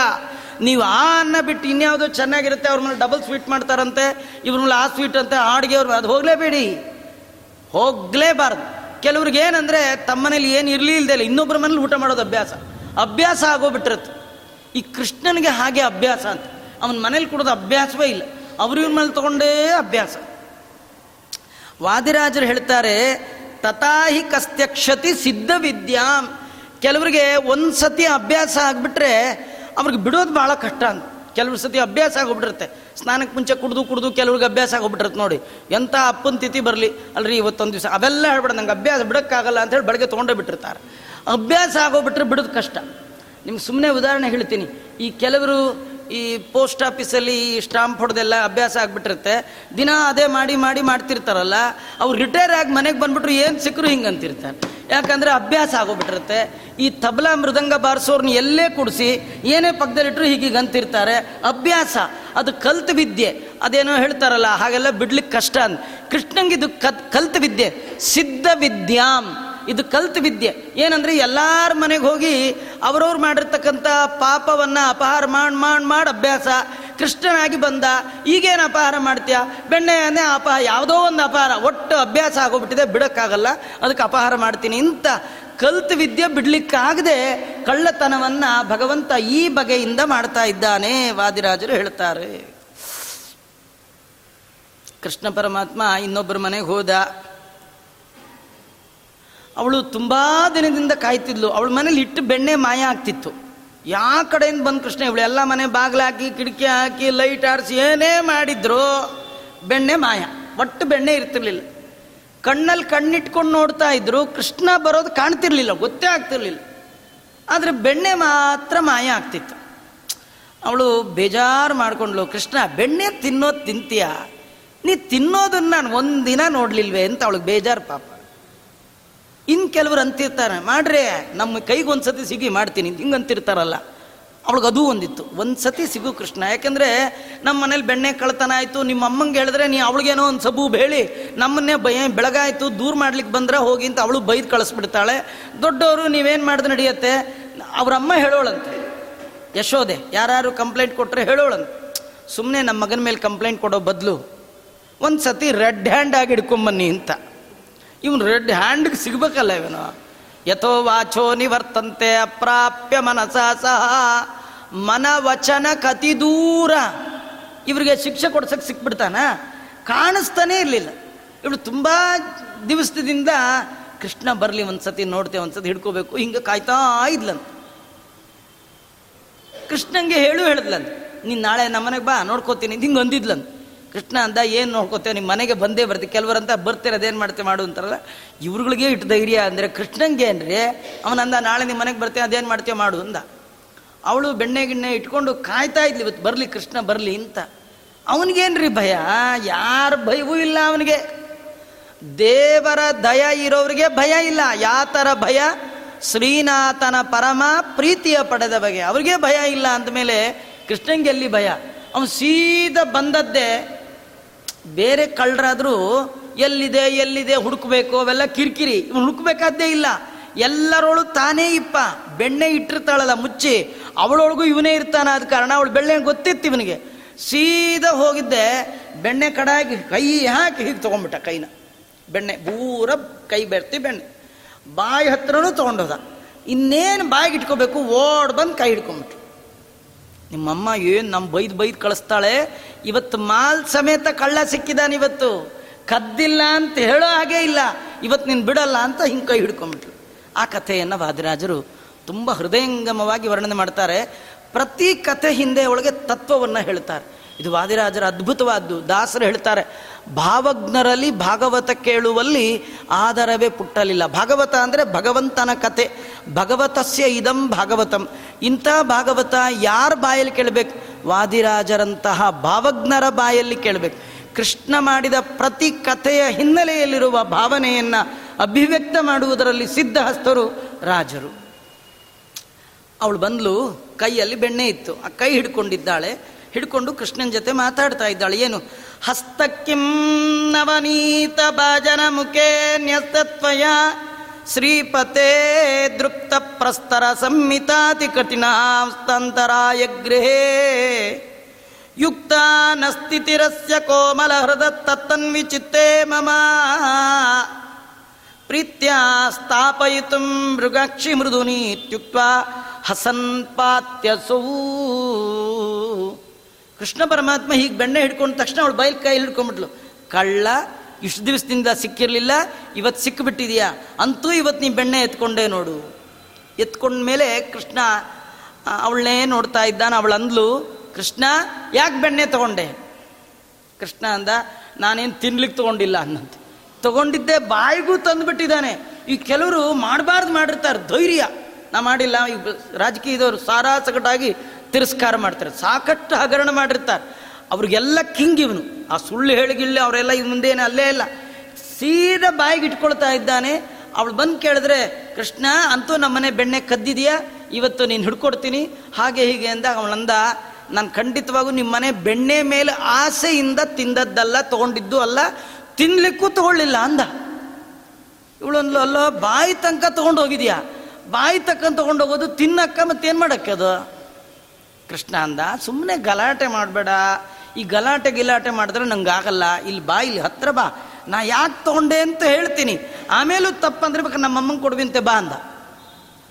ನೀವು ಆ ಅನ್ನ ಬಿಟ್ಟು ಇನ್ಯಾವುದೋ ಚೆನ್ನಾಗಿರುತ್ತೆ, ಅವ್ರ ಮೇಲೆ ಡಬಲ್ ಸ್ವೀಟ್ ಮಾಡ್ತಾರಂತೆ, ಇವ್ರ ಮೇಲೆ ಆ ಸ್ವೀಟ್ ಅಂತೆ, ಹಾಡಿಗೆ ಅವ್ರ ಅದು ಹೋಗಲೇಬೇಡಿ, ಹೋಗಲೇಬಾರ್ದು. ಕೆಲವ್ರಿಗೆ ಏನಂದರೆ ತಮ್ಮ ಮನೇಲಿ ಏನು ಇರಲಿ ಇಲ್ಲದೆ ಇಲ್ಲ ಇನ್ನೊಬ್ಬರ ಮನೇಲಿ ಊಟ ಮಾಡೋದು ಅಭ್ಯಾಸ ಅಭ್ಯಾಸ ಆಗೋಗ್ಬಿಟ್ಟಿರುತ್ತೆ. ಈ ಕೃಷ್ಣನಿಗೆ ಹಾಗೆ ಅಭ್ಯಾಸ ಅಂತ, ಅವನ ಮನೇಲಿ ಕೊಡೋದು ಅಭ್ಯಾಸವೇ ಇಲ್ಲ, ಅವ್ರಿವ್ರ ಮೇಲೆ ತೊಗೊಂಡೇ ಅಭ್ಯಾಸ. ವಾದಿರಾಜರು ಹೇಳ್ತಾರೆ, ತಥಾಹಿ ಕಸ್ತ್ಯಕ್ಷತಿ ಸಿದ್ಧವಿದ್ಯಾಂ. ಕೆಲವರಿಗೆ ಒಂದು ಸತಿ ಅಭ್ಯಾಸ ಆಗಿಬಿಟ್ರೆ ಅವ್ರಿಗೆ ಬಿಡೋದು ಭಾಳ ಕಷ್ಟ ಅಂತ. ಕೆಲವ್ರ ಸತಿ ಅಭ್ಯಾಸ ಆಗೋಗ್ಬಿಟ್ಟಿರುತ್ತೆ, ಸ್ನಾನಕ್ಕೆ ಮುಂಚೆ ಕುಡ್ದು ಕುಡ್ದು ಕೆಲವ್ರಿಗೆ ಅಭ್ಯಾಸ ಆಗೋಗ್ಬಿಟ್ಟಿರುತ್ತೆ. ನೋಡಿ ಎಂಥ ಅಪ್ಪನ ತಿಥಿ ಬರಲಿ ಅಲ್ರಿ ಇವತ್ತೊಂದು ದಿವಸ ಅವೆಲ್ಲ ಹೇಳ್ಬಿಡ, ನಂಗೆ ಅಭ್ಯಾಸ ಬಿಡೋಕ್ಕಾಗಲ್ಲ ಅಂತ ಹೇಳಿ ಬೆಳಗ್ಗೆ ತೊಗೊಂಡೇ ಬಿಟ್ಟಿರ್ತಾರೆ. ಅಭ್ಯಾಸ ಆಗೋಗ್ಬಿಟ್ರೆ ಬಿಡೋದು ಕಷ್ಟ. ನಿಮ್ಗೆ ಸುಮ್ಮನೆ ಉದಾಹರಣೆ ಹೇಳ್ತೀನಿ, ಈ ಕೆಲವರು ಈ ಪೋಸ್ಟ್ ಆಫೀಸಲ್ಲಿ ಈ ಸ್ಟಾಂಪ್ ಹೊಡೆದೆಲ್ಲ ಅಭ್ಯಾಸ ಆಗಿಬಿಟ್ಟಿರುತ್ತೆ, ದಿನ ಅದೇ ಮಾಡಿ ಮಾಡಿ ಮಾಡ್ತಿರ್ತಾರಲ್ಲ, ಅವ್ರು ರಿಟೈರ್ ಆಗಿ ಮನೆಗೆ ಬಂದುಬಿಟ್ರು ಏನು ಸಿಕ್ಕರು ಹಿಂಗೆ ಅಂತಿರ್ತಾರೆ. ಯಾಕಂದರೆ ಅಭ್ಯಾಸ ಆಗೋಗ್ಬಿಟ್ಟಿರುತ್ತೆ. ಈ ತಬಲಾ ಮೃದಂಗ ಬಾರಿಸೋರ್ನ ಎಲ್ಲೇ ಕುಡಿಸಿ ಏನೇ ಪಕ್ಕದಲ್ಲಿಟ್ಟರು ಹೀಗೀಗ ಅಂತಿರ್ತಾರೆ, ಅಭ್ಯಾಸ. ಅದು ಕಲ್ತ ವಿದ್ಯೆ, ಅದೇನೋ ಹೇಳ್ತಾರಲ್ಲ ಹಾಗೆಲ್ಲ ಬಿಡ್ಲಿಕ್ಕೆ ಕಷ್ಟ ಅಂತ. ಕೃಷ್ಣಂಗೆ ಇದು ಕತ್ ಕಲ್ತ ವಿದ್ಯೆ, ಸಿದ್ಧ ವಿದ್ಯಾಮ್, ಇದು ಕಲ್ತ ವಿದ್ಯೆ. ಏನಂದರೆ ಎಲ್ಲರ ಮನೆಗೆ ಹೋಗಿ ಅವರವ್ರು ಮಾಡಿರ್ತಕ್ಕಂಥ ಪಾಪವನ್ನು ಅಪಹಾರ ಮಾಡಿ ಮಾಡಿ ಮಾಡಿ ಅಭ್ಯಾಸ. ಕೃಷ್ಣನಾಗಿ ಬಂದ, ಈಗೇನು ಅಪಹಾರ ಮಾಡ್ತೀಯ, ಬೆಣ್ಣೆ ಅನ್ನೇ ಅಪಹ ಯಾವುದೋ ಒಂದು ಅಪಹಾರ, ಒಟ್ಟು ಅಭ್ಯಾಸ ಆಗೋಗ್ಬಿಟ್ಟಿದೆ, ಬಿಡೋಕ್ಕಾಗಲ್ಲ, ಅದಕ್ಕೆ ಅಪಹಾರ ಮಾಡ್ತೀನಿ ಇಂಥ ಕಲ್ತ ವಿದ್ಯೆ ಬಿಡ್ಲಿಕ್ಕಾಗದೆ ಕಳ್ಳತನವನ್ನು ಭಗವಂತ ಈ ಬಗೆಯಿಂದ ಮಾಡ್ತಾ ಇದ್ದಾನೆ ವಾದಿರಾಜರು ಹೇಳ್ತಾರೆ. ಕೃಷ್ಣ ಪರಮಾತ್ಮ ಇನ್ನೊಬ್ಬರ ಮನೆಗೆ ಹೋದ, ಅವಳು ತುಂಬ ದಿನದಿಂದ ಕಾಯ್ತಿದ್ಲು, ಅವಳ ಮನೇಲಿ ಇಟ್ಟು ಬೆಣ್ಣೆ ಮಾಯ ಆಗ್ತಿತ್ತು. ಯಾವ ಕಡೆಯಿಂದ ಬಂದು ಕೃಷ್ಣ, ಇವಳು ಎಲ್ಲ ಮನೆ ಬಾಗಿಲಾಕಿ ಕಿಟಕಿ ಹಾಕಿ ಲೈಟ್ ಆರಿಸಿ ಏನೇ ಮಾಡಿದ್ರು ಬೆಣ್ಣೆ ಮಾಯ, ಒಟ್ಟು ಬೆಣ್ಣೆ ಇರ್ತಿರ್ಲಿಲ್ಲ. ಕಣ್ಣಲ್ಲಿ ಕಣ್ಣಿಟ್ಕೊಂಡು ನೋಡ್ತಾ ಇದ್ರು, ಕೃಷ್ಣ ಬರೋದು ಕಾಣ್ತಿರ್ಲಿಲ್ಲ, ಗೊತ್ತೇ ಆಗ್ತಿರ್ಲಿಲ್ಲ, ಆದರೆ ಬೆಣ್ಣೆ ಮಾತ್ರ ಮಾಯ ಆಗ್ತಿತ್ತು. ಅವಳು ಬೇಜಾರು ಮಾಡ್ಕೊಂಡ್ಳು, ಕೃಷ್ಣ ಬೆಣ್ಣೆ ತಿನ್ನೋದು ತಿಂತೀಯ, ನೀ ತಿನ್ನೋದನ್ನ ನಾನು ಒಂದಿನ ನೋಡ್ಲಿಲ್ವೇ ಅಂತ ಅವಳಿಗೆ ಬೇಜಾರು ಪಾಪ. ಇನ್ನು ಕೆಲವರು ಅಂತಿರ್ತಾರೆ, ಮಾಡ್ರೆ ನಮ್ಮ ಕೈಗೊಂದ್ಸತಿ ಸಿಗಿ ಮಾಡ್ತೀನಿ ಹಿಂಗಂತಿರ್ತಾರಲ್ಲ, ಅವಳಿಗೆ ಅದೂ ಒಂದಿತ್ತು, ಒಂದು ಸತಿ ಸಿಗು ಕೃಷ್ಣ, ಯಾಕಂದರೆ ನಮ್ಮ ಮನೇಲಿ ಬೆಣ್ಣೆ ಕಳ್ತನ ಆಯಿತು, ನಿಮ್ಮ ಅಮ್ಮಂಗೆ ಹೇಳಿದ್ರೆ ನೀ ಅವಳಿಗೇನೋ ಒಂದು ಸಬೂಬ್ ಹೇಳಿ ನಮ್ಮನ್ನೇ ಭಯ ಬೆಳಗಾಯಿತು ದೂರ ಮಾಡ್ಲಿಕ್ಕೆ ಬಂದ್ರೆ ಹೋಗಿ ಅಂತ ಅವಳು ಬೈದು ಕಳಿಸ್ಬಿಡ್ತಾಳೆ. ದೊಡ್ಡವರು ನೀವೇನು ಮಾಡಿದ್ರೆ ನಡೆಯುತ್ತೆ, ಅವರಮ್ಮ ಹೇಳೋಳಂತೆ, ಯಶೋದೆ ಯಾರು ಕಂಪ್ಲೇಂಟ್ ಕೊಟ್ಟರೆ ಹೇಳೋಳಂತೆ, ಸುಮ್ಮನೆ ನಮ್ಮ ಮಗನ ಮೇಲೆ ಕಂಪ್ಲೇಂಟ್ ಕೊಡೋ ಬದಲು ಒಂದು ಸತಿ ರೆಡ್ ಹ್ಯಾಂಡ್ ಆಗಿ ಹಿಡ್ಕೊಂಬನ್ನಿ ಅಂತ. ಇವನು ರೆಡ್ ಹ್ಯಾಂಡ್ಗೆ ಸಿಗ್ಬೇಕಲ್ಲ ಇವನು. ಯಥೋ ವಾಚೋ ನಿವರ್ತಂತೆ ಅಪ್ರಾಪ್ಯ ಮನಸ ಸಹ ಮನವಚನ ಕತಿ ದೂರ. ಇವರಿಗೆ ಶಿಕ್ಷೆ ಕೊಡ್ಸಕ್ಕೆ ಸಿಕ್ಬಿಡ್ತಾನ, ಕಾಣಿಸ್ತಾನೇ ಇರಲಿಲ್ಲ. ಇವಳು ತುಂಬ ದಿವಸದಿಂದ ಕೃಷ್ಣ ಬರಲಿ ಒಂದು ಸತಿ ನೋಡ್ತೇವೆ, ಒಂದು ಸತಿ ಹಿಡ್ಕೋಬೇಕು ಹಿಂಗೆ ಕಾಯ್ತಾ ಇದ್ಲಂತ. ಕೃಷ್ಣಂಗೆ ಹೇಳು ಹೇಳಿದ್ಲಂತ, ನೀನು ನಾಳೆ ನಮ್ಮನೆಗೆ ಬಾ ನೋಡ್ಕೋತೀನಿ ಹಿಂಗೆ ಅಂದಿದ್ಲಂತ. ಕೃಷ್ಣ ಅಂದ, ಏನು ನೋಡ್ಕೋತೇವೆ, ನಿಮ್ಮ ಮನೆಗೆ ಬಂದೇ ಬರ್ತೀವಿ, ಕೆಲವರಂತ ಬರ್ತೀರ ಅದೇನು ಮಾಡ್ತೇವೆ ಮಾಡು ಅಂತಾರಲ್ಲ, ಇವ್ರುಗಳಿಗೆ ಇಟ್ಟು ಧೈರ್ಯ ಅಂದರೆ ಕೃಷ್ಣಂಗೆ ಏನ್ರಿ. ಅವನಂದ, ನಾಳೆ ನಿಮ್ಮ ಮನೆಗೆ ಬರ್ತೇವೆ ಅದೇನು ಮಾಡ್ತೇವೆ ಮಾಡು ಅಂದ. ಅವಳು ಬೆಣ್ಣೆ ಗಿಣ್ಣೆ ಇಟ್ಕೊಂಡು ಕಾಯ್ತಾ ಇದ್ಲಿ, ಇವತ್ತು ಬರಲಿ ಕೃಷ್ಣ ಬರಲಿ ಅಂತ. ಅವನಿಗೇನ್ರಿ ಭಯ, ಯಾರ ಭಯವೂ ಇಲ್ಲ ಅವನಿಗೆ. ದೇವರ ದಯ ಇರೋರಿಗೆ ಭಯ ಇಲ್ಲ. ಯಾತರ ಭಯ, ಶ್ರೀನಾಥನ ಪರಮ ಪ್ರೀತಿಯ ಪಡೆದ ಬಗೆ ಅವ್ರಿಗೆ ಭಯ ಇಲ್ಲ ಅಂದಮೇಲೆ ಕೃಷ್ಣಂಗೆ ಎಲ್ಲಿ ಭಯ. ಅವನು ಸೀದಾ ಬಂದದ್ದೇ. ಬೇರೆ ಕಳ್ಳರಾದರೂ ಎಲ್ಲಿದೆ ಎಲ್ಲಿದೆ ಹುಡುಕಬೇಕು, ಅವೆಲ್ಲ ಕಿರಿಕಿರಿ. ಇವ್ನು ಹುಡುಕಬೇಕಾದ್ದೇ ಇಲ್ಲ, ಎಲ್ಲರೊಳು ತಾನೇ ಇಪ್ಪ. ಬೆಣ್ಣೆ ಇಟ್ಟಿರ್ತಾಳಲ್ಲ ಮುಚ್ಚಿ, ಅವಳೊಳಗೂ ಇವನೇ ಇರ್ತಾನ, ಆದ ಕಾರಣ ಅವಳು ಬೆಣ್ಣೆ ಗೊತ್ತಿತ್ತು ಇವನಿಗೆ. ಸೀದಾ ಹೋಗಿದ್ದೆ, ಬೆಣ್ಣೆ ಕಡಾಗಿ ಕೈ ಹಾಕಿ ಹೀಗೆ ತೊಗೊಂಡ್ಬಿಟ್ಟ ಕೈನ. ಬೆಣ್ಣೆ ಬೂರ ಕೈ ಬೆರ್ತಿ ಬೆಣ್ಣೆ ಬಾಯಿ ಹತ್ರನೂ ತೊಗೊಂಡೋದ. ಇನ್ನೇನು ಬಾಯಿಗೆ ಇಟ್ಕೋಬೇಕು, ಓಡ್ ಬಂದು ಕೈ ಹಿಡ್ಕೊಂಬಿಟ್ಟು, ನಿಮ್ಮಮ್ಮ ಏನು ನಮ್ಮ ಬೈದು ಬೈದು ಕಳಿಸ್ತಾಳೆ, ಇವತ್ತು ಮಾಲ್ ಸಮೇತ ಕಳ್ಳ ಸಿಕ್ಕಿದಾನೆ, ಇವತ್ತು ಕದ್ದಿಲ್ಲ ಅಂತ ಹೇಳೋ ಹಾಗೇ ಇಲ್ಲ, ಇವತ್ತು ನೀನು ಬಿಡಲ್ಲ ಅಂತ ಹಿಂಗೆ ಕೈ ಹಿಡ್ಕೊಂಬಿಟ್ರು. ಆ ಕಥೆಯನ್ನು ವಾದಿರಾಜರು ತುಂಬ ಹೃದಯಂಗಮವಾಗಿ ವರ್ಣನೆ ಮಾಡ್ತಾರೆ. ಪ್ರತಿ ಕಥೆ ಹಿಂದೆ ಒಳಗೆ ತತ್ವವನ್ನು ಹೇಳ್ತಾರೆ. ಇದು ವಾದಿರಾಜರ ಅದ್ಭುತವಾದ್ದು. ದಾಸರು ಹೇಳ್ತಾರೆ, ಭಾವಜ್ಞರಲ್ಲಿ ಭಾಗವತ ಕೇಳುವಲ್ಲಿ ಆಧಾರವೇ ಪುಟ್ಟಲಿಲ್ಲ. ಭಾಗವತ ಅಂದರೆ ಭಗವಂತನ ಕತೆ. ಭಗವತಸ್ಯ ಇದಂ ಭಾಗವತಂ. ಇಂಥ ಭಾಗವತ ಯಾರ ಬಾಯಲ್ಲಿ ಕೇಳಬೇಕು? ವಾದಿರಾಜರಂತಹ ಭಾವಜ್ಞರ ಬಾಯಲ್ಲಿ ಕೇಳಬೇಕು. ಕೃಷ್ಣ ಮಾಡಿದ ಪ್ರತಿ ಕಥೆಯ ಹಿನ್ನೆಲೆಯಲ್ಲಿರುವ ಭಾವನೆಯನ್ನು ಅಭಿವ್ಯಕ್ತ ಮಾಡುವುದರಲ್ಲಿ ಸಿದ್ಧಹಸ್ತರು ರಾಜರು. ಅವಳು ಬಂದಳು, ಕೈಯಲ್ಲಿ ಬೆಣ್ಣೆ ಇತ್ತು, ಆ ಕೈ ಹಿಡ್ಕೊಂಡಿದ್ದಾಳೆ, ಹಿಡ್ಕೊಂಡು ಕೃಷ್ಣನ ಜೊತೆ ಮಾತಾಡ್ತಾ ಇದ್ದಾಳೆ. ಏನು, ಹಸ್ತಕ್ಕಿಂ ನವನೀತ ಭಾಜನ ಮುಖೇ ನ್ಯಸ್ತತ್ವಯ ಶ್ರೀಪತೇ ದೃಪ್ತ ಪ್ರಸ್ತರ ಸಂಹಿತಾತಿ ಕಠಿಣ ಹಸ್ತಾಂತರಾಯ ಗೃಹೇ ಯುಕ್ತ ನಸ್ಥಿತಿರಸ್ಯ ಕೋಮಲ ಹೃದ ತತ್ತನ್ವಿ ಚಿತ್ತೇ ಮಮ ಪ್ರೀತ್ಯ ಸ್ಥಾಪಯಿತು ಮೃಗಾಕ್ಷಿ ಮೃದುನಿ ಇತ್ಯುಕ್ತ ಹಸನ್ ಪಾತ್ಯಸೌ. ಕೃಷ್ಣ ಪರಮಾತ್ಮ ಹೀಗೆ ಬೆಣ್ಣೆ ಹಿಡ್ಕೊಂಡ ತಕ್ಷಣ ಅವಳು ಬಯಲು ಕೈ ಹಿಡ್ಕೊಂಡ್ಬಿಟ್ಲು. ಕಳ್ಳ ಇಷ್ಟು ದಿವಸದಿಂದ ಸಿಕ್ಕಿರಲಿಲ್ಲ, ಇವತ್ತು ಸಿಕ್ಕಿಬಿಟ್ಟಿದೆಯಾ, ಅಂತೂ ಇವತ್ತು ನೀ ಬೆಣ್ಣೆ ಎತ್ಕೊಂಡೇ ನೋಡು. ಎತ್ಕೊಂಡ್ಮೇಲೆ ಕೃಷ್ಣ ಅವಳನ್ನೇ ನೋಡ್ತಾ ಇದ್ದಾನೆ. ಅವಳು ಅಂದ್ಲು, ಕೃಷ್ಣ ಯಾಕೆ ಬೆಣ್ಣೆ ತಗೊಂಡೆ? ಕೃಷ್ಣ ಅಂದ, ನಾನೇನು ತಿನ್ಲಿಕ್ಕೆ ತೊಗೊಂಡಿಲ್ಲ ಅನ್ನಂತ, ತೊಗೊಂಡಿದ್ದೆ ಬಾಯಿಗೂ ತಂದುಬಿಟ್ಟಿದ್ದಾನೆ. ಈ ಕೆಲವರು ಮಾಡಬಾರ್ದು ಮಾಡಿರ್ತಾರೆ, ಧೈರ್ಯ ನಾ ಮಾಡಿಲ್ಲ. ಈ ರಾಜಕೀಯದವರು ಸಾರಾ ಸಗಟಾಗಿ ತಿರಸ್ಕಾರ ಮಾಡ್ತಾರೆ, ಸಾಕಷ್ಟು ಹಗರಣ ಮಾಡಿರ್ತಾರೆ, ಅವ್ರಿಗೆಲ್ಲ ಕಿಂಗ್ ಇವನು. ಆ ಸುಳ್ಳು ಹೇಳಿಗಿಲ್ಲ ಅವರೆಲ್ಲ, ಇವ್ ಮುಂದೇನು ಅಲ್ಲೇ ಇಲ್ಲ, ಸೀದಾ ಬಾಯಿಗೆ ಇಟ್ಕೊಳ್ತಾ ಇದ್ದಾನೆ. ಅವಳು ಬಂದು ಕೇಳಿದ್ರೆ, ಕೃಷ್ಣ ಅಂತೂ ನಮ್ಮನೆ ಬೆಣ್ಣೆ ಕದ್ದಿದೆಯಾ, ಇವತ್ತು ನೀನು ಹಿಡ್ಕೊಡ್ತೀನಿ ಹಾಗೆ ಹೀಗೆ ಅಂದ. ಅವಳಂದ, ನಾನು ಖಂಡಿತವಾಗೂ ನಿಮ್ಮನೆ ಬೆಣ್ಣೆ ಮೇಲೆ ಆಸೆಯಿಂದ ತಿಂದದ್ದಲ್ಲ, ತೊಗೊಂಡಿದ್ದು ಅಲ್ಲ, ತಿನ್ಲಿಕ್ಕೂ ತಗೊಳ್ಳಿಲ್ಲ ಅಂದ. ಇವಳೊಂದು, ಅಲ್ಲೋ ಬಾಯಿ ತನಕ ತೊಗೊಂಡು ಹೋಗಿದ್ಯಾ, ಬಾಯಿ ತಕ್ಕ ತೊಗೊಂಡೋಗೋದು ತಿನ್ನಕ್ಕ ಮತ್ತೇನು ಮಾಡೋಕ್ಕೆ ಅದು? ಕೃಷ್ಣ ಅಂದ, ಸುಮ್ಮನೆ ಗಲಾಟೆ ಮಾಡಬೇಡ, ಈ ಗಲಾಟೆ ಗಿಲಾಟೆ ಮಾಡಿದ್ರೆ ನಂಗೆ ಆಗಲ್ಲ, ಇಲ್ಲಿ ಬಾ, ಇಲ್ಲಿ ಹತ್ತಿರ ಬಾ, ನಾ ಯಾಕೆ ತೊಗೊಂಡೆ ಅಂತ ಹೇಳ್ತೀನಿ, ಆಮೇಲೂ ತಪ್ಪಂದ್ರೆ ಬೇಕಾದ್ರೆ ನಮ್ಮಮ್ಮಂಗೆ ಕೊಡುವಂತೆ ಬಾ ಅಂದ.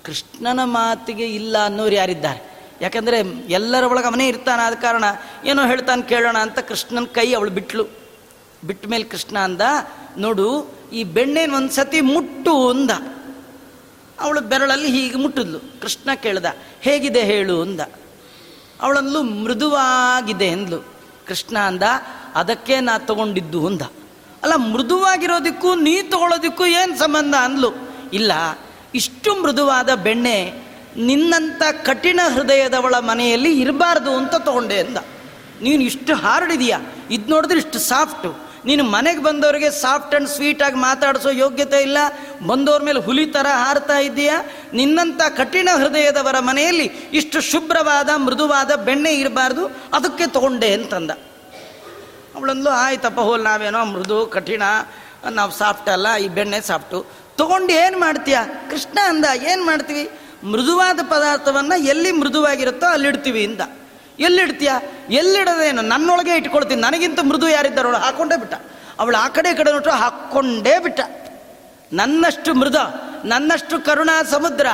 ಕೃಷ್ಣನ ಮಾತಿಗೆ ಇಲ್ಲ ಅನ್ನೋರು ಯಾರಿದ್ದಾರೆ? ಯಾಕಂದರೆ ಎಲ್ಲರ ಒಳಗೆ ಅವನೇ ಇರ್ತಾನೆ, ಆದ ಕಾರಣ ಏನೋ ಹೇಳ್ತಾನೆ ಕೇಳೋಣ ಅಂತ ಕೃಷ್ಣನ ಕೈ ಅವಳು ಬಿಟ್ಲು. ಬಿಟ್ಟ ಮೇಲೆ ಕೃಷ್ಣ ಅಂದ, ನೋಡು ಈ ಬೆಣ್ಣೆನ ಒಂದು ಸತಿ ಮುಟ್ಟು ಅಂದ. ಅವಳು ಬೆರಳಲ್ಲಿ ಹೀಗೆ ಮುಟ್ಟಿದ್ಲು. ಕೃಷ್ಣ ಕೇಳ್ದ, ಹೇಗಿದೆ ಹೇಳು ಅಂದ. ಅವಳಂದ್ಲು, ಮೃದುವಾಗಿದೆ ಅಂದ್ಲು. ಕೃಷ್ಣ ಅಂದ, ಅದಕ್ಕೆ ನಾ ತಗೊಂಡಿದ್ದು ಅಂದ. ಅಲ್ಲ, ಮೃದುವಾಗಿರೋದಕ್ಕೂ ನೀ ತಗೊಳ್ಳೋದಕ್ಕೂ ಏನು ಸಂಬಂಧ ಅಂದ್ಲು. ಇಲ್ಲ, ಇಷ್ಟು ಮೃದುವಾದ ಬೆಣ್ಣೆ ನಿನ್ನಂಥ ಕಠಿಣ ಹೃದಯದವಳ ಮನೆಯಲ್ಲಿ ಇರಬಾರ್ದು ಅಂತ ತೊಗೊಂಡೆ ಅಂದ. ನೀನು ಇಷ್ಟು ಹಾರ್ಡ್ ಇದೆಯಾ, ಇದು ನೋಡಿದ್ರೆ ಇಷ್ಟು ಸಾಫ್ಟು, ನೀನು ಮನೆಗೆ ಬಂದವರಿಗೆ ಸಾಫ್ಟ್ ಆ್ಯಂಡ್ ಸ್ವೀಟಾಗಿ ಮಾತಾಡಿಸೋ ಯೋಗ್ಯತೆ ಇಲ್ಲ, ಬಂದವ್ರ ಮೇಲೆ ಹುಲಿ ಥರ ಹಾರ್ತಾ ಇದ್ದೀಯಾ, ನಿನ್ನಂಥ ಕಠಿಣ ಹೃದಯದವರ ಮನೆಯಲ್ಲಿ ಇಷ್ಟು ಶುಭ್ರವಾದ ಮೃದುವಾದ ಬೆಣ್ಣೆ ಇರಬಾರ್ದು, ಅದಕ್ಕೆ ತೊಗೊಂಡೆ ಅಂತಂದ. ಅವಳಂದ್ಲು ಆಯ್ತಪ್ಪ ಹೋಲ್, ನಾವೇನೋ ಮೃದು ಕಠಿಣ, ನಾವು ಸಾಫ್ಟ್ ಅಲ್ಲ, ಈ ಬೆಣ್ಣೆ ಸಾಫ್ಟು ತೊಗೊಂಡು ಏನು ಮಾಡ್ತೀಯಾ? ಕೃಷ್ಣ ಅಂದ, ಏನು ಮಾಡ್ತೀವಿ? ಮೃದುವಾದ ಪದಾರ್ಥವನ್ನು ಎಲ್ಲಿ ಮೃದುವಾಗಿರುತ್ತೋ ಅಲ್ಲಿಡ್ತೀವಿ ಇಂದ. ಎಲ್ಲಿಡ್ತೀಯಾ? ಎಲ್ಲಿಡೋದೇನು, ನನ್ನೊಳಗೆ ಇಟ್ಕೊಳ್ತೀನಿ, ನನಗಿಂತ ಮೃದು ಯಾರಿದ್ದಾರೋ ಅವಳು ಹಾಕ್ಕೊಂಡೇ ಬಿಟ್ಟ. ಅವಳು ಆ ಕಡೆ ಕಡೆ ನೋಟ್ರು ಹಾಕ್ಕೊಂಡೇ ಬಿಟ್ಟ. ನನ್ನಷ್ಟು ಮೃದು, ನನ್ನಷ್ಟು ಕರುಣಾ ಸಮುದ್ರ,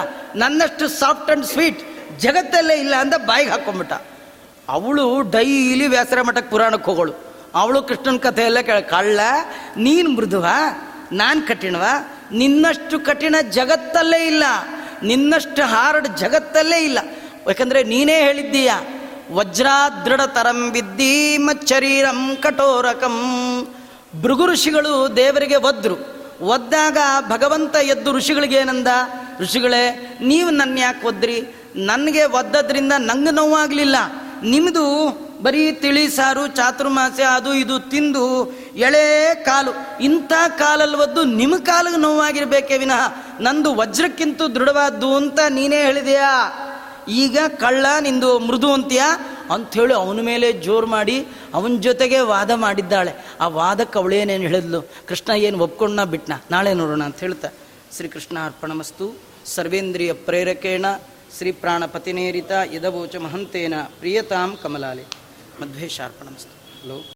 ನನ್ನಷ್ಟು ಸಾಫ್ಟ್ ಆ್ಯಂಡ್ ಸ್ವೀಟ್ ಜಗತ್ತಲ್ಲೇ ಇಲ್ಲ ಅಂತ ಬಾಯಿಗೆ ಹಾಕ್ಕೊಂಡ್ಬಿಟ್ಟ. ಅವಳು ಡೈಲಿ ವ್ಯಾಸರ ಮಠಕ್ಕೆ ಪುರಾಣಕ್ಕೆ ಹೋಗೋಳು. ಅವಳು ಕೃಷ್ಣನ ಕಥೆಯಲ್ಲೇ ಕೇಳ, ಕಳ್ಳ ನೀನು ಮೃದುವಾ, ನಾನು ಕಠಿಣವಾ? ನಿನ್ನಷ್ಟು ಕಠಿಣ ಜಗತ್ತಲ್ಲೇ ಇಲ್ಲ, ನಿನ್ನಷ್ಟು ಹಾರ್ಡ್ ಜಗತ್ತಲ್ಲೇ ಇಲ್ಲ. ಯಾಕಂದರೆ ನೀನೇ ಹೇಳಿದ್ದೀಯ, ವಜ್ರಾದೃಢತರಂ ವಿದ್ದೀಮ ಶರೀರಂ ಕಠೋರಕಂ. ಭೃಗು ಋಷಿಗಳು ದೇವರಿಗೆ ಒದ್ರು, ಒದ್ದಾಗ ಭಗವಂತ ಎದ್ದು ಋಷಿಗಳಿಗೇನಂದ? ಋಷಿಗಳೇ, ನೀವು ನನ್ನ ಯಾಕೆ ಒದ್ರಿ? ನನಗೆ ಒದ್ದದ್ರಿಂದ ನಂಗೆ ನೋವಾಗಲಿಲ್ಲ, ನಿಮ್ಮದು ಬರೀ ತಿಳಿ ಸಾರು ಚಾತುರ್ಮಾಸ್ಯ ಅದು ಇದು ತಿಂದು ಎಳೆ ಕಾಲು, ಇಂಥ ಕಾಲಲ್ಲಿ ಒದ್ದು ನಿಮ್ಮ ಕಾಲಿಗೆ ನೋವಾಗಿರಬೇಕೇ ವಿನಃ ನಂದು ವಜ್ರಕ್ಕಿಂತೂ ದೃಢವಾದ್ದು ಅಂತ ನೀನೇ ಹೇಳಿದೆಯಾ. ಈಗ ಕಳ್ಳ ನಿಂದು ಮೃದು ಅಂತೀಯಾ ಅಂಥೇಳಿ ಅವನ ಮೇಲೆ ಜೋರು ಮಾಡಿ ಅವನ ಜೊತೆಗೆ ವಾದ ಮಾಡಿದ್ದಾಳೆ. ಆ ವಾದಕ್ಕೆ ಅವಳೇನೇನು ಹೇಳಿದ್ಲು, ಕೃಷ್ಣ ಏನು ಒಪ್ಕೊಂಡ ಬಿಟ್ನ, ನಾಳೆ ನೋಡೋಣ ಅಂತ ಹೇಳ್ತಾ. ಶ್ರೀಕೃಷ್ಣ ಅರ್ಪಣಮಸ್ತು. ಸರ್ವೇಂದ್ರಿಯ ಪ್ರೇರಕೇಣ ಶ್ರೀ ಪ್ರಾಣಪತಿನೇರಿತ ಯದವೋಚ ಮಹಂತೇನ ಪ್ರಿಯತಾಂ ಕಮಲಾಲೆ ಮಧ್ವೇಶಾರ್ಪಣಮಸ್ತು. ಹಲೋ.